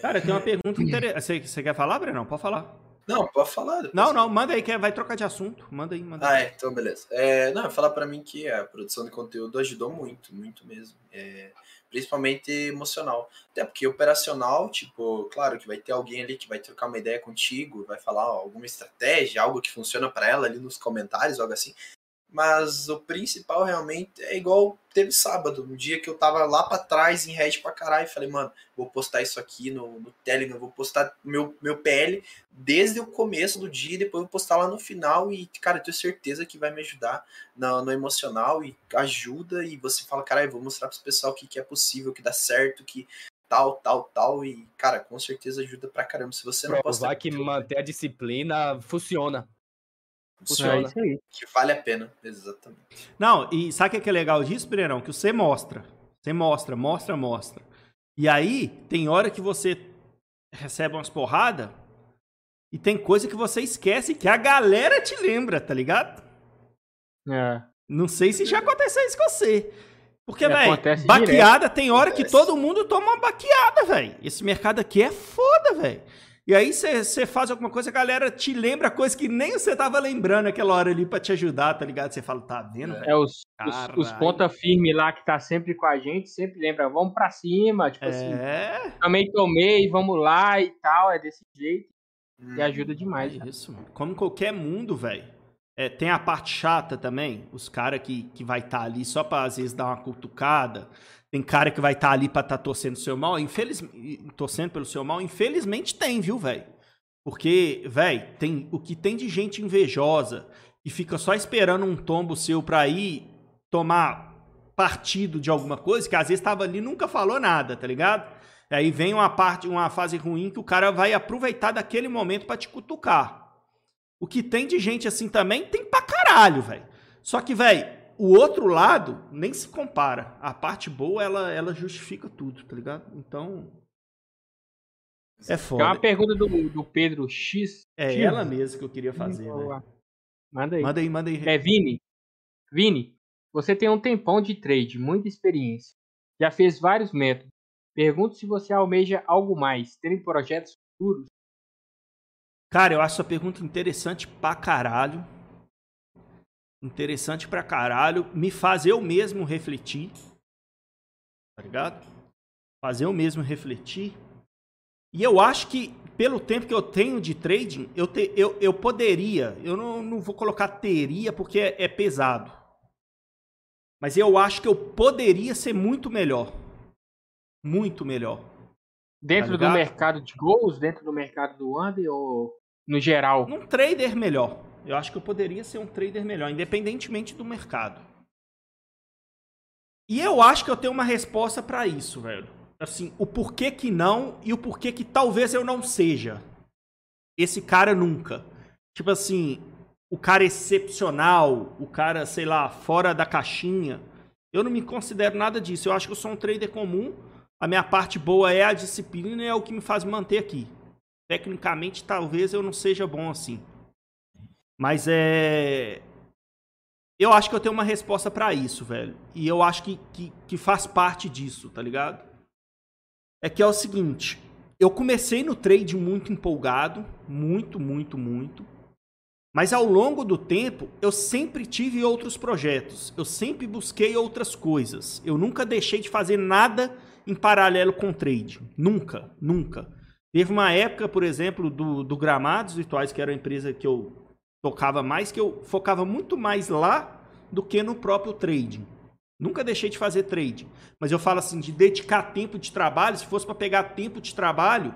Cara, tem uma pergunta interessante. Você quer falar, Brenão? Pode falar. Não, pode falar. Depois. Não, não. Manda aí, que vai trocar de assunto. Manda aí, manda aí. Ah, é, então beleza. É, não, falar pra mim que a produção de conteúdo ajudou muito, muito mesmo. É, principalmente emocional. Até porque operacional, tipo, claro que vai ter alguém ali que vai trocar uma ideia contigo, vai falar ó, alguma estratégia, algo que funciona pra ela ali nos comentários, algo assim. Mas o principal realmente é igual teve sábado, um dia que eu tava lá pra trás em red pra caralho, falei, mano, vou postar isso aqui no, no Telegram, vou postar meu, meu P L desde o começo do dia, depois vou postar lá no final e, cara, eu tenho certeza que vai me ajudar no, no emocional e ajuda e você fala, caralho, vou mostrar pro pessoal que, que é possível, que dá certo, que tal, tal, tal e, cara, com certeza ajuda pra caramba, se você não postar... Provar que manter a disciplina funciona. Funciona. É que vale a pena, exatamente. Não, e sabe o que é legal disso, Brenão? Que você mostra. Você mostra, mostra, mostra. E aí, tem hora que você recebe umas porradas e tem coisa que você esquece que a galera te lembra, tá ligado? É. Não sei se já aconteceu isso com você. Porque, velho, baqueada, direto. Tem hora acontece. Que todo mundo toma uma baqueada, velho. Esse mercado aqui é foda, velho. E aí você faz alguma coisa, a galera te lembra coisa que nem você tava lembrando aquela hora ali pra te ajudar, tá ligado? Você fala, tá vendo, velho? É, os, os, os ponta firme lá que tá sempre com a gente, sempre lembra, vamos pra cima, tipo é... assim. Também tomei, vamos lá e tal, é desse jeito. Hum, e ajuda demais. É isso, mano. Como qualquer mundo, velho. É, tem a parte chata também, os caras que, que vai estar tá ali só pra, às vezes, dar uma cutucada. Tem cara que vai estar tá ali pra estar tá torcendo seu mal, infeliz... torcendo pelo seu mal, infelizmente tem, viu, velho? Porque, velho, tem... o que tem de gente invejosa e fica só esperando um tombo seu pra ir tomar partido de alguma coisa, que às vezes tava ali e nunca falou nada, tá ligado? E aí vem uma parte, uma fase ruim que o cara vai aproveitar daquele momento pra te cutucar. O que tem de gente assim também tem pra caralho, velho. Só que, velho, o outro lado nem se compara. A parte boa, ela, ela justifica tudo, tá ligado? Então, é foda. É uma pergunta do, do Pedro X. É X. Ela mesma que eu queria fazer, né? Manda aí. Manda aí, manda aí. É, Vini, Vini, você tem um tempão de trade, muita experiência. Já fez vários métodos. Pergunto se você almeja algo mais. Tem projetos futuros? Cara, eu acho essa pergunta interessante pra caralho. Interessante pra caralho, me faz eu mesmo refletir, tá ligado? Fazer eu mesmo refletir. E eu acho que, pelo tempo que eu tenho de trading, eu, te, eu, eu poderia, eu não, não vou colocar teria porque é, é pesado, mas eu acho que eu poderia ser muito melhor, muito melhor. Dentro tá do mercado de gols, dentro do mercado do under ou no geral? Um trader melhor. Eu acho que eu poderia ser um trader melhor, independentemente do mercado. E eu acho que eu tenho uma resposta pra isso, velho. Assim, o porquê que não e o porquê que talvez eu não seja esse cara nunca. Tipo assim, o cara excepcional, o cara, sei lá, fora da caixinha. Eu não me considero nada disso. Eu acho que eu sou um trader comum. A minha parte boa é a disciplina e é o que me faz manter aqui. Tecnicamente, talvez eu não seja bom assim. Mas é... eu acho que eu tenho uma resposta pra isso, velho. E eu acho que, que, que faz parte disso, tá ligado? É que é o seguinte. Eu comecei no trade muito empolgado. Muito, muito, muito. Mas ao longo do tempo, eu sempre tive outros projetos, eu sempre busquei outras coisas. Eu nunca deixei de fazer nada em paralelo com trade. Nunca, nunca. Teve uma época, por exemplo, do, do Gramados Virtuais, que era a empresa que eu tocava mais, que eu focava muito mais lá do que no próprio trading. Nunca deixei de fazer trading. Mas eu falo assim, de dedicar tempo de trabalho, se fosse para pegar tempo de trabalho,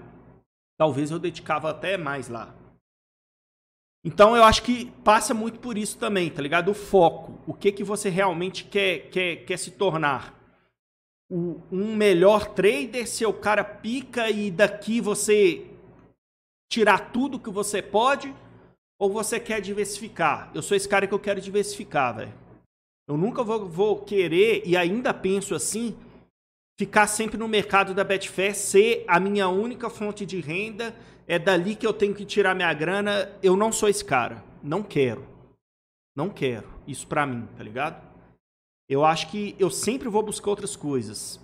talvez eu dedicava até mais lá. Então eu acho que passa muito por isso também, tá ligado? O foco, o que que você realmente quer, quer, quer se tornar. O, um melhor trader, seu cara pica e daqui você tirar tudo que você pode, ou você quer diversificar? Eu sou esse cara que eu quero diversificar, velho. Eu nunca vou, vou querer, e ainda penso assim, ficar sempre no mercado da Betfair, ser a minha única fonte de renda, é dali que eu tenho que tirar minha grana. Eu não sou esse cara. Não quero. Não quero. Isso pra mim, tá ligado? Eu acho que eu sempre vou buscar outras coisas.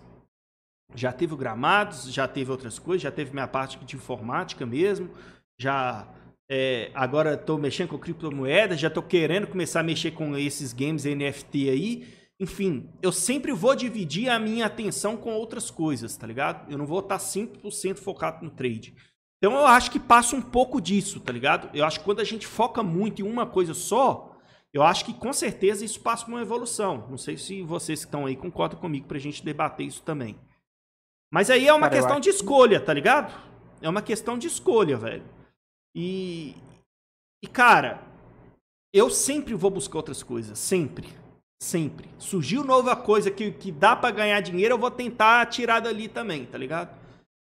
Já teve o Gramados, já teve outras coisas, já teve minha parte de informática mesmo, já é, agora estou mexendo com criptomoedas, já estou querendo começar a mexer com esses games N F T aí. Enfim, eu sempre vou dividir a minha atenção com outras coisas, tá ligado? Eu não vou estar cem por cento focado no trade. Então eu acho que passa um pouco disso, tá ligado? Eu acho que quando a gente foca muito em uma coisa só... Eu acho que, com certeza, isso passa por uma evolução. Não sei se vocês que estão aí concordam comigo pra gente debater isso também. Mas aí é uma Cara, questão acho... de escolha, tá ligado? É uma questão de escolha, velho. E... E, cara, eu sempre vou buscar outras coisas. Sempre. Sempre. Surgiu nova coisa que, que dá pra ganhar dinheiro, eu vou tentar tirar dali também, tá ligado?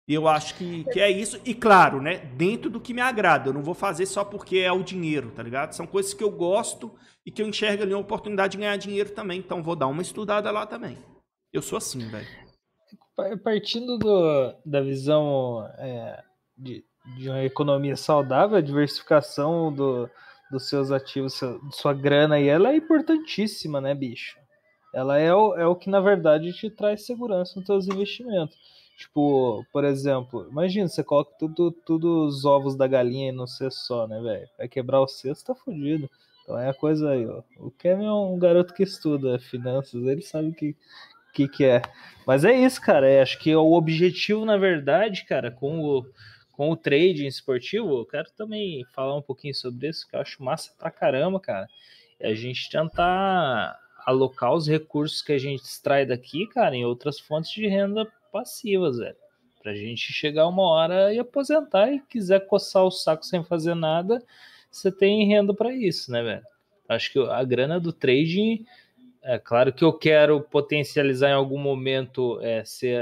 Eu acho que, que é isso. E, claro, né? Dentro do que me agrada. Eu não vou fazer só porque é o dinheiro, tá ligado? São coisas que eu gosto e que eu enxergo ali uma oportunidade de ganhar dinheiro também. Então, vou dar uma estudada lá também. Eu sou assim, velho. Partindo do, da visão é, de, de uma economia saudável, a diversificação do, dos seus ativos, seu, sua grana, e ela é importantíssima, né, bicho? Ela é o, é o que, na verdade, te traz segurança nos seus investimentos. Tipo, por exemplo, imagina, você coloca tudo, tudo os ovos da galinha em um cesto só, né, velho? Vai quebrar o cesto, tá fudido. Então é a coisa aí, ó. O Kevin é um garoto que estuda finanças, ele sabe o que, que que é. Mas é isso, cara. Eu acho que o objetivo, na verdade, cara, com o, com o trading esportivo, eu quero também falar um pouquinho sobre isso, que eu acho massa pra caramba, cara. É a gente tentar alocar os recursos que a gente extrai daqui, cara, em outras fontes de renda passivas, velho, pra gente chegar uma hora e aposentar e quiser coçar o saco sem fazer nada, você tem renda para isso, né, velho? Acho que a grana do trading, é claro que eu quero potencializar em algum momento, é, ser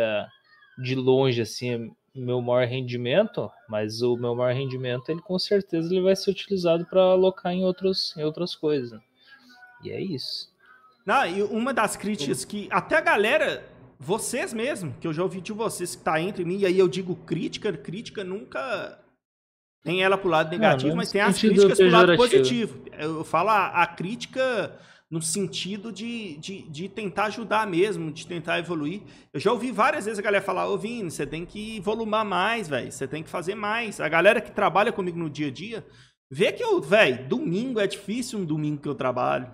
de longe, assim, meu maior rendimento, mas o meu maior rendimento, ele com certeza ele vai ser utilizado para alocar em, outros, em outras coisas, né? E é isso. Não, e uma das críticas que até a galera... Vocês mesmo, que eu já ouvi de vocês, que tá entre mim, e aí eu digo crítica, crítica nunca tem ela pro lado negativo, não, mas tem as críticas pro lado positivo. Eu falo a, a crítica no sentido de, de, de tentar ajudar mesmo, de tentar evoluir. Eu já ouvi várias vezes a galera falar, ô Vini, você tem que volumar mais, velho, você tem que fazer mais. A galera que trabalha comigo no dia a dia, vê que eu, velho, domingo é difícil um domingo que eu trabalho,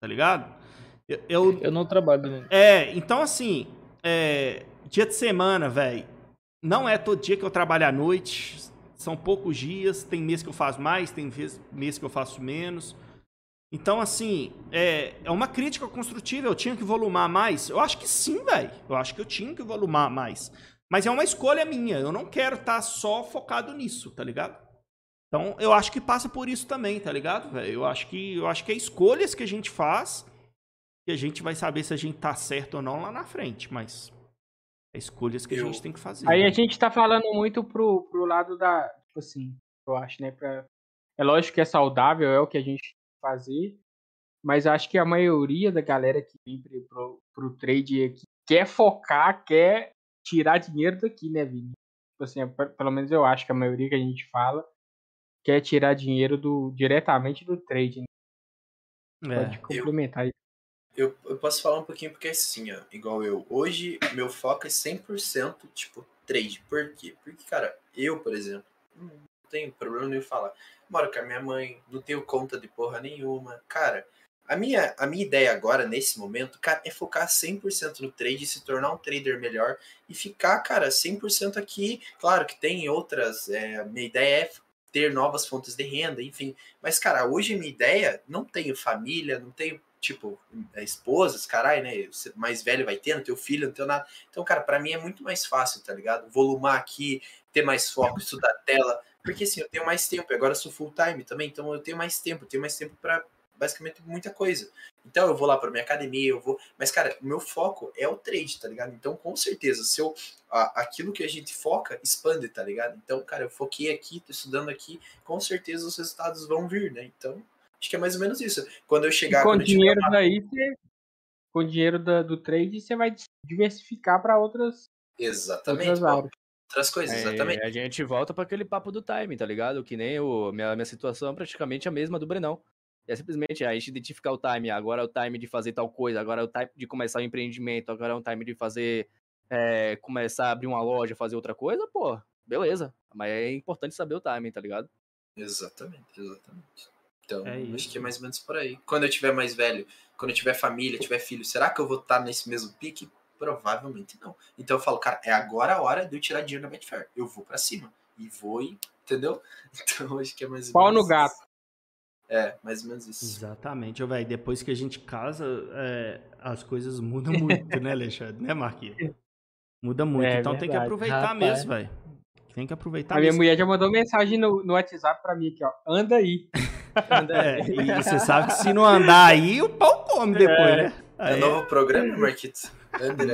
tá ligado? Eu, eu, eu não trabalho, né? É, então assim, é, dia de semana, velho, não é todo dia que eu trabalho à noite, são poucos dias, tem mês que eu faço mais, tem mês que eu faço menos. Então assim, é, é uma crítica construtiva, eu tinha que volumar mais? Eu acho que sim, velho, eu acho que eu tinha que volumar mais. Mas é uma escolha minha, eu não quero estar só focado nisso, tá ligado? Então eu acho que passa por isso também, tá ligado, velho? Eu acho que, eu acho que é escolhas que a gente faz... E a gente vai saber se a gente tá certo ou não lá na frente, mas é escolhas que eu... a gente tem que fazer. Aí, né? A gente tá falando muito pro, pro lado da, tipo assim, eu acho, né? Pra... É lógico que é saudável, é o que a gente tem que fazer, mas acho que a maioria da galera que vem pro, pro trade aqui quer focar, quer tirar dinheiro daqui, né, Vini? Tipo assim, é, pelo menos eu acho que a maioria que a gente fala quer tirar dinheiro do, diretamente do trade, né? É. Pode complementar isso. Eu... Eu, eu posso falar um pouquinho porque assim, ó, igual eu, hoje meu foco é cem por cento tipo trade, por quê? Porque, cara, eu, por exemplo, tenho problema nenhum em falar. Moro com a minha mãe, não tenho conta de porra nenhuma. Cara, a minha, a minha ideia agora, nesse momento, cara, é focar cem por cento no trade, se tornar um trader melhor e ficar, cara, cem por cento aqui. Claro que tem outras, é, minha ideia é ter novas fontes de renda, enfim. Mas, cara, hoje a minha ideia, não tenho família, não tenho... tipo, esposas, caralho, né, mais velho vai ter, não tem filho, não tem nada, então, cara, pra mim é muito mais fácil, tá ligado, volumar aqui, ter mais foco, estudar tela, porque assim, eu tenho mais tempo, agora eu sou full time também, então eu tenho mais tempo, eu tenho mais tempo pra basicamente muita coisa, então eu vou lá pra minha academia, eu vou, mas, cara, o meu foco é o trade, tá ligado, então, com certeza, se eu, a, aquilo que a gente foca, expande, tá ligado, então, cara, eu foquei aqui, tô estudando aqui, com certeza os resultados vão vir, né, então... Acho que é mais ou menos isso. Quando eu chegar... Com, quando eu dinheiro chegar... daí, você, com o dinheiro da, do trade, você vai diversificar para outras... Exatamente. Outras, outras coisas, é, exatamente. A gente volta para aquele papo do timing, tá ligado? Que nem o... Minha, minha situação é praticamente a mesma do Brenão. É simplesmente a gente identificar o timing. Agora é o time de fazer tal coisa. Agora é o time de começar o empreendimento. Agora é o time de fazer... É, começar a abrir uma loja, fazer outra coisa. Pô, beleza. Mas é importante saber o timing, tá ligado? Exatamente, exatamente. Então, é acho que é mais ou menos por aí. Quando eu tiver mais velho, quando eu tiver família, tiver filho, será que eu vou estar nesse mesmo pique? Provavelmente não. Então eu falo, cara, é agora a hora de eu tirar dinheiro da Betfair. Eu vou pra cima. E vou, e... entendeu? Então acho que é mais ou menos pau no gato. É, mais ou menos isso. Exatamente. Ô, velho, depois que a gente casa, é, as coisas mudam muito, né, Alexandre? Né, Marquinhos? Muda muito. É, então verdade. Tem que aproveitar Rapaz. mesmo, velho. Tem que aproveitar a mesmo. A minha mulher já mandou mensagem no, no WhatsApp pra mim aqui, ó. Anda aí. É, e você sabe que se não andar aí, o pau come depois, é, né? Aí. É novo programa, Marquito.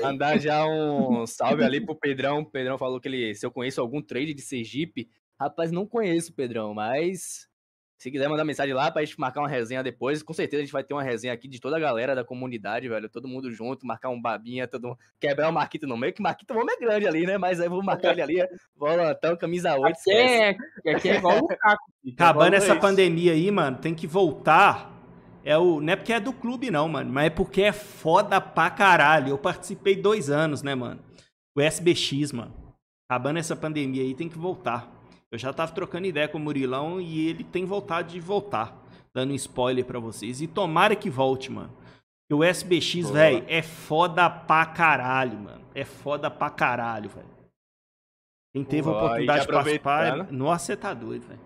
Mandar já um salve ali pro Pedrão. O Pedrão falou que ele, se eu conheço algum trade de Sergipe, rapaz, não conheço o Pedrão, mas se quiser mandar mensagem lá pra gente marcar uma resenha depois, com certeza a gente vai ter uma resenha aqui de toda a galera da comunidade, velho, todo mundo junto, marcar um babinha, todo mundo, quebrar o Marquito no meio, que Marquito, o homem é grande ali, né? Mas aí eu vou marcar ele ali, volantão, camisa oito. Aqui é, aqui é igual o Caco. Acabando essa pandemia aí, mano, tem que voltar. É o... Não é porque é do clube, não, mano, mas é porque é foda pra caralho. Eu participei dois anos, né, mano? O S B X, mano. Acabando essa pandemia aí, tem que voltar. Eu já tava trocando ideia com o Murilão e ele tem vontade de voltar. Dando um spoiler pra vocês. E tomara que volte, mano. E o S B X, velho, é foda pra caralho, mano. É foda pra caralho, velho. Quem teve Uou, a oportunidade de participar... Né? Nossa, você tá doido, velho.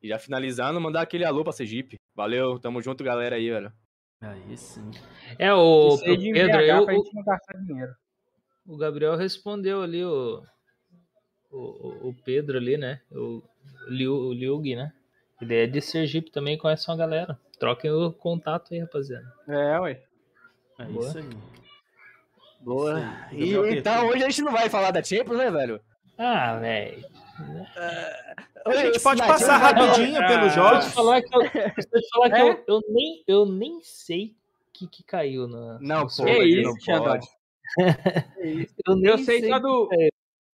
E já finalizando, mandar aquele alô pra Sergipe. Valeu, tamo junto, galera aí, velho. Aí sim. É, o Pedro, Pedro eu... Pra gente não gastar dinheiro. O Gabriel respondeu ali, o... O, o Pedro ali, né? O, o Liug, né? Ele é de Sergipe também, conhece uma galera. Troquem o contato aí, rapaziada. É, ué. É Boa. isso aí. Boa. Isso aí. E, então, hoje a gente não vai falar da Champions, né, velho? Ah, velho. Uh, a gente pode passar rapidinho não, pelos jogos. Deixa eu falar que eu, eu, falar que é? eu, eu, nem, eu nem sei o que, que caiu. Na, não, pô, é isso, não pode. eu, eu sei, sei só do...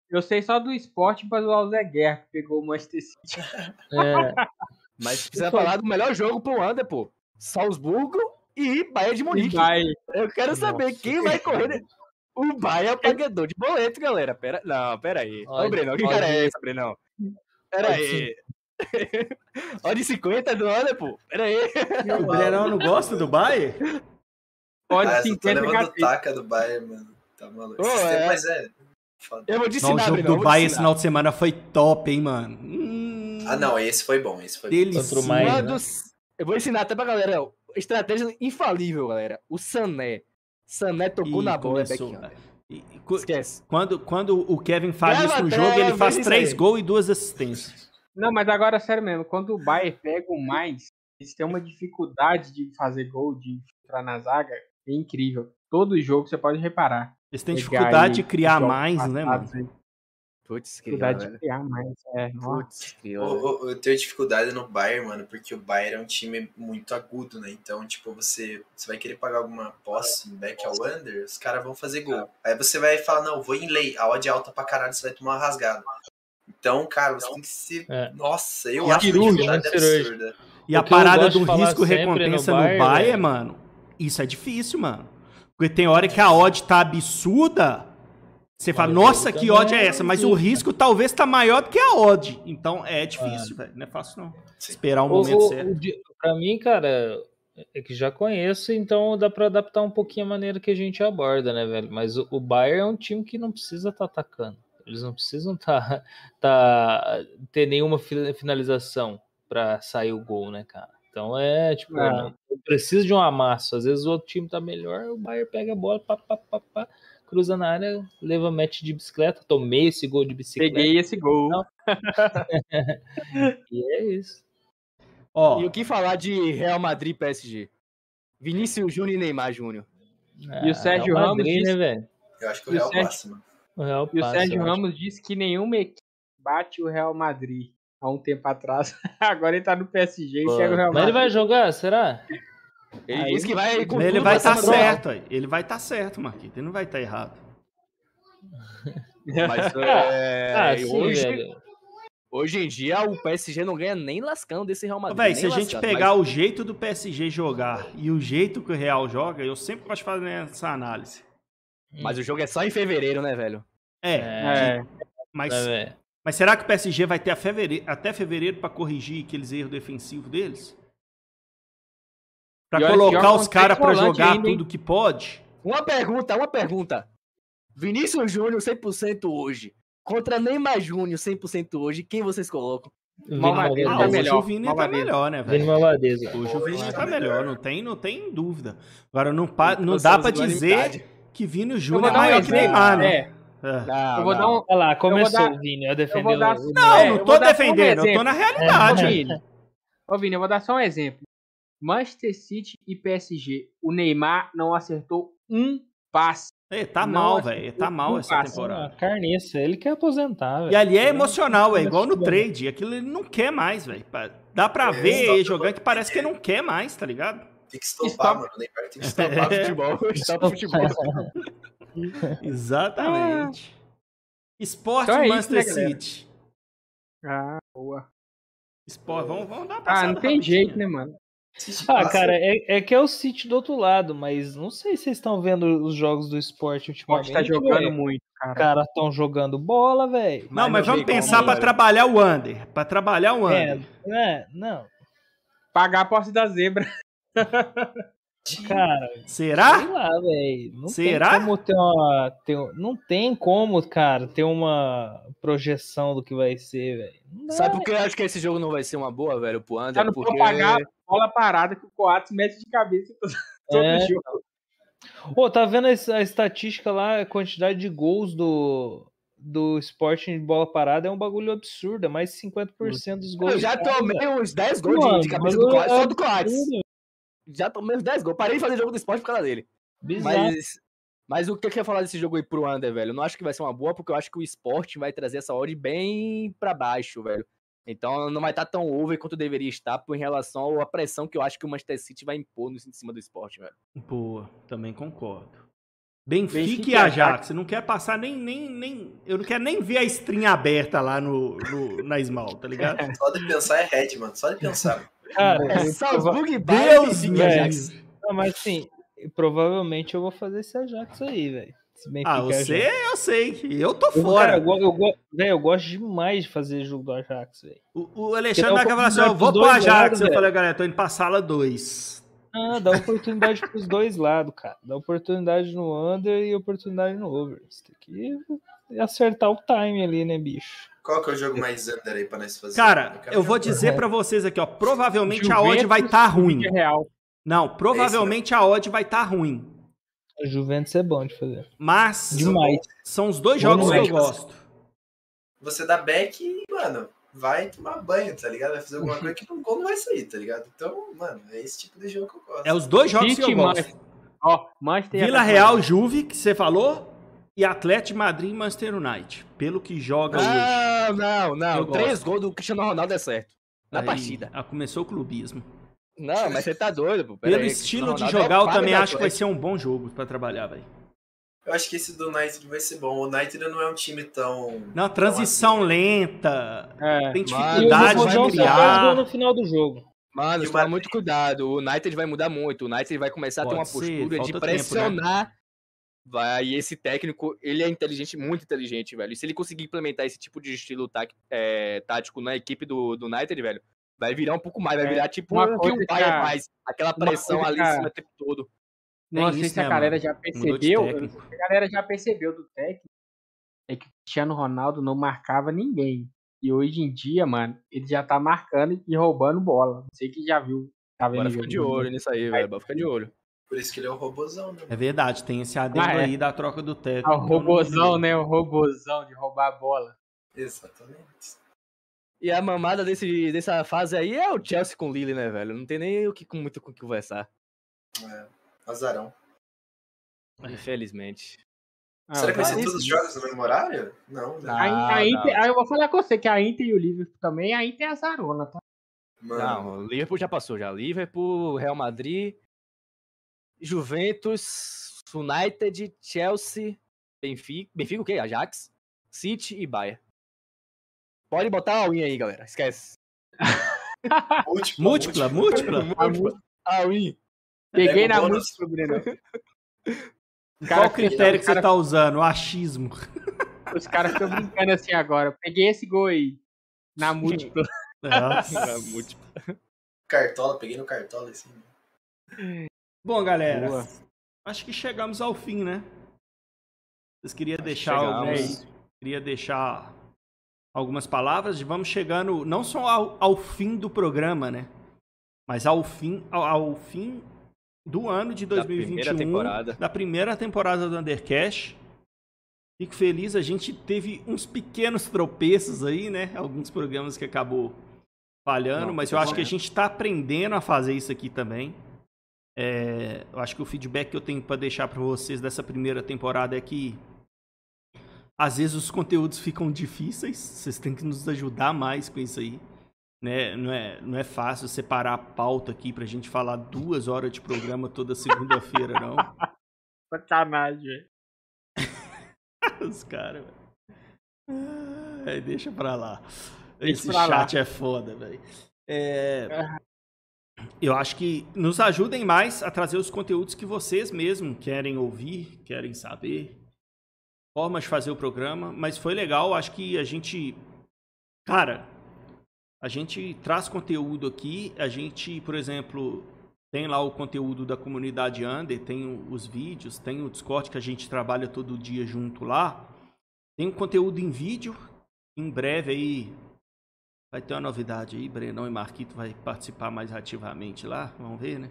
Eu sei só do esporte para o Zé Guerra, que pegou o Manchester City. É. Mas precisa falar do melhor jogo pro Under, pô. Salzburgo e Bayern de Munique. Eu quero Nossa. saber quem vai correr. O Bayern é o pagador de boleto, galera. Pera... Não, pera aí. Olha, Ô, Brenão, que olha. cara é essa, Brenão? Pera aí. Olha de cinquenta do Under, pô. Pera aí. O Brenão não gosta do Bayern? Pode ah, cinquenta. Eu tô levando taca do Bayern, mano. Tá maluco. Oh, é. Mas é... Foda. Eu vou te ensinar, não, o jogo Brenão, do Bayern esse final de semana foi top, hein, mano. Hum... Ah, não, esse foi bom, esse foi Delicioso. bom. Mais, né? Eu vou ensinar até pra galera, ó, estratégia infalível, galera. O Sané, Sané tocou Ih, na bola, começou, é e, e, Esquece. Quando, quando o Kevin faz isso no jogo, ele faz três gols e duas assistências. Não, mas agora, sério mesmo, quando o Bayern pega o mais, eles têm uma dificuldade de fazer gol, de entrar na zaga, é incrível. Todo jogo você pode reparar. Eles têm dificuldade aí, de criar mais, passado, né, mano? Putz, dificuldade criar, de criar mais, é. Putz, eu, eu tenho dificuldade no Bayern, mano, porque o Bayern é um time muito agudo, né? Então, tipo, você, você vai querer pagar alguma posse em back ao under, os caras vão fazer gol. Aí você vai falar, não, vou em lay, a odd alta pra caralho, você vai tomar uma rasgada. Então, cara, você então, tem que se... É. Nossa, eu e acho que é absurda. E a parada do risco-recompensa no Bayern, no Bayern é, mano, isso é difícil, mano. Porque tem hora que a odd tá absurda Você fala, nossa, que odd é essa? Mas o risco talvez tá maior do que a odd. Então é difícil, velho. Não é fácil, não. Esperar o momento certo. Pra mim, cara, é que já conheço, então dá pra adaptar um pouquinho a maneira que a gente aborda, né, velho? Mas o Bayern é um time que não precisa estar atacando. Eles não precisam tá, tá, ter nenhuma finalização pra sair o gol, né, cara? Então é, tipo, ah. não precisa de um amasso. Às vezes o outro time tá melhor, o Bayern pega a bola, pá, pá, pá, pá. Cruza na área, leva match de bicicleta, tomei esse gol de bicicleta. Peguei esse gol. E é isso. Ó, e o que falar de Real Madrid e P S G? Vinícius Júnior e Neymar Júnior. Ah, e o Sérgio Real Ramos Madrid, disse... né, velho? Eu acho que o Real passa, mano. O Real passa, e o Sérgio Ramos acho. disse que nenhuma equipe bate o Real Madrid há um tempo atrás. Agora ele tá no P S G e chega o Real Madrid. Mas ele vai jogar, será? Ele aí, disse que vai... Ele vai estar tá certo, aí. Ele vai estar tá certo, Marquinhos. Ele não vai estar tá errado. Mas é... Ah, sim, hoje, velho. Hoje em dia, o P S G não ganha nem lascando desse Real Madrid. Véi, se a gente lascando, pegar mas... o jeito do P S G jogar e o jeito que o Real joga, eu sempre gosto de fazer essa análise. Mas hum. o jogo é só em fevereiro, né, velho? É. é. Mas, é mas será que o P S G vai ter a fevereiro, até fevereiro para corrigir aqueles erros defensivos deles? Pra colocar os caras pra jogar ainda, tudo que pode? Uma pergunta, uma pergunta. Vinícius Júnior cem por cento hoje. Contra Neymar Júnior cem por cento hoje. Quem vocês colocam? Vini Malvadeza. Ah, tá hoje melhor. O Vini Malvadeza. Tá melhor, né, velho? Vini Malvadeza. Hoje o Vini Malvadeza. tá melhor, não tem, não tem dúvida. Agora, não, pa, não dá pra dizer que Vini Júnior é maior que Neymar, né? É. Não, eu vou não. dar um... Olha lá, começou eu vou dar... o Vini a defender. Eu dar... o... Não, é, não tô eu defendendo, um eu tô na realidade. Ô, Vini, eu vou dar só um exemplo. Manchester City e P S G. O Neymar não acertou um passe. Ele tá não mal, velho. Ele tá mal um essa passe. temporada. Ah, carniça, ele quer aposentar, velho. E ali é emocional, é igual no trade. Aquilo ele não quer mais, velho. Dá pra é, ver jogando que parece que ele não quer mais, tá ligado? Tem que estopar, mano. Neymar tem que estopar é. futebol. Estopa futebol. Exatamente. Ah. Esporte então é Manchester isso, né, City. Galera? Ah, boa. Esporte, vamos, vamos dar passada. Ah, não tem jeito, né, mano? Ah, cara, é, é que é o City do outro lado, mas não sei se vocês estão vendo os jogos do esporte ultimamente. O tá jogando véio. muito, cara. Os caras estão jogando bola, velho. Não, mas, mas vamos pensar pra trabalhar o under. Pra trabalhar o under. É, é não. Pagar a posse da zebra. Cara, será? Sei lá, velho. Será? Tem como ter uma, ter, não tem como, cara, ter uma projeção do que vai ser, velho. Sabe por que eu acho que esse jogo não vai ser uma boa, velho, pro André? Não porque... pagar bola parada que o Coates mete de cabeça todo é. jogo. Ô, tá vendo a estatística lá, a quantidade de gols do... do Sporting de bola parada é um bagulho absurdo, é mais de cinquenta por cento dos gols. Eu já tomei cara. uns dez gols Mano, de cabeça do Coates, só do Coates. Já tomei uns dez gols. Parei de fazer jogo do esporte por causa dele. Bizarro. Mas, mas o que eu queria falar desse jogo aí pro Under, velho? Eu não acho que vai ser uma boa, porque eu acho que o esporte vai trazer essa odd bem pra baixo, velho. Então não vai estar tão over quanto deveria estar em relação à pressão que eu acho que o Manchester City vai impor em cima do esporte, velho. Boa, também concordo. Benfica, Benfica e Ajax, não quer passar nem, nem, nem... Eu não quero nem ver a estrinha aberta lá no, no, na Small, tá ligado? Só de pensar é head, mano. Só de pensar. Cara, é Salzburg, Deus e Ajax. Não, mas assim, provavelmente eu vou fazer esse Ajax aí, velho. Ah, você, Ajax. eu sei. Eu tô eu, fora. Cara, eu, eu, eu, eu gosto demais de fazer jogo do Ajax, velho. O, o Alexandre vai falar assim, eu vou pro Ajax. Lados, eu véio. falei, galera, tô indo pra sala dois. Ah, dá oportunidade pros dois lados, cara. Dá oportunidade no under e oportunidade no over. Você tem que acertar o time ali, né, bicho? Qual que é o jogo mais under aí pra nós fazer? Cara, eu, eu vou dizer pra vocês aqui, ó. Provavelmente Juventus, a odd vai estar tá ruim. Real. Não, provavelmente é isso, né? A odd vai estar tá ruim. A Juventus é bom de fazer. Mas Demais. são os dois jogos Demais. que eu gosto. Você dá back e, mano, vai tomar banho, tá ligado? Vai fazer alguma coisa que o gol não vai sair, tá ligado? Então, mano, é esse tipo de jogo que eu gosto. É os dois jogos City, que eu gosto. Mas... Ó, Manchester Vila Real, Juve, que você falou... E Atlético Madrid e Manchester United. Pelo que joga não, hoje. Não, não, não. Três gols do Cristiano Ronaldo é certo. Na aí, partida. Começou o clubismo. Não, mas você tá doido, pô. Pera Pelo aí, estilo de jogar, é eu também acho que vai ser um bom jogo pra trabalhar, velho. Eu acho que esse do United vai ser bom. O United não é um time tão... Não, transição tão assim. lenta. É, tem dificuldade de criar. No final do jogo. Mano, você tá muito cuidado. O United vai mudar muito. O United vai começar Pode a ter uma ser, postura de pressionar... Tempo, né? vai, esse técnico, ele é inteligente, muito inteligente, velho. E se ele conseguir implementar esse tipo de estilo tático, é, tático na equipe do, do United, velho, vai virar um pouco mais, vai virar tipo uma um coisa que o Bayern faz, aquela pressão ali em cima o tempo todo. Não sei se a galera já percebeu, eu não sei se a galera já percebeu do técnico, é que o Cristiano Ronaldo não marcava ninguém. E hoje em dia, mano, ele já tá marcando e roubando bola. Não sei quem já viu. Tá vendo? Bora ficar de olho nisso aí, velho. Bora ficar de olho. Por isso que ele é o robozão, né? É verdade, tem esse adendo ah, é. aí da troca do técnico. Ah, o robozão, né? O robozão de roubar a bola. Exatamente. E a mamada desse, dessa fase aí é o Chelsea com o Lille, né, velho? Não tem nem o que, muito com o que conversar. É, azarão. Infelizmente. Ah, será que vai ser todos os jogos no mesmo horário? Não, né? A, a Inter, eu vou falar com você que a Inter e o Liverpool também, a Inter é azarona, tá? Mano. Não, o Liverpool já passou já. Liverpool, Real Madrid, Juventus, United, Chelsea, Benfica, Benfica o quê? Ajax, City e Bayern. Pode botar a all-in aí, galera. Esquece. múltipla, múltipla, múltipla. múltipla. All-in. Peguei é, na múltipla, Brenão. Cara, qual critério que você cara... tá usando? O achismo. Os caras estão brincando assim agora. Peguei esse gol aí. Na múltipla. Nossa. Na múltipla. Cartola, peguei no cartola assim. Bom, galera. Boa. Acho que chegamos ao fim, né? Vocês queriam deixar, alguns... queria deixar algumas palavras. De vamos chegando não só ao, ao fim do programa, né? Mas ao fim, ao, ao fim... do ano de dois mil e vinte e um, da primeira temporada, da primeira temporada do Undercast. Fico feliz, a gente teve uns pequenos tropeços aí, né? Alguns programas que acabou falhando, não, mas eu acho que a gente tá aprendendo a fazer isso aqui também. É, eu acho que o feedback que eu tenho para deixar para vocês dessa primeira temporada é que às vezes os conteúdos ficam difíceis, vocês têm que nos ajudar mais com isso aí. Né? Não, é, não é fácil separar a pauta aqui pra gente falar duas horas de programa toda segunda-feira, não. Sacanagem. Os caras, velho. Deixa pra lá. Deixa Esse pra chat lá. É foda, velho. É, eu acho que nos ajudem mais a trazer os conteúdos que vocês mesmos querem ouvir, querem saber. Formas de fazer o programa. Mas foi legal, acho que a gente... Cara... A gente traz conteúdo aqui, a gente, por exemplo, tem lá o conteúdo da comunidade Under, tem os vídeos, tem o Discord que a gente trabalha todo dia junto lá. Tem o conteúdo em vídeo, em breve aí vai ter uma novidade aí, Brenão e Marquito vai participar mais ativamente lá, vamos ver, né?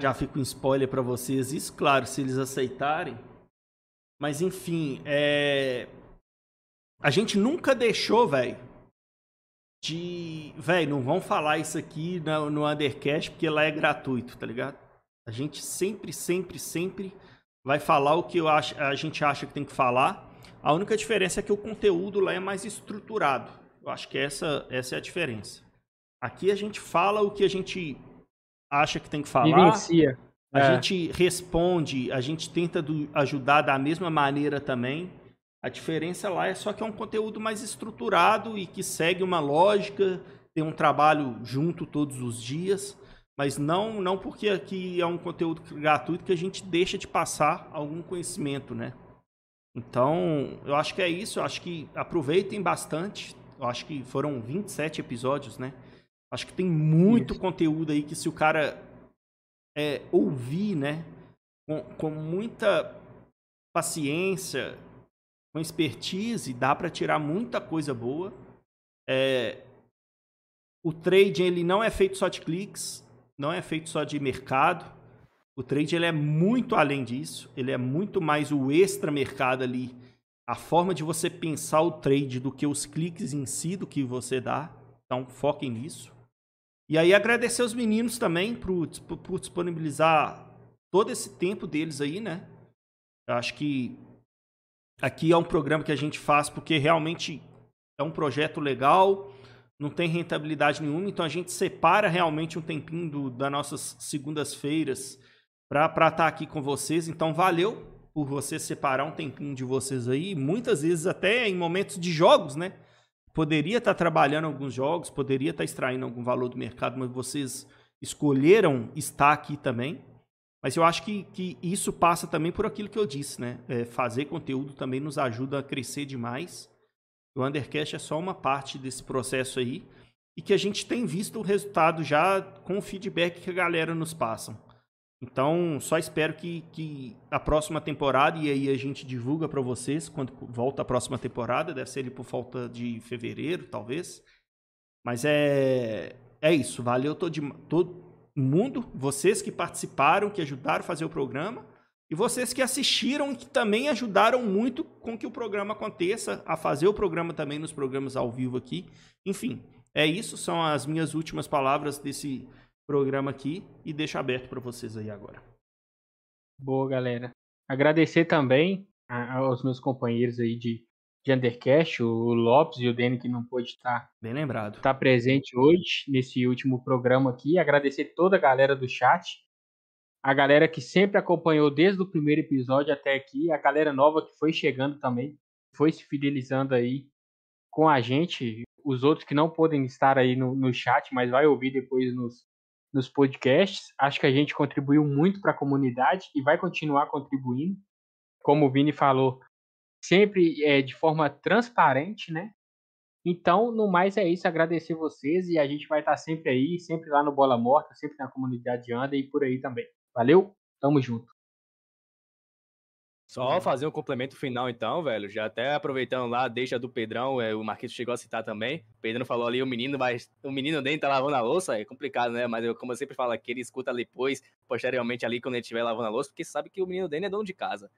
Já fico um spoiler para vocês, isso claro, se eles aceitarem. Mas enfim, é... a gente nunca deixou, velho, de... Velho, não vão falar isso aqui no, no Undercast, porque lá é gratuito, tá ligado? A gente sempre, sempre, sempre vai falar o que eu acho, a gente acha que tem que falar. A única diferença é que o conteúdo lá é mais estruturado. Eu acho que essa, essa é a diferença. Aqui a gente fala o que a gente acha que tem que falar. Vivencia. A é. gente responde, a gente tenta do, ajudar da mesma maneira também. A diferença lá é só que é um conteúdo mais estruturado e que segue uma lógica, tem um trabalho junto todos os dias, mas não, não porque aqui é um conteúdo gratuito que a gente deixa de passar algum conhecimento, né? Então, eu acho que é isso, eu acho que aproveitem bastante, eu acho que foram vinte e sete episódios, né? Acho que tem muito isso. Conteúdo aí que se o cara é, ouvir, né? Com, com muita paciência... com expertise, dá para tirar muita coisa boa. É, o trading ele não é feito só de cliques, não é feito só de mercado. O trading ele é muito além disso, ele é muito mais o extra mercado ali, a forma de você pensar o trade do que os cliques em si, do que você dá. Então, foquem nisso. E aí, agradecer os meninos também por, por disponibilizar todo esse tempo deles aí, né? Eu acho que aqui é um programa que a gente faz porque realmente é um projeto legal, não tem rentabilidade nenhuma, então a gente separa realmente um tempinho do, das nossas segundas-feiras para estar tá aqui com vocês. Então valeu por você separar um tempinho de vocês aí, muitas vezes até em momentos de jogos, né? Poderia estar tá trabalhando alguns jogos, poderia estar tá extraindo algum valor do mercado, mas vocês escolheram estar aqui também. Mas eu acho que, que isso passa também por aquilo que eu disse, né? É, fazer conteúdo também nos ajuda a crescer demais. O Undercast é só uma parte desse processo aí. E que a gente tem visto o resultado já com o feedback que a galera nos passa. Então, só espero que, que a próxima temporada, e aí a gente divulga para vocês quando volta a próxima temporada, deve ser ali por falta de fevereiro, talvez. Mas é, é isso, valeu todo, todo mundo, vocês que participaram, que ajudaram a fazer o programa, e vocês que assistiram e que também ajudaram muito com que o programa aconteça, a fazer o programa também nos programas ao vivo aqui. Enfim, é isso, são as minhas últimas palavras desse programa aqui e deixo aberto para vocês aí agora. Boa, galera. Agradecer também aos meus companheiros aí de, de Undercast, o Lopes e o Dene, que não pôde estar bem lembrado, tá presente hoje nesse último programa aqui. Agradecer toda a galera do chat, a galera que sempre acompanhou desde o primeiro episódio até aqui, a galera nova que foi chegando também, foi se fidelizando aí com a gente, os outros que não podem estar aí no, no chat, mas vai ouvir depois nos nos podcasts. Acho que a gente contribuiu muito para a comunidade e vai continuar contribuindo. Como o Vini falou, sempre é, de forma transparente, né? Então, no mais é isso, agradecer vocês e a gente vai estar sempre aí, sempre lá no Bola Morta, sempre na comunidade Anda e por aí também. Valeu, tamo junto. Só fazer um complemento final então, velho, já até aproveitando lá, deixa do Pedrão, é, o Marquinhos chegou a citar também, o Pedrão falou ali, o menino, mas o menino nem tá lavando a louça, é complicado, né, mas eu, como eu sempre falo aqui, ele escuta depois, posteriormente ali, quando ele estiver lavando a louça, porque sabe que o menino dele é dono de casa.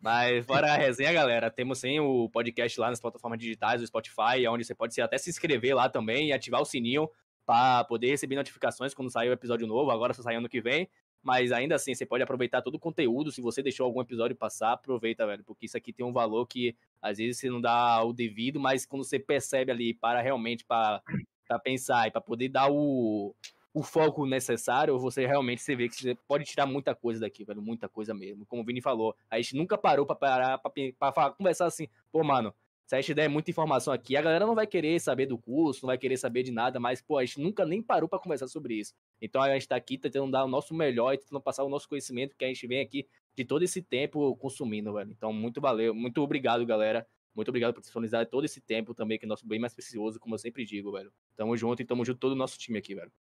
Mas fora a resenha, galera, temos sim o podcast lá nas plataformas digitais, o Spotify, onde você pode até se inscrever lá também e ativar o sininho para poder receber notificações quando sair o episódio novo, agora só sai ano que vem. Mas ainda assim, você pode aproveitar todo o conteúdo. Se você deixou algum episódio passar, aproveita, velho. Porque isso aqui tem um valor que, às vezes, você não dá o devido, mas quando você percebe ali, para realmente, para, para pensar e para poder dar o, o foco necessário, você realmente você vê que você pode tirar muita coisa daqui, velho. Muita coisa mesmo. Como o Vini falou, a gente nunca parou para parar, para, para conversar assim. Pô, mano, se a gente der muita informação aqui, a galera não vai querer saber do curso, não vai querer saber de nada, mas, pô, a gente nunca nem parou para conversar sobre isso. Então a gente está aqui tentando dar o nosso melhor e tentando passar o nosso conhecimento que a gente vem aqui de todo esse tempo consumindo, velho. Então muito valeu, muito obrigado, galera. Muito obrigado por disponibilizar todo esse tempo também, que é nosso bem mais precioso, como eu sempre digo, velho. Tamo junto e tamo junto todo o nosso time aqui, velho.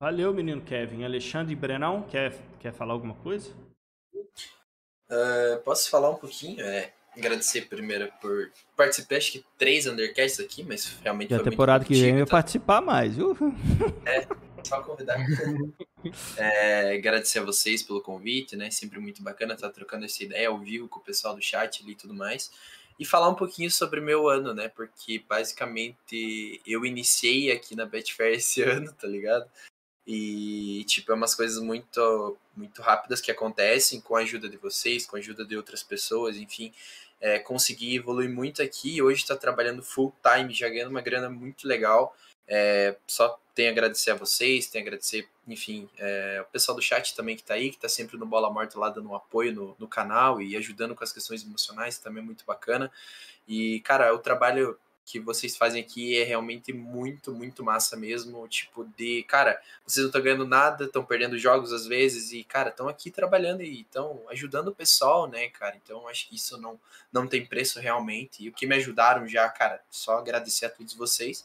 Valeu, menino Kevin. Alexandre e Brenão, quer, quer falar alguma coisa? Uh, posso falar um pouquinho, é... Agradecer primeiro por participar, acho que três Undercasts aqui, mas realmente e foi a temporada que vem eu ia participar mais, viu? É, só convidar. É, agradecer a vocês pelo convite, né? Sempre muito bacana estar trocando essa ideia ao vivo com o pessoal do chat ali e tudo mais. E falar um pouquinho sobre o meu ano, né? Porque basicamente eu iniciei aqui na Betfair esse ano, tá ligado? E, tipo, é umas coisas muito, muito rápidas que acontecem com a ajuda de vocês, com a ajuda de outras pessoas, enfim, é, consegui evoluir muito aqui e hoje está trabalhando full time, já ganhando uma grana muito legal, é, só tenho a agradecer a vocês, tenho a agradecer, enfim, é, o pessoal do chat também que está aí, que está sempre no Bola Morta lá dando um apoio no, no canal e ajudando com as questões emocionais, também é muito bacana, e, cara, o trabalho que vocês fazem aqui é realmente muito, muito massa mesmo, tipo de, cara, vocês não estão ganhando nada, estão perdendo jogos às vezes e, cara, estão aqui trabalhando e estão ajudando o pessoal, né, cara, então acho que isso não, não tem preço realmente, e o que me ajudaram já, cara, só agradecer a todos vocês,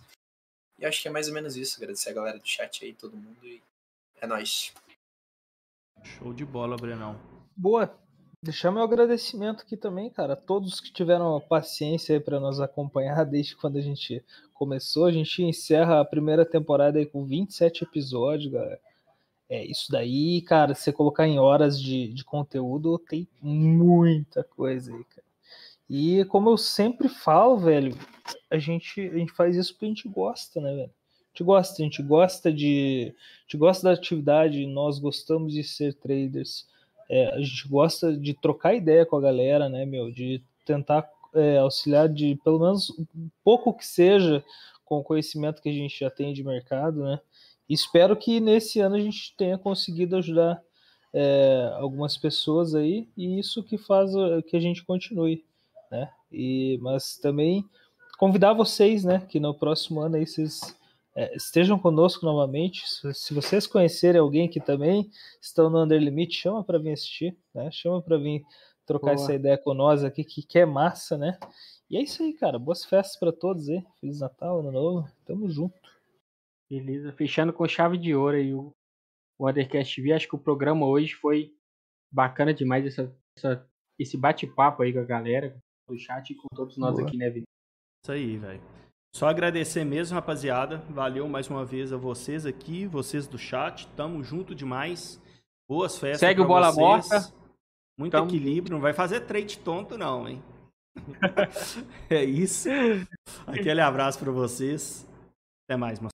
e acho que é mais ou menos isso, agradecer a galera do chat aí, todo mundo, e é nóis. Show de bola, Brenão. Boa. Deixar meu agradecimento aqui também, cara, a todos que tiveram a paciência aí para nos acompanhar desde quando a gente começou. A gente encerra a primeira temporada aí com vinte e sete episódios, galera. É isso daí, cara, se você colocar em horas de, de conteúdo, tem muita coisa aí, cara. E como eu sempre falo, velho, a gente, a gente faz isso porque a gente gosta, né, velho? A gente gosta, a gente gosta de. A gente gosta da atividade, nós gostamos de ser traders. É, a gente gosta de trocar ideia com a galera, né, meu, de tentar é, auxiliar de, pelo menos, um pouco que seja com o conhecimento que a gente já tem de mercado, né, e espero que nesse ano a gente tenha conseguido ajudar é, algumas pessoas aí, e isso que faz que a gente continue, né, e, mas também convidar vocês, né, que no próximo ano aí vocês É, estejam conosco novamente. Se vocês conhecerem alguém que também estão no Under Limit, chama para vir assistir, né? Chama para vir trocar Boa. essa ideia com nós aqui, que, que é massa, né? E é isso aí, cara. Boas festas para todos aí. Feliz Natal, Ano Novo. Tamo junto. Beleza. Fechando com chave de ouro aí o, o Undercast T V. Acho que o programa hoje foi bacana demais. Essa, essa, esse bate-papo aí com a galera, com o chat e com todos nós Boa. aqui, né, Vini? Isso aí, velho. Só agradecer mesmo, rapaziada. Valeu mais uma vez a vocês aqui, vocês do chat. Tamo junto demais. Boas festas. Segue o Bola Morta. Muito Tamo... equilíbrio. Não vai fazer trade tonto, não, hein? É isso. Aquele abraço pra vocês. Até mais, moçada.